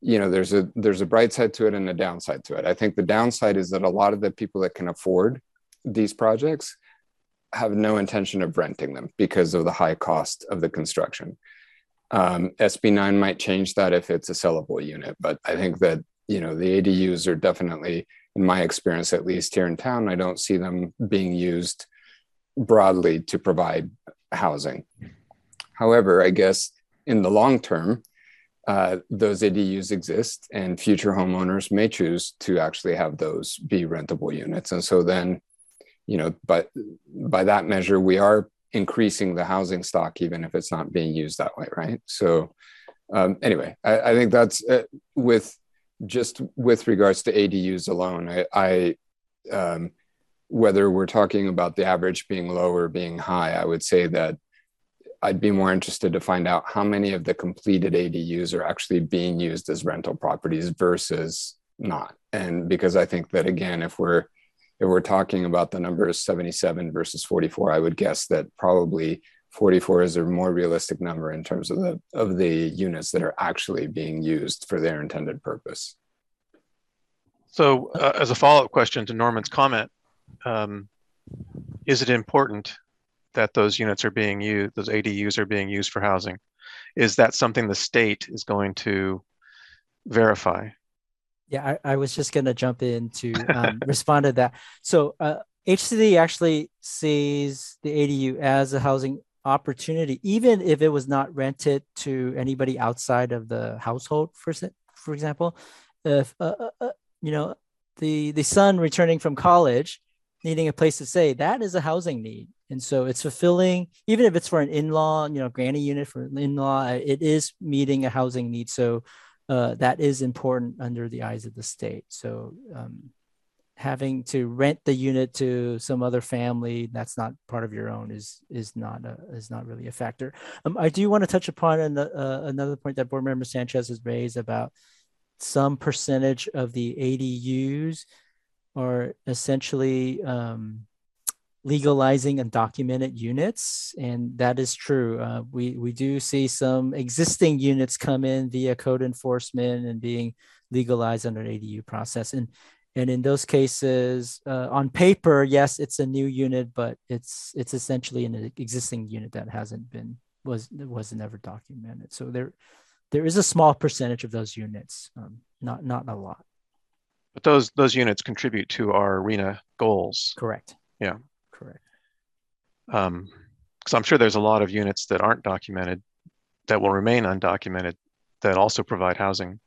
you know, there's a bright side to it and a downside to it. I think the downside is that a lot of the people that can afford these projects have no intention of renting them because of the high cost of the construction. SB9 might change that if it's a sellable unit, but I think that, you know, the ADUs are definitely, in my experience, at least here in town, I don't see them being used broadly to provide housing. However, I guess in the long term, those ADUs exist and future homeowners may choose to actually have those be rentable units. And so then, you know, but by that measure, we are increasing the housing stock, even if it's not being used that way, right? So anyway, I think that's with regards to ADUs alone, I whether we're talking about the average being low or being high, I would say that I'd be more interested to find out how many of the completed ADUs are actually being used as rental properties versus not. And because I think that, again, if we're talking about the numbers 77 versus 44, I would guess that probably 44 is a more realistic number in terms of the units that are actually being used for their intended purpose. So as a follow-up question to Norman's comment, is it important that those units are being used, those ADUs are being used for housing? Is that something the state is going to verify? Yeah, I was just going to jump in to respond to that. So HCD actually sees the ADU as a housing opportunity, even if it was not rented to anybody outside of the household. For example, if you know, the son returning from college needing a place to stay, that is a housing need, and so it's fulfilling. Even if it's for an in-law, you know, granny unit for an in-law, it is meeting a housing need. So that is important under the eyes of the state. So having to rent the unit to some other family that's not part of your own is not really a factor. I do want to touch upon another point that Board Member Sanchez has raised about some percentage of the ADUs are essentially legalizing undocumented units, and that is true. We do see some existing units come in via code enforcement and being legalized under an ADU process, and And in those cases, on paper, yes, it's a new unit, but it's essentially an existing unit that wasn't ever documented. So there is a small percentage of those units, not a lot. But those units contribute to our RHNA goals. Correct. Yeah. Correct. So I'm sure there's a lot of units that aren't documented that will remain undocumented that also provide housing.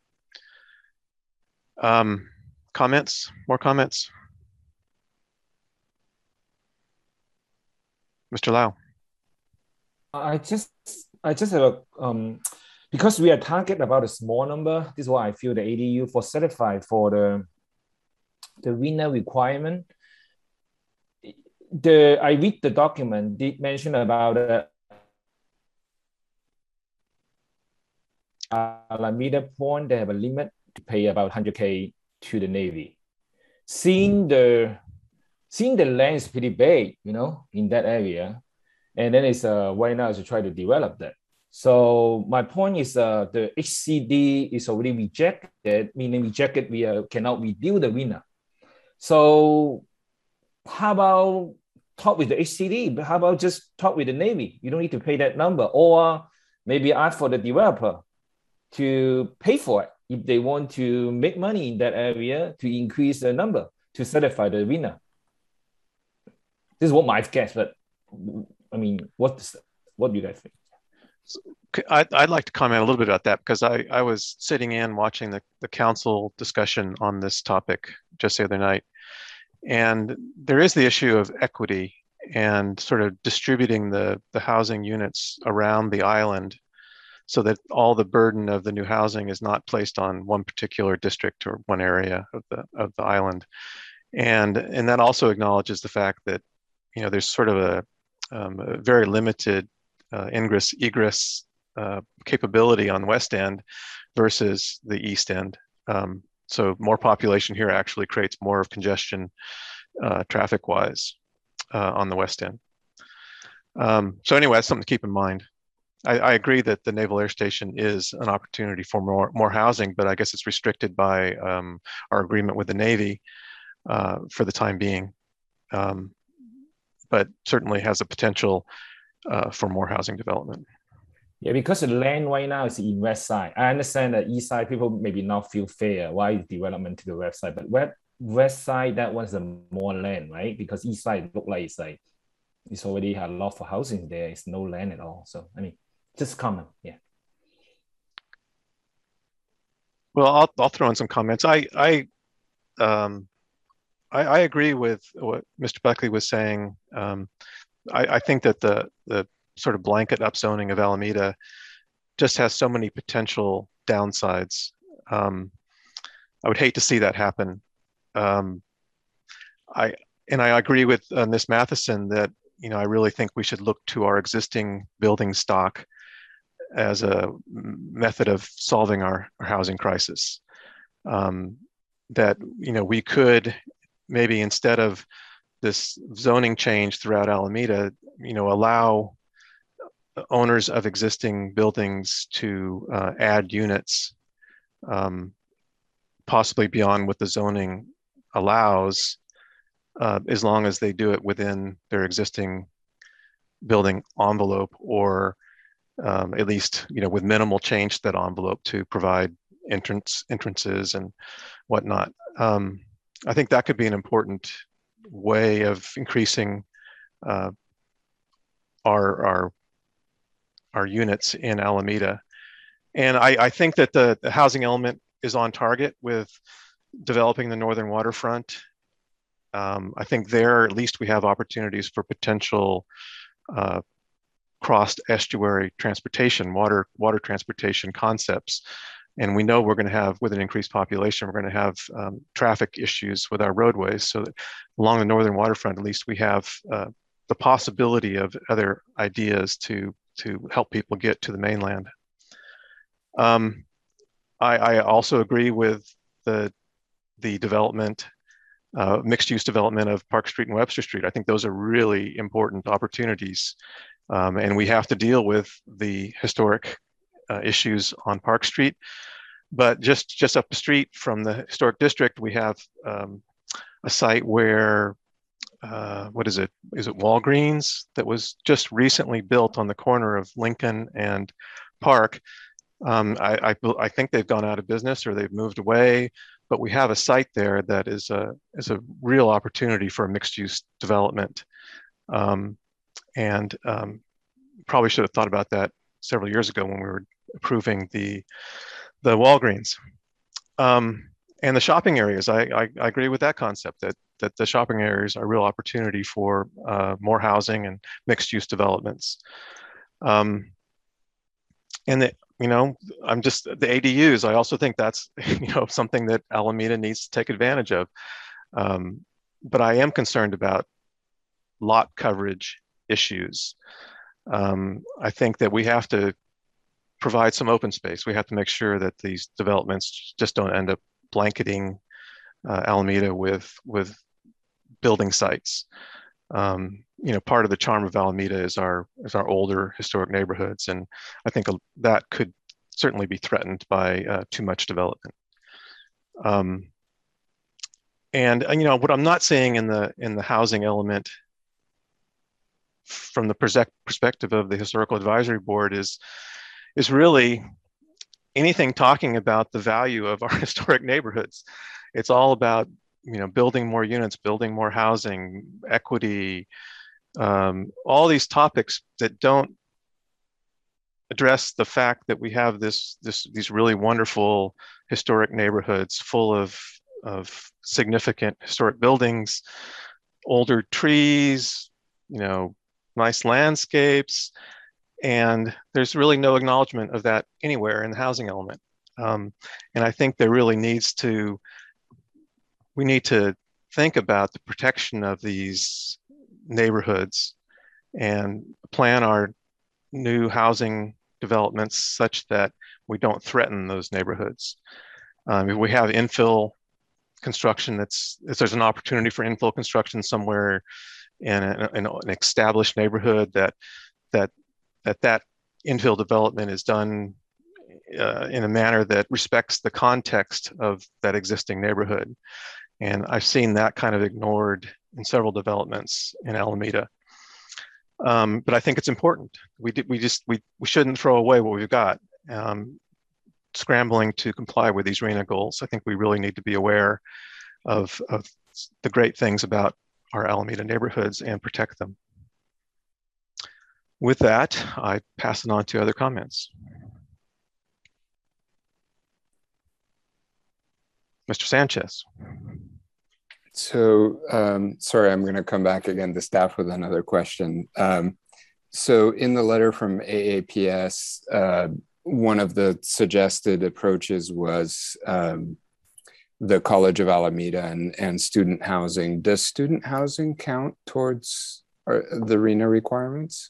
Comments? More comments? Mr. Lau. I just have a, because we are target about a small number, this is why I feel the ADU for certified for the RHNA requirement. I read the document, did mention about Alameda Point, they have a limit to pay about $100K to the Navy. Seeing the land is pretty big, in that area. And then it's right now is to try to develop that. So my point is the HCD is already rejected, meaning rejected, we cannot renew the winner. So how about talk with the HCD? How about just talk with the Navy? You don't need to pay that number, or maybe ask for the developer to pay for it if they want to make money in that area to increase the number to certify the winner. This is what my guess, but I mean, what do you guys think? So, I'd like to comment a little bit about that, because I was sitting in watching the council discussion on this topic just the other night. And there is the issue of equity and sort of distributing the housing units around the island so that all the burden of the new housing is not placed on one particular district or one area of the island. And that also acknowledges the fact that, there's sort of a very limited ingress-egress capability on the West End versus the East End. So more population here actually creates more of congestion traffic-wise on the West End. So anyway, that's something to keep in mind. I agree that the Naval Air Station is an opportunity for more housing, but I guess it's restricted by our agreement with the Navy for the time being, but certainly has a potential for more housing development. Yeah, because the land right now is in West Side. I understand that East Side people maybe not feel fair. Why is development to the West Side? But West Side, that was the more land, right? Because East Side looked like it's already a lot for housing there. It's no land at all. So I mean, just comment. Yeah. Well, I'll throw in some comments. I agree with what Mr. Buckley was saying. I think that the sort of blanket upzoning of Alameda just has so many potential downsides. I would hate to see that happen. I agree with Ms. Matheson that I really think we should look to our existing building stock as a method of solving our housing crisis. That we could maybe, instead of this zoning change throughout Alameda, allow owners of existing buildings to add units, possibly beyond what the zoning allows, as long as they do it within their existing building envelope, or at least with minimal change to that envelope to provide entrances and whatnot. I think that could be an important way of increasing our units in Alameda. And I think that the housing element is on target with developing the northern waterfront. I think there, at least, we have opportunities for potential cross estuary transportation, water transportation concepts. And we know we're going to have, with an increased population, we're going to have traffic issues with our roadways. So that along the northern waterfront, at least, we have the possibility of other ideas to help people get to the mainland. I also agree with the development, mixed-use development of Park Street and Webster Street. I think those are really important opportunities. And we have to deal with the historic issues on Park Street, But just up the street from the historic district, we have a site where, what is it? Is it Walgreens that was just recently built on the corner of Lincoln and Park? I think they've gone out of business or they've moved away, but we have a site there that is a real opportunity for a mixed use development. Probably should have thought about that several years ago when we were approving the Walgreens. And the shopping areas, I agree with that concept that the shopping areas are a real opportunity for more housing and mixed use developments. I'm just the ADUs. I also think that's something that Alameda needs to take advantage of. But I am concerned about lot coverage issues. I think that we have to provide some open space. We have to make sure that these developments just don't end up blanketing Alameda with building sites. Part of the charm of Alameda is our older historic neighborhoods, and I think that could certainly be threatened by too much development. What I'm not seeing in the housing element from the perspective of the Historical Advisory Board is really anything talking about the value of our historic neighborhoods. It's all about building more units, building more housing, equity, all these topics that don't address the fact that we have these really wonderful historic neighborhoods full of significant historic buildings, older trees, nice landscapes, and there's really no acknowledgement of that anywhere in the housing element. And I think there really we need to think about the protection of these neighborhoods and plan our new housing developments such that we don't threaten those neighborhoods. If we have infill construction, if there's an opportunity for infill construction somewhere in an established neighborhood, that infill development is done in a manner that respects the context of that existing neighborhood. And I've seen that kind of ignored in several developments in Alameda. But I think it's important. We shouldn't throw away what we've got. Scrambling to comply with these RHNA goals, I think we really need to be aware of the great things about our Alameda neighborhoods and protect them. With that, I pass it on to other comments. Mr. Sanchez. So, sorry, I'm going to come back again to staff with another question. So in the letter from AAPS, one of the suggested approaches was the College of Alameda and student housing. Does student housing count towards the RHNA requirements?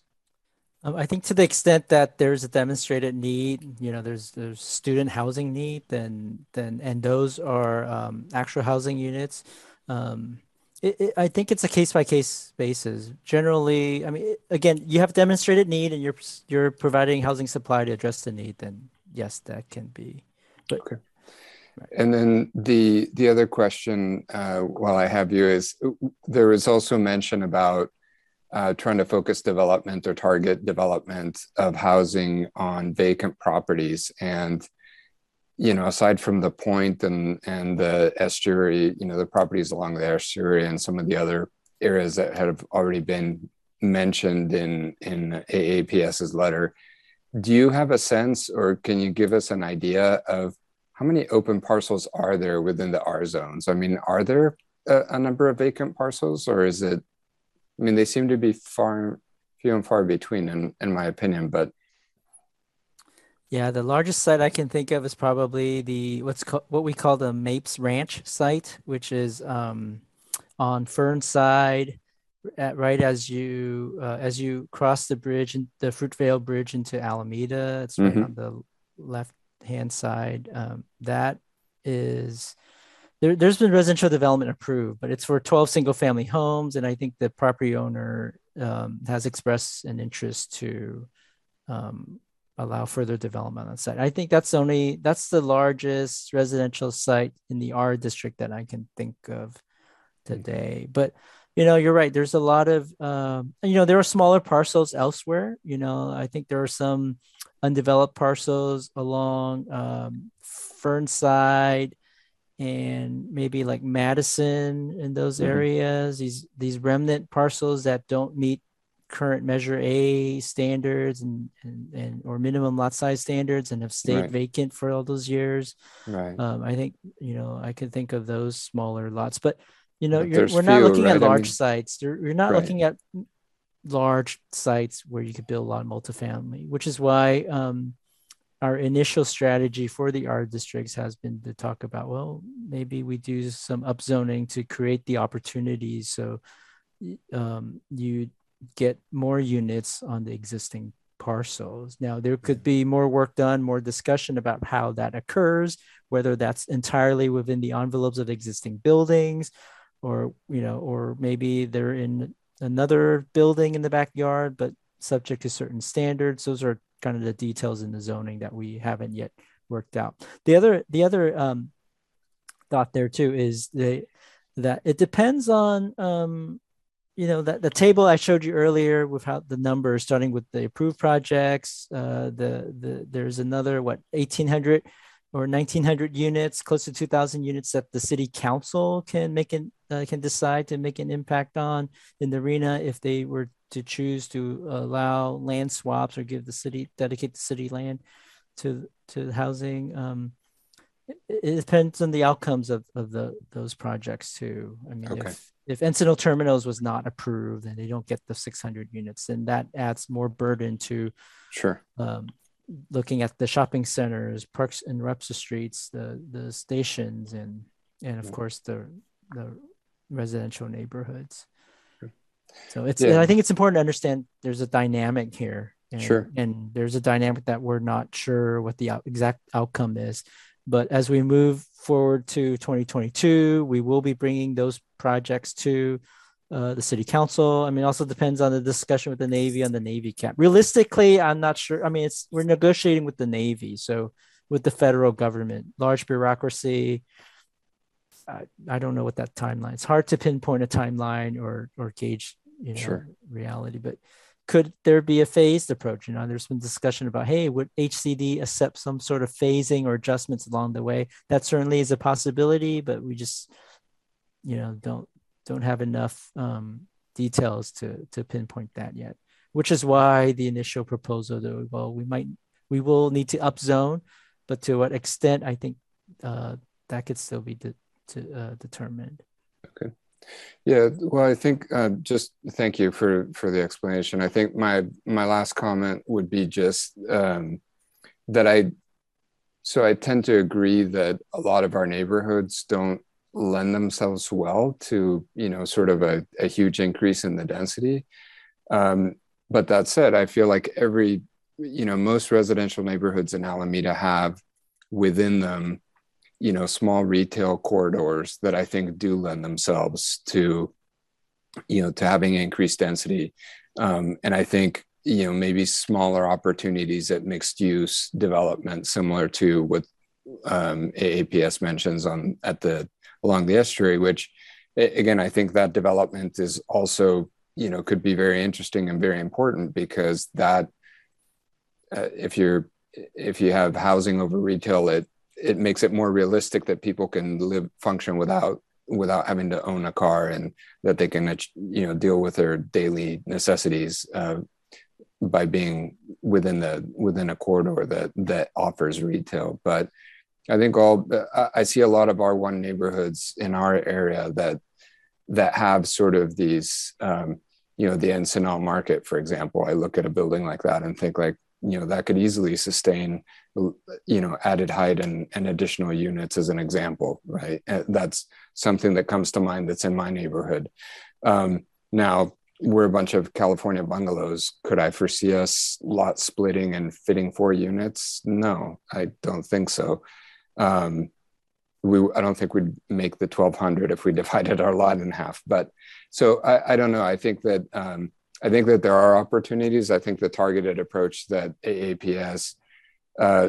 I think to the extent that there's a demonstrated need, there's student housing need, and those are actual housing units. I think it's a case-by-case basis. Generally, I mean, again, you have demonstrated need and you're providing housing supply to address the need, then yes, that can be. But, okay. Right. And then the other question while I have you is, there was also mention about trying to focus development or target development of housing on vacant properties. And, aside from the point and the estuary, the properties along the estuary and some of the other areas that have already been mentioned in AAPS's letter, do you have a sense or can you give us an idea of how many open parcels are there within the R zones? I mean, are there a number of vacant parcels, or is it, they seem to be few and far between in my opinion, but. Yeah, the largest site I can think of is probably what we call the Mapes Ranch site, which is on Fernside, right as you cross the bridge, the Fruitvale Bridge into Alameda. It's right on the left-hand side. That is. There's been residential development approved, but it's for 12 single-family homes, and I think the property owner has expressed an interest to allow further development on site. I think that's the largest residential site in the R district that I can think of today. But you know, you're right. There's a lot of, you know, there are smaller parcels elsewhere. You know, I think there are some undeveloped parcels along Fernside and maybe like Madison in those areas. These remnant parcels that don't meet current Measure A standards and or minimum lot size standards and have stayed vacant for all those years. I think, you know, I could think of those smaller lots, but you know, we're not looking at large sites. You're not looking at large sites where you could build a lot of multifamily, which is why our initial strategy for the R districts has been to talk about, well, maybe we do some upzoning to create the opportunities. So you get more units on the existing parcels. Now, there could be more work done, more discussion about how that occurs, whether that's entirely within the envelopes of existing buildings, or you know, or maybe they're in another building in the backyard, but subject to certain standards. Those are kind of the details in the zoning that we haven't yet worked out. The other thought there too is that it depends on you know, that the table I showed you earlier with how the numbers starting with the approved projects. There's another 1,800. Or 1,900 units, close to 2,000 units that the city council can make can decide to make an impact on in the RHNA if they were to choose to allow land swaps or give the city, dedicate the city land to housing. It depends on the outcomes of those projects too. I mean, if NCNL terminals was not approved and they don't get the 600 units, then that adds more burden to looking at the shopping centers, parks and Webster Streets, the stations, and of course the residential neighborhoods. So it's I think it's important to understand there's a dynamic here, and there's a dynamic that we're not sure what the exact outcome is. But as we move forward to 2022, we will be bringing those projects to the city council. I mean, also depends on the discussion with the Navy on the Navy cap. Realistically, I'm not sure. I mean, we're negotiating with the Navy, so with the federal government, large bureaucracy. I don't know what that timeline. It's hard to pinpoint a timeline or gauge, you know, reality. But could there be a phased approach? You know, there's been discussion about, hey, would HCD accept some sort of phasing or adjustments along the way? That certainly is a possibility, but we just, you know, don't have enough details to pinpoint that yet, which is why the initial proposal, though, well, we will need to upzone, but to what extent, I think that could still be determined. Okay. Yeah, well, I think just thank you for the explanation. I think my last comment would be just that I tend to agree that a lot of our neighborhoods don't lend themselves well to, you know, sort of a huge increase in the density. But that said, I feel like most residential neighborhoods in Alameda have within them, you know, small retail corridors that I think do lend themselves to, you know, to having increased density. And I think, you know, maybe smaller opportunities at mixed use development, similar to what AAPS mentions along the estuary, which again, I think that development is also, you know, could be very interesting and very important, because that if you have housing over retail, it makes it more realistic that people can function without having to own a car, and that they can, you know, deal with their daily necessities by being within a corridor that offers retail. But I think I see a lot of R1 neighborhoods in our area that have sort of these, you know, the NCNL market, for example. I look at a building like that and think, like, you know, that could easily sustain, you know, added height and additional units as an example, right? And that's something that comes to mind that's in my neighborhood. Now, we're a bunch of California bungalows. Could I foresee us lot splitting and fitting 4 units? No, I don't think so. I don't think we'd make the 1,200 if we divided our lot in half. But so I don't know. I think that I think that there are opportunities. I think the targeted approach that AAPS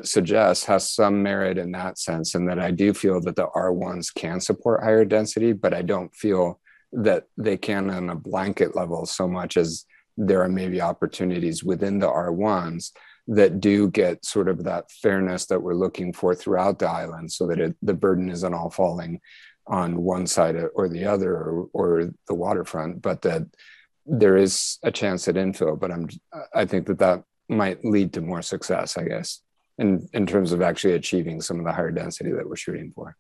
suggests has some merit in that sense, and that I do feel that the R1s can support higher density, but I don't feel that they can on a blanket level so much as there are maybe opportunities within the R1s that do get sort of that fairness that we're looking for throughout the island, so that the burden isn't all falling on one side or the other or the waterfront, but that there is a chance at infill. But I think that might lead to more success, I guess, in terms of actually achieving some of the higher density that we're shooting for.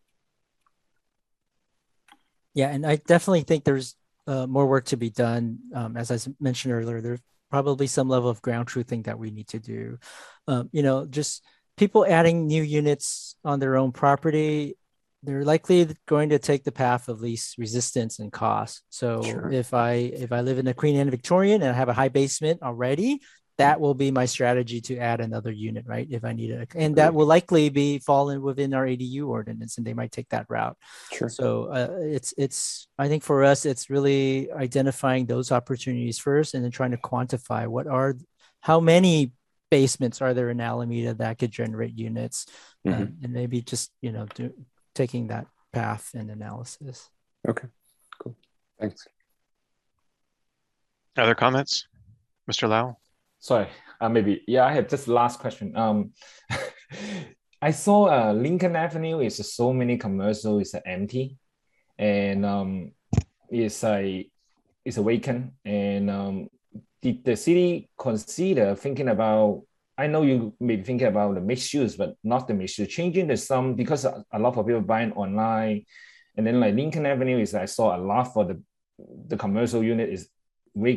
Yeah, and I definitely think there's more work to be done. As I mentioned earlier, there's probably some level of ground truthing that we need to do. You know, just people adding new units on their own property, they're likely going to take the path of least resistance and cost. So sure. If I live in a Queen Anne Victorian and I have a high basement already, that will be my strategy to add another unit, right? If I need it. And that will likely be fallen within our ADU ordinance, and they might take that route. Sure. So I think for us, it's really identifying those opportunities first, and then trying to quantify how many basements are there in Alameda that could generate units, and maybe just, you know, taking that path and analysis. Okay, cool, thanks. Other comments, Mr. Lau? Sorry, I have just last question. I saw Lincoln Avenue is so many commercial is empty, and it's vacant. And did the city consider thinking about? I know you may be thinking about the mixed use, but not the mixed use. Changing the sum, because a lot of people buying online, and then like Lincoln Avenue is I saw a lot for the commercial unit is. Do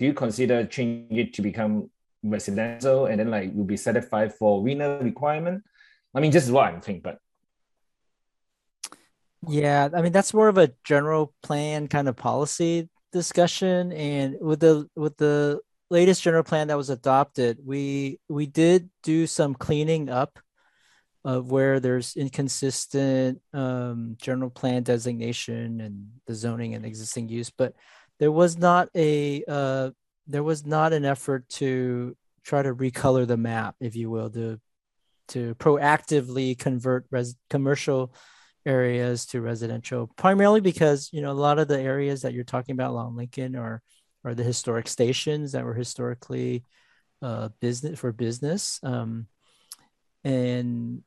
you consider changing it to become residential, and then like you'll be satisfied for RHNA requirement? I mean, just what I think, but. Yeah, I mean, that's more of a general plan kind of policy discussion. And with the latest general plan that was adopted, we did do some cleaning up of where there's inconsistent general plan designation and the zoning and existing use, but there was not an effort to try to recolor the map, if you will, to proactively convert commercial areas to residential, primarily because, you know, a lot of the areas that you're talking about along Lincoln are the historic stations that were historically business. This would be the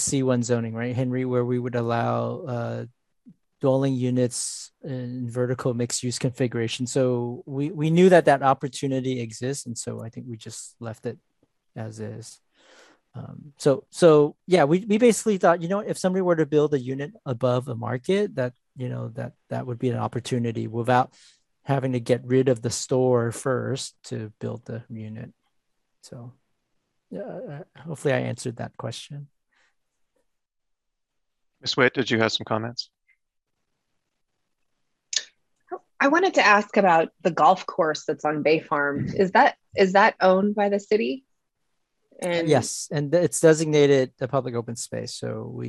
C1 zoning, right, Henry, where we would allow dwelling units in vertical mixed-use configuration. So we knew that opportunity exists, and so I think we just left it as is. So yeah, we basically thought, you know, if somebody were to build a unit above a market, that, you know, that would be an opportunity without having to get rid of the store first to build the unit. So yeah, hopefully I answered that question. Ms. Witt, did you have some comments? I wanted to ask about the golf course that's on Bay Farm. Is that owned by the city? And yes, and it's designated a public open space. So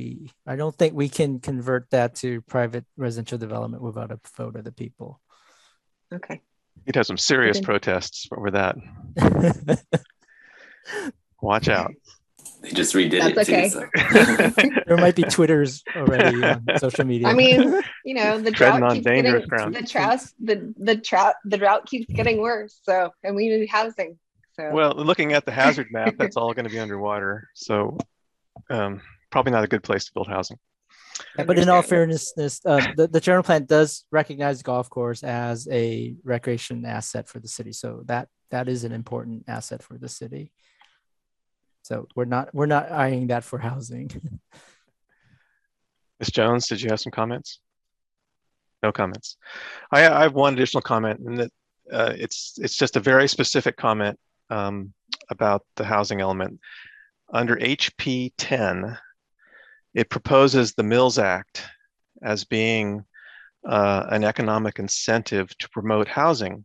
I don't think we can convert that to private residential development without a vote of the people. Okay. You'd have some serious protests over that. Watch out. They just redid it too. So. There might be Twitters already on social media. I mean, you know, the drought keeps getting worse. So, and we need housing. So. Well, looking at the hazard map, that's all going to be underwater. So, probably not a good place to build housing. But in all fairness, the general plan does recognize golf course as a recreation asset for the city. So that is an important asset for the city. So we're not eyeing that for housing. Ms. Jones, did you have some comments? No comments. I have one additional comment, and that it's just a very specific comment about the housing element. Under HP 10, it proposes the Mills Act as being an economic incentive to promote housing.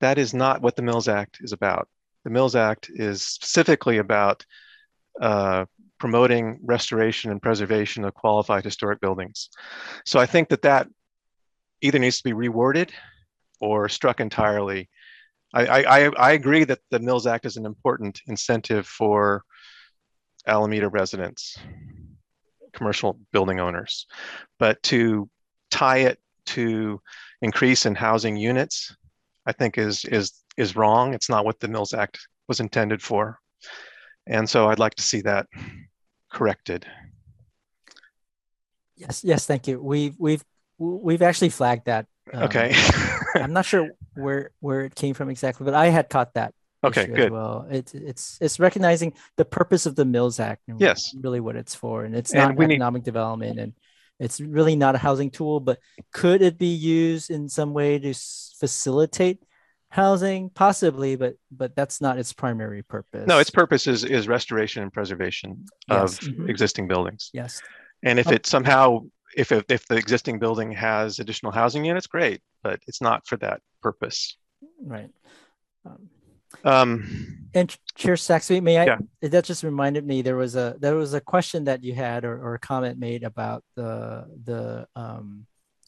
That is not what the Mills Act is about. The Mills Act is specifically about promoting restoration and preservation of qualified historic buildings. So I think that either needs to be reworded or struck entirely. I agree that the Mills Act is an important incentive for Alameda residents, commercial building owners, but to tie it to increase in housing units, I think is wrong. It's not what the Mills Act was intended for. And so I'd like to see that corrected. Yes, yes, thank you. We've actually flagged that. Okay. I'm not sure where it came from exactly, but I had caught that. Okay, good. Well, it's recognizing the purpose of the Mills Act. And yes, really what it's for, and it's not economic development, and it's really not a housing tool. But could it be used in some way to facilitate housing? Possibly, but that's not its primary purpose. No, its purpose is restoration and preservation of existing buildings. Yes, and if it somehow if the existing building has additional housing units, great, but it's not for that purpose. Right. And Chair Saxby, may I? Yeah. That just reminded me there was a question that you had or a comment made about the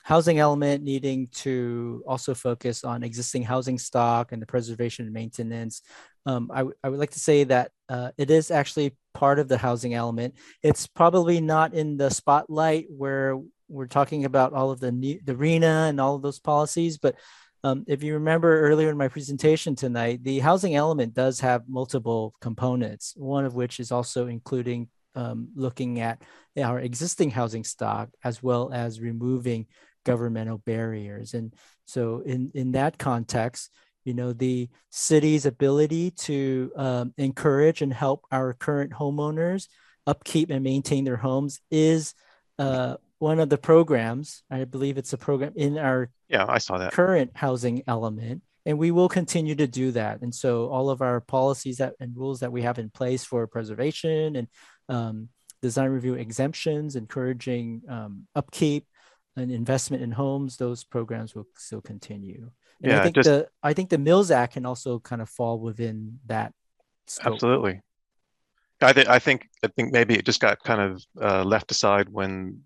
housing element needing to also focus on existing housing stock and the preservation and maintenance. I would like to say that it is actually part of the housing element. It's probably not in the spotlight where we're talking about all of the RHNA and all of those policies, but if you remember earlier in my presentation tonight, the housing element does have multiple components, one of which is also including looking at our existing housing stock as well as removing governmental barriers. And so in that context, you know, the city's ability to encourage and help our current homeowners upkeep and maintain their homes is one of the programs. I believe it's a program in our I saw that. Current housing element, and we will continue to do that. And so all of our policies and rules that we have in place for preservation and design review exemptions, encouraging upkeep and investment in homes, those programs will still continue. And yeah, I think the Mills Act can also kind of fall within that scope. Absolutely. I think maybe it just got kind of left aside when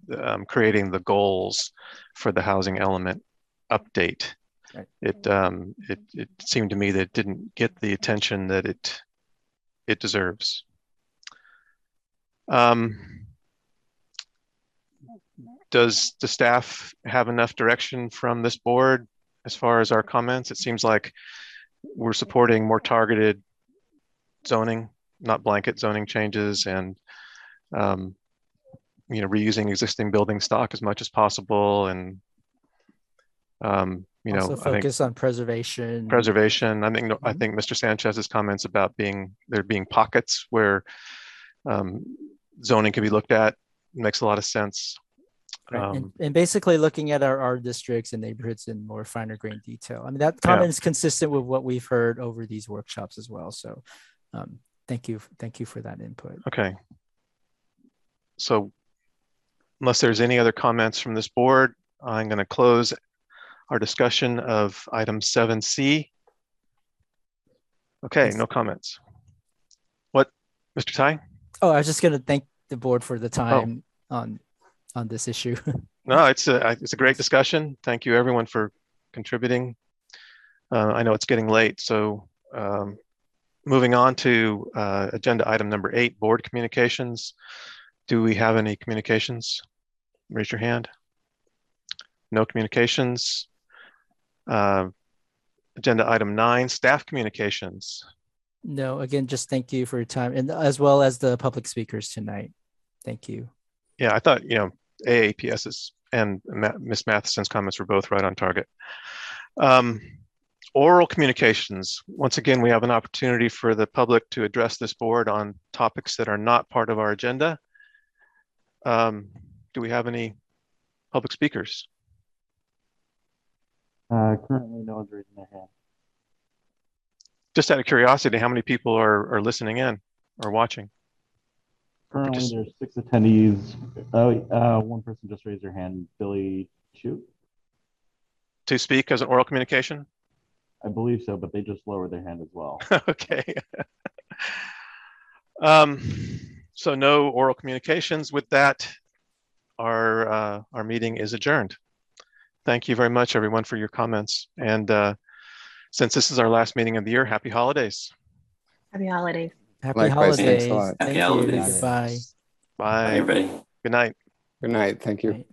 creating the goals for the housing element update. Right. It seemed to me that it didn't get the attention that it deserves. Does the staff have enough direction from this board as far as our comments? It seems like we're supporting more targeted zoning, not blanket zoning changes, and reusing existing building stock as much as possible, and also focus on preservation. I think Mr. Sanchez's comments about there being pockets where zoning can be looked at makes a lot of sense. Right. And basically looking at our districts and neighborhoods in more finer grained detail. I mean, that comment is consistent with what we've heard over these workshops as well. So. Thank you for that input. Okay. So unless there's any other comments from this board, I'm going to close our discussion of item 7C. Okay, no comments. What, Mr. Tai? Oh, I was just going to thank the board for the time on this issue. No, it's a great discussion. Thank you everyone for contributing. I know it's getting late, so moving on to agenda item number 8, board communications. Do we have any communications? Raise your hand. No communications. Agenda item 9, staff communications. No, again, just thank you for your time, and as well as the public speakers tonight. Thank you. Yeah, I thought, AAPS's and Ms. Matheson's comments were both right on target. Oral communications. Once again, we have an opportunity for the public to address this board on topics that are not part of our agenda. Do we have any public speakers? Currently, no one's raising their hand. Just out of curiosity, how many people are listening in or watching? Currently, there's 6 attendees. One person just raised their hand, Billy Chu. To speak as an oral communication? I believe so, but they just lowered their hand as well. Okay. So no oral communications. With that, our meeting is adjourned. Thank you very much, everyone, for your comments. And since this is our last meeting of the year, happy holidays. Happy holidays. Happy Likewise, holidays. Happy Thank holidays. Bye. Bye. Bye, everybody. Good night. Good night. Thank you.